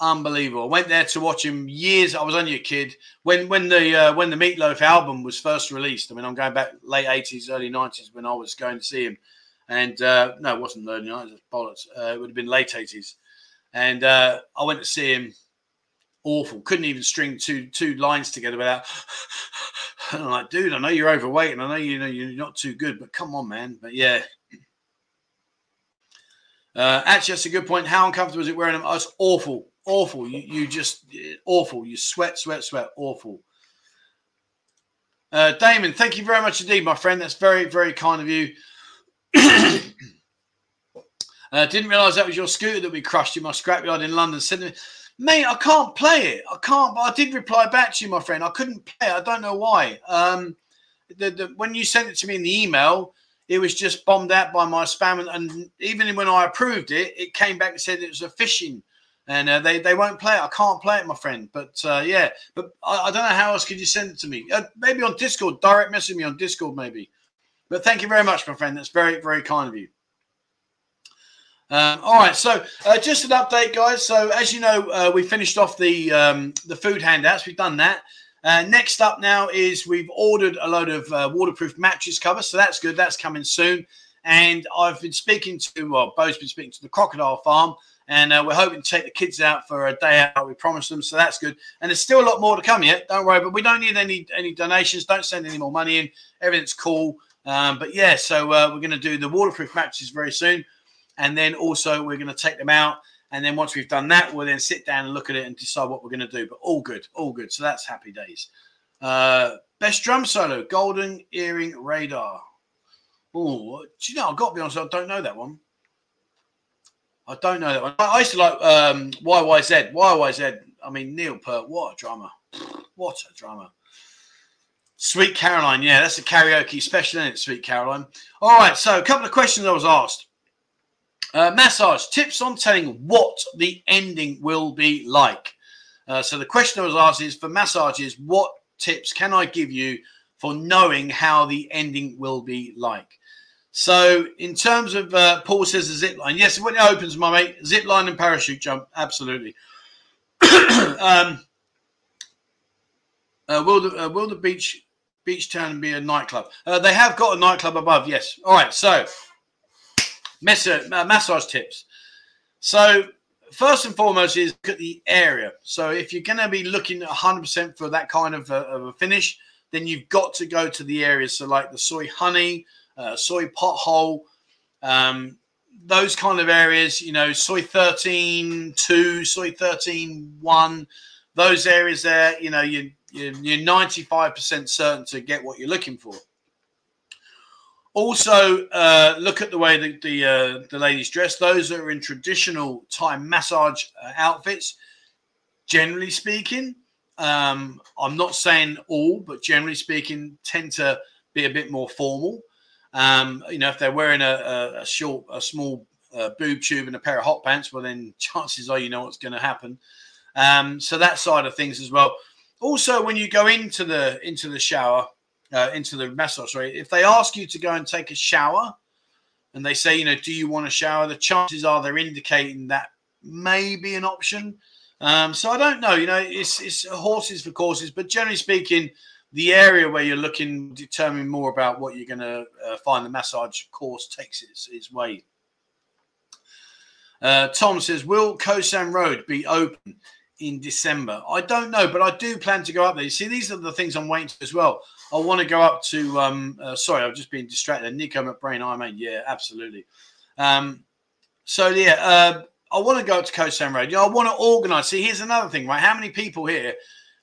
Unbelievable. I went there to watch him years. I was only a kid when when the uh, when the Meatloaf album was first released. I mean, I'm going back late eighties, early nineties when I was going to see him. And uh, no, it wasn't early nineties. Bollocks. Uh, it would have been late eighties. And uh, I went to see him. Awful. Couldn't even string two two lines together without. And I'm like, dude, I know you're overweight, and I know you know you're not too good, but come on, man. But yeah, uh, actually, that's a good point. How uncomfortable is it wearing them? Oh, it's awful, awful. You you just awful. You sweat, sweat, sweat. Awful. Uh, Damon, thank you very much indeed, my friend. That's very, very kind of you. uh, didn't realise that was your scooter that we crushed in my scrapyard in London. Sydney. Mate, I can't play it. I can't. But I did reply back to you, my friend. I couldn't play it. I don't know why. Um, the, the, when you sent it to me in the email, it was just bombed out by my spam. And, and even when I approved it, it came back and said it was a phishing. And uh, they, they won't play it. I can't play it, my friend. But, uh, yeah. But I, I don't know how else could you send it to me. Uh, maybe on Discord. Direct message me on Discord, maybe. But thank you very much, my friend. That's very, very kind of you. Um, all right, so uh, just an update, guys. So as you know, uh, we finished off the um, the food handouts. We've done that. Uh, next up now is we've ordered a load of uh, waterproof mattress covers, so that's good. That's coming soon. And I've been speaking to, well, Bo's been speaking to the Crocodile Farm, and uh, we're hoping to take the kids out for a day out. We promised them, so that's good. And there's still a lot more to come yet. Don't worry, but we don't need any any donations. Don't send any more money in. Everything's cool. Um, but, yeah, so uh, we're going to do the waterproof matches very soon. And then also we're going to take them out. And then once we've done that, we'll then sit down and look at it and decide what we're going to do. But all good, all good. So that's happy days. Uh, best drum solo, Golden Earring Radar. Oh, do you know, I've got to be honest, I don't know that one. I don't know that one. I used to like um, Y Y Z. Y Y Z, I mean, Neil Peart, what a drummer. What a drummer. Sweet Caroline, yeah, that's a karaoke special, isn't it, Sweet Caroline? All right, so a couple of questions I was asked. Uh, massage, tips on telling what the ending will be like. Uh, so the question I was asked is, for massages, what tips can I give you for knowing how the ending will be like? So in terms of, uh, Paul says the zip line. Yes, when it opens, my mate, zip line and parachute jump. Absolutely. um, uh, will the, uh, will the beach, beach town be a nightclub? Uh, they have got a nightclub above. Yes. All right. So mass uh, massage tips. So first and foremost is look at the area. So if you're going to be looking at one hundred percent for that kind of a, of a finish, then you've got to go to the areas. So like the soy honey, Uh, soy pothole, um, those kind of areas, you know, soy thirteen two, soy thirteen one, those areas there, you know, you, you, you're ninety-five percent certain to get what you're looking for. Also, uh, look at the way that the, uh, the ladies dress. Those that are in traditional Thai massage uh, outfits, generally speaking, um, I'm not saying all, but generally speaking, tend to be a bit more formal. Um, you know, if they're wearing a, a, a short, a small uh, boob tube and a pair of hot pants, well, then chances are you know what's going to happen. Um, so that side of things as well. Also, when you go into the into the shower, uh, into the massage, sorry, if they ask you to go and take a shower, and they say, you know, do you want a shower? The chances are they're indicating that may be an option. Um, so I don't know. You know, it's it's horses for courses, but generally speaking, the area where you're looking determine more about what you're going to uh, find the massage course takes its, its way. Uh, Tom says, will Koh Sam Road be open in December? I don't know, but I do plan to go up there. You see, these are the things I'm waiting to as well. I want to go up to, um, uh, sorry, I've just been distracted. Nico McBrain, I mean, yeah, absolutely. Um, so, yeah, uh, I want to go up to Koh Sam Road. You know, I want to organise. See, here's another thing, right? How many people here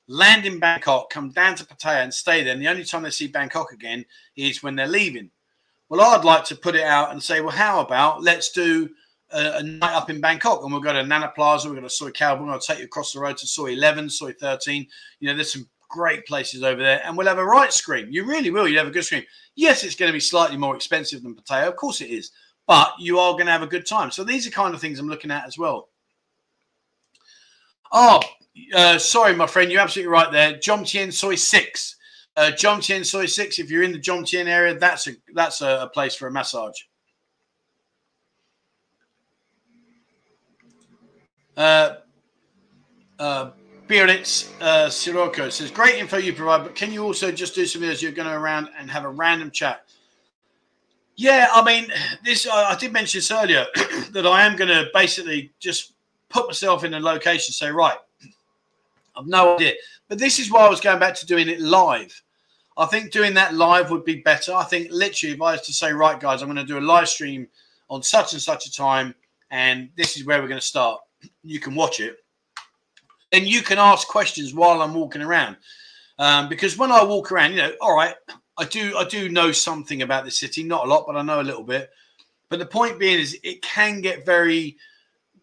land in Bangkok, come down to Pattaya and stay there, and the only time they see Bangkok again is when they're leaving? Well, I'd like to put it out and say, well, how about let's do a, a night up in Bangkok, and we'll go to Nana Plaza, we'll go to Soy Cowboy, and I'll take you across the road to Soy eleven, Soy thirteen. You know, there's some great places over there, and we'll have a right scream. You really will. You'll have a good scream. Yes, it's going to be slightly more expensive than Pattaya. Of course it is, but you are going to have a good time. So these are kind of things I'm looking at as well. Oh, Uh, sorry, my friend, you're absolutely right there. Jomtien Soy six. Uh, Jomtien Soy six, if you're in the Jomtien area, that's a that's a, a place for a massage. Uh, uh, Biritz uh, Sirocco says, great info you provide, but can you also just do some videos you're going to around and have a random chat? Yeah, I mean, this I, I did mention this earlier, that I am going to basically just put myself in a location, say, right, I've no idea. But this is why I was going back to doing it live. I think doing that live would be better. I think literally if I was to say, right, guys, I'm going to do a live stream on such and such a time, and this is where we're going to start. You can watch it. And you can ask questions while I'm walking around. Um, because when I walk around, you know, all right, I do, I do know something about the city. Not a lot, but I know a little bit. But the point being is it can get very...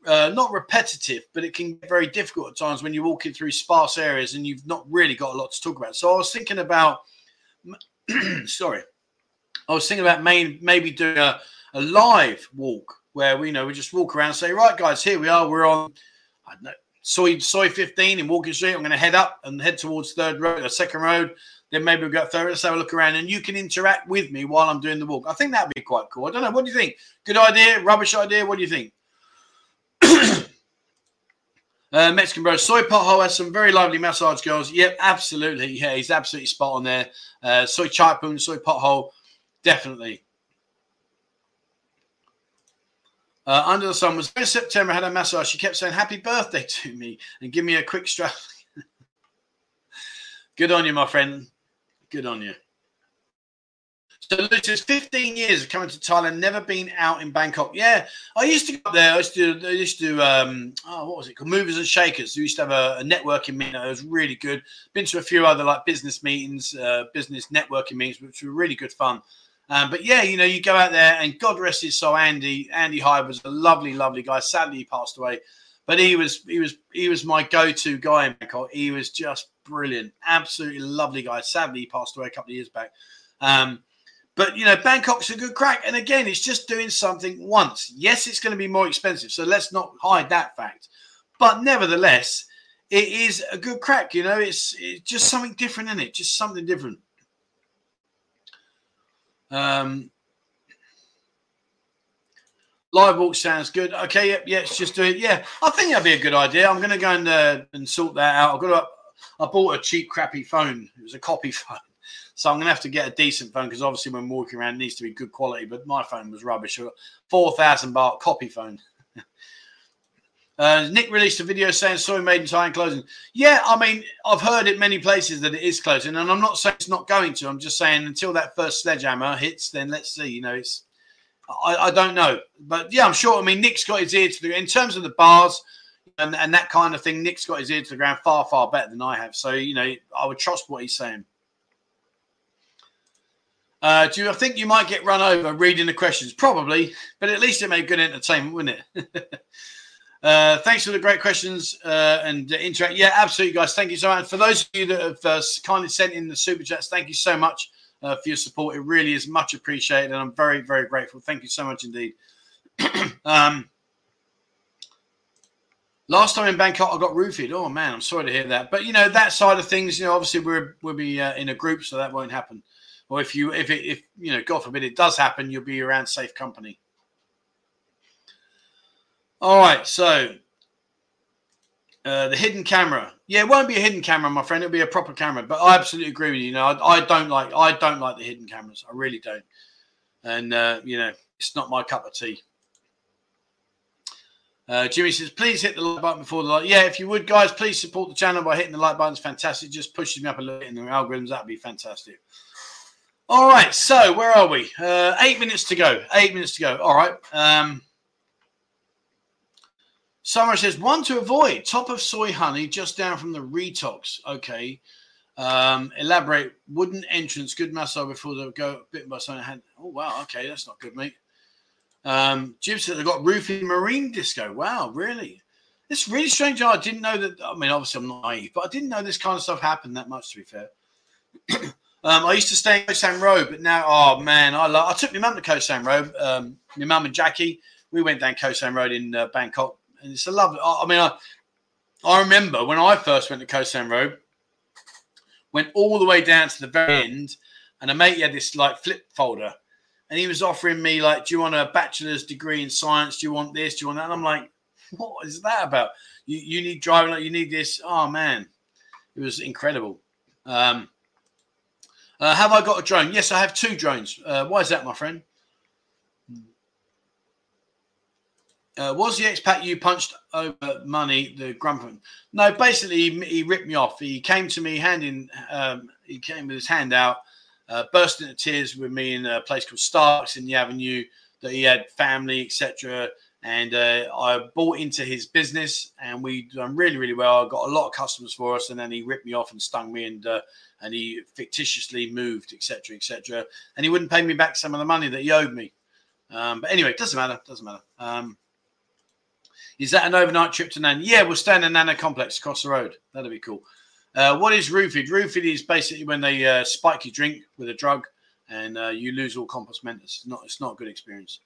Uh, not repetitive, but it can get very difficult at times when you're walking through sparse areas and you've not really got a lot to talk about. So I was thinking about, sorry, I was thinking about main, maybe doing a, a live walk where we, you know, we just walk around and say, right, guys, here we are. We're on, I don't know, soy, soy fifteen in Walking Street. I'm going to head up and head towards third road or second road. Then maybe we've got third. Let's have a look around, and you can interact with me while I'm doing the walk. I think that'd be quite cool. I don't know. What do you think? Good idea? Rubbish idea? What do you think? Uh, Mexican Bro, Soy Pothole has some very lively massage girls. Yep, absolutely. Yeah, he's absolutely spot on there. Uh, soy Chai Poon, Soy Pothole, definitely. Uh, under the sun was in September. I had a massage. She kept saying happy birthday to me and give me a quick strap. Good on you, my friend. Good on you. So Lucas, fifteen years of coming to Thailand, never been out in Bangkok. Yeah, I used to go up there. I used to, I used to, um, oh, what was it called? Movers and Shakers. We used to have a, a networking meeting. It was really good. Been to a few other like business meetings, uh, business networking meetings, which were really good fun. Um, but yeah, you know, you go out there, and God rest his soul, Andy. Andy Hyde was a lovely, lovely guy. Sadly, he passed away, but he was, he was, he was my go-to guy in Bangkok. He was just brilliant, absolutely lovely guy. Sadly, he passed away a couple of years back. Um, but you know, Bangkok's a good crack, and again, it's just doing something once. Yes, it's going to be more expensive, so let's not hide that fact. But nevertheless, it is a good crack. You know, it's, it's just something different, isn't it? Just something different. Um, live walk sounds good. Okay, yep, yeah, yeah, just do it. Yeah, I think that'd be a good idea. I'm going to go and uh, and sort that out. I've got a, I bought a cheap, crappy phone. It was a copy phone, so I'm going to have to get a decent phone because obviously when walking around, it needs to be good quality. But my phone was rubbish. Four thousand baht copy phone. Uh, Nick released a video saying soy made in Thailand closing. Yeah, I mean, I've heard it many places that it is closing, and I'm not saying it's not going to. I'm just saying until that first sledgehammer hits, then let's see. You know, it's I, I don't know, but yeah, I'm sure. I mean, Nick's got his ear to the in terms of the bars and, and that kind of thing. Nick's got his ear to the ground far, far better than I have. So you know, I would trust what he's saying. Uh, do you I think you might get run over reading the questions? Probably, but at least it made good entertainment, wouldn't it? Uh, thanks for the great questions uh, and uh, interact. Yeah, absolutely, guys. Thank you so much. And for those of you that have uh, kindly sent in the super chats, thank you so much uh, for your support. It really is much appreciated, and I'm very, very grateful. Thank you so much indeed. um, last time in Bangkok, I got roofied. Oh man, I'm sorry to hear that. But you know that side of things. You know, obviously we're, we'll be uh, in a group, so that won't happen. Or if you, if it, if you know, God forbid, it does happen, you'll be around safe company. All right, so uh, the hidden camera. Yeah, it won't be a hidden camera, my friend. It'll be a proper camera. But I absolutely agree with you. You know, I, I don't like I don't like the hidden cameras. I really don't. And uh, you know, it's not my cup of tea. Uh, Jimmy says, please hit the like button before the like. Yeah, if you would, guys, please support the channel by hitting the like button. It's fantastic. It just pushes me up a little bit in the algorithms. That'd be fantastic. All right, so where are we? Uh, eight minutes to go. Eight minutes to go. All right. Um, Summer says, one to avoid, top of soy honey just down from the retox. Okay. Um, elaborate, wooden entrance, good massage before they go bitten by someone. Hand. Oh, wow. Okay, that's not good, mate. Um, Jib said, they've got roofing marine disco. Wow, really? It's really strange. I didn't know that. I mean, obviously, I'm not naive, but I didn't know this kind of stuff happened that much, to be fair. um, I used to stay in Koh Sam Road, but now, oh, man, I, love, I took my mum to Koh Sam Road. Um, my mum and Jackie, we went down Koh Sam Road in uh, Bangkok. And it's a lovely, I mean, I, I remember when I first went to Koh Sam Road, went all the way down to the very end, and a mate had this like flip folder, and he was offering me like, do you want a bachelor's degree in science? Do you want this? Do you want that? And I'm like, what is that about? You, you need driving, you need this. Oh, man, it was incredible. Um, uh, have I got a drone? Yes, I have two drones. Uh, why is that, my friend? Uh, was the expat you punched over money the grumping? No, basically he, he ripped me off. He came to me handing, um, he came with his hand out, uh, burst into tears with me in a place called Starbucks in the Avenue that he had family, et cetera. And uh, I bought into his business, and we done really, really well. I got a lot of customers for us, and then he ripped me off and stung me, and uh, and he fictitiously moved, et cetera, et cetera. And he wouldn't pay me back some of the money that he owed me. Um, but anyway, it doesn't matter. Doesn't matter. Um, Is that an overnight trip to Nana? Yeah, we'll stay in a Nana complex across the road. That'll be cool. Uh, what is roofied? Roofied is basically when they uh, spike your drink with a drug, and uh, you lose all compass mentis. Not, it's not a good experience.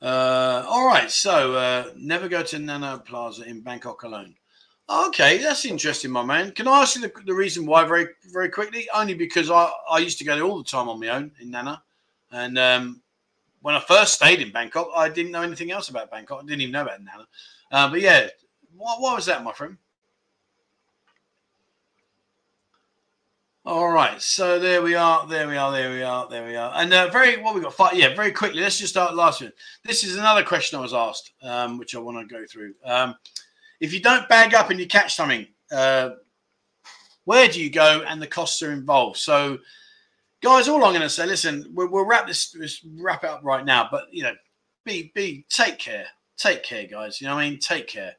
Uh, all right, so uh, never go to Nana Plaza in Bangkok alone. Okay, that's interesting, my man. Can I ask you the, the reason why very, very quickly? Only because I, I used to go there all the time on my own in Nana, and um, when I first stayed in Bangkok, I didn't know anything else about Bangkok. I didn't even know about Nana. Uh, but yeah, what, what was that, my friend? All right, so there we are, there we are, there we are, there we are. And uh, very, what we got, five, yeah, very quickly, let's just start last one. This is another question I was asked, um, which I want to go through. Um, if you don't bag up and you catch something, uh, where do you go and the costs are involved? So, guys, all I'm going to say, listen, we'll, we'll wrap this, this, wrap it up right now, but, you know, be, be, take care, take care, guys, you know what I mean? Take care.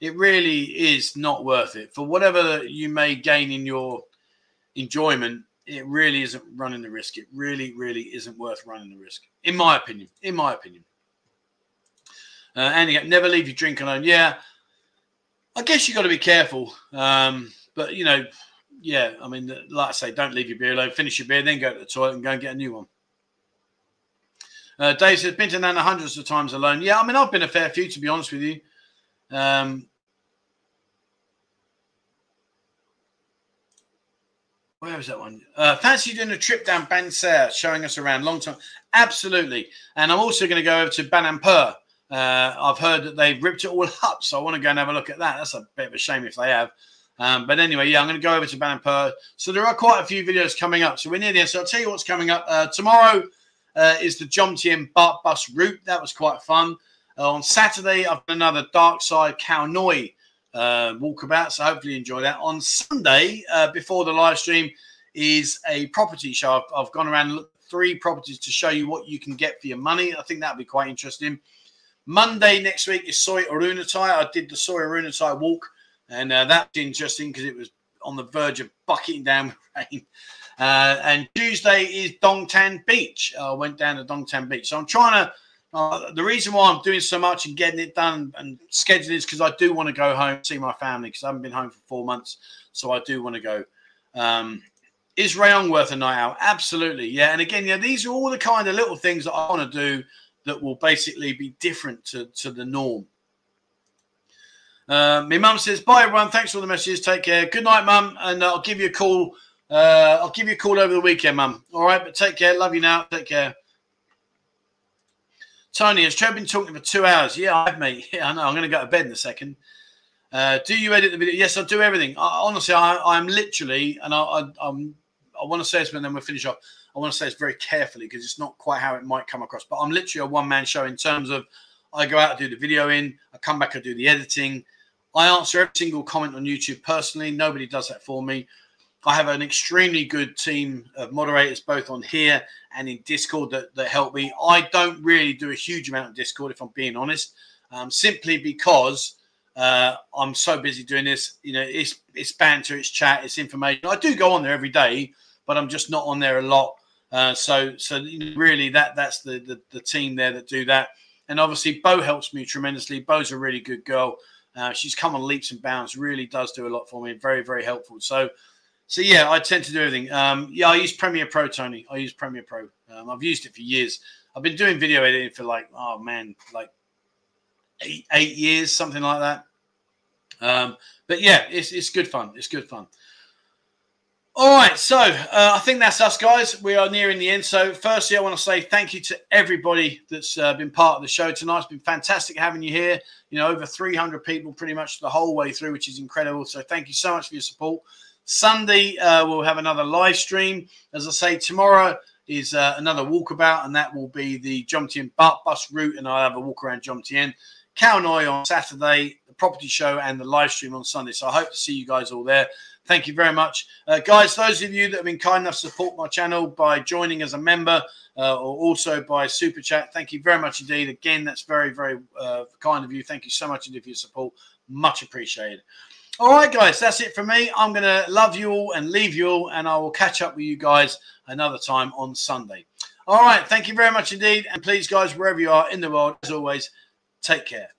It really is not worth it. For whatever you may gain in your enjoyment, it really isn't running the risk. It really, really isn't worth running the risk, in my opinion. In my opinion, uh, Andy, never leave your drink alone. Yeah, I guess you got to be careful, um, but you know, yeah. I mean, like I say, don't leave your beer alone. Finish your beer, then go to the toilet and go and get a new one. Uh, Dave says, been to Nana hundreds of times alone. Yeah, I mean, I've been a fair few, to be honest with you. Um, Where was that one? Uh, fancy doing a trip down Bansar, showing us around. Long time. Absolutely. And I'm also going to go over to Banampur. Uh, I've heard that they've ripped it all up, so I want to go and have a look at that. That's a bit of a shame if they have. Um, but anyway, yeah, I'm going to go over to Banampur. So there are quite a few videos coming up. So we're near there. So I'll tell you what's coming up. Uh, tomorrow uh, is the Jomtien Bart Bus route. That was quite fun. Uh, on Saturday, I've got another Dark Side Khao Noi Uh, walkabout, so hopefully you enjoy that. On Sunday, uh, before the live stream, is a property show. I've, I've gone around and looked at three properties to show you what you can get for your money. I think that'll be quite interesting. Monday next week is Soy Arunatai. I did the Soy Arunatai walk, and uh, that's interesting because it was on the verge of bucketing down with rain. Uh, and Tuesday is Dongtan Beach. I went down to Dongtan Beach. So I'm trying to Uh, the reason why I'm doing so much and getting it done and scheduling is because I do want to go home and see my family, because I haven't been home for four months, so I do want to go. Um, is Rayong worth a night out? Absolutely, yeah. And again, yeah, these are all the kind of little things that I want to do that will basically be different to, to the norm. Uh, my mum says, bye, everyone. Thanks for all the messages. Take care. Good night, mum, and I'll give you a call. Uh, I'll give you a call over the weekend, mum. All right, but take care. Love you now. Take care. Tony, has Trev been talking for two hours? Yeah, I've, mate. Yeah, I know. I'm going to go to bed in a second. Uh, do you edit the video? Yes, I do everything. I, honestly, I, I'm literally, and I, I, I'm, I want to say this, and then we'll finish off. I want to say this very carefully because it's not quite how it might come across. But I'm literally a one-man show in terms of I go out and do the video in. I come back and do the editing. I answer every single comment on YouTube personally. Nobody does that for me. I have an extremely good team of moderators, both on here and in Discord, that, that help me. I don't really do a huge amount of Discord, if I'm being honest, um, simply because uh, I'm so busy doing this. You know, it's it's banter, it's chat, it's information. I do go on there every day, but I'm just not on there a lot. Uh, so so really, that that's the, the the team there that do that. And obviously, Bo helps me tremendously. Bo's a really good girl. Uh, she's come on leaps and bounds. Really does do a lot for me. Very very helpful. So. So, yeah, I tend to do everything. Um, yeah, I use Premiere Pro, Tony. I use Premiere Pro. Um, I've used it for years. I've been doing video editing for, like, oh, man, like eight, eight years, something like that. Um, but, yeah, it's, it's good fun. It's good fun. All right, so uh, I think that's us, guys. We are nearing the end. So, firstly, I want to say thank you to everybody that's uh, been part of the show tonight. It's been fantastic having you here. You know, over three hundred people pretty much the whole way through, which is incredible. So, thank you so much for your support. Sunday, uh, we'll have another live stream. As I say, tomorrow is uh, another walkabout, and that will be the Jomtien Bart Bus route, and I'll have a walk around Jomtien. Khao Noi on Saturday, the property show, and the live stream on Sunday. So I hope to see you guys all there. Thank you very much. Uh, guys, those of you that have been kind enough to support my channel by joining as a member uh, or also by Super Chat, thank you very much indeed. Again, that's very, very uh, kind of you. Thank you so much indeed for your support. Much appreciated. All right, guys, that's it for me. I'm going to love you all and leave you all, and I will catch up with you guys another time on Sunday. All right, thank you very much indeed. And please, guys, wherever you are in the world, as always, take care.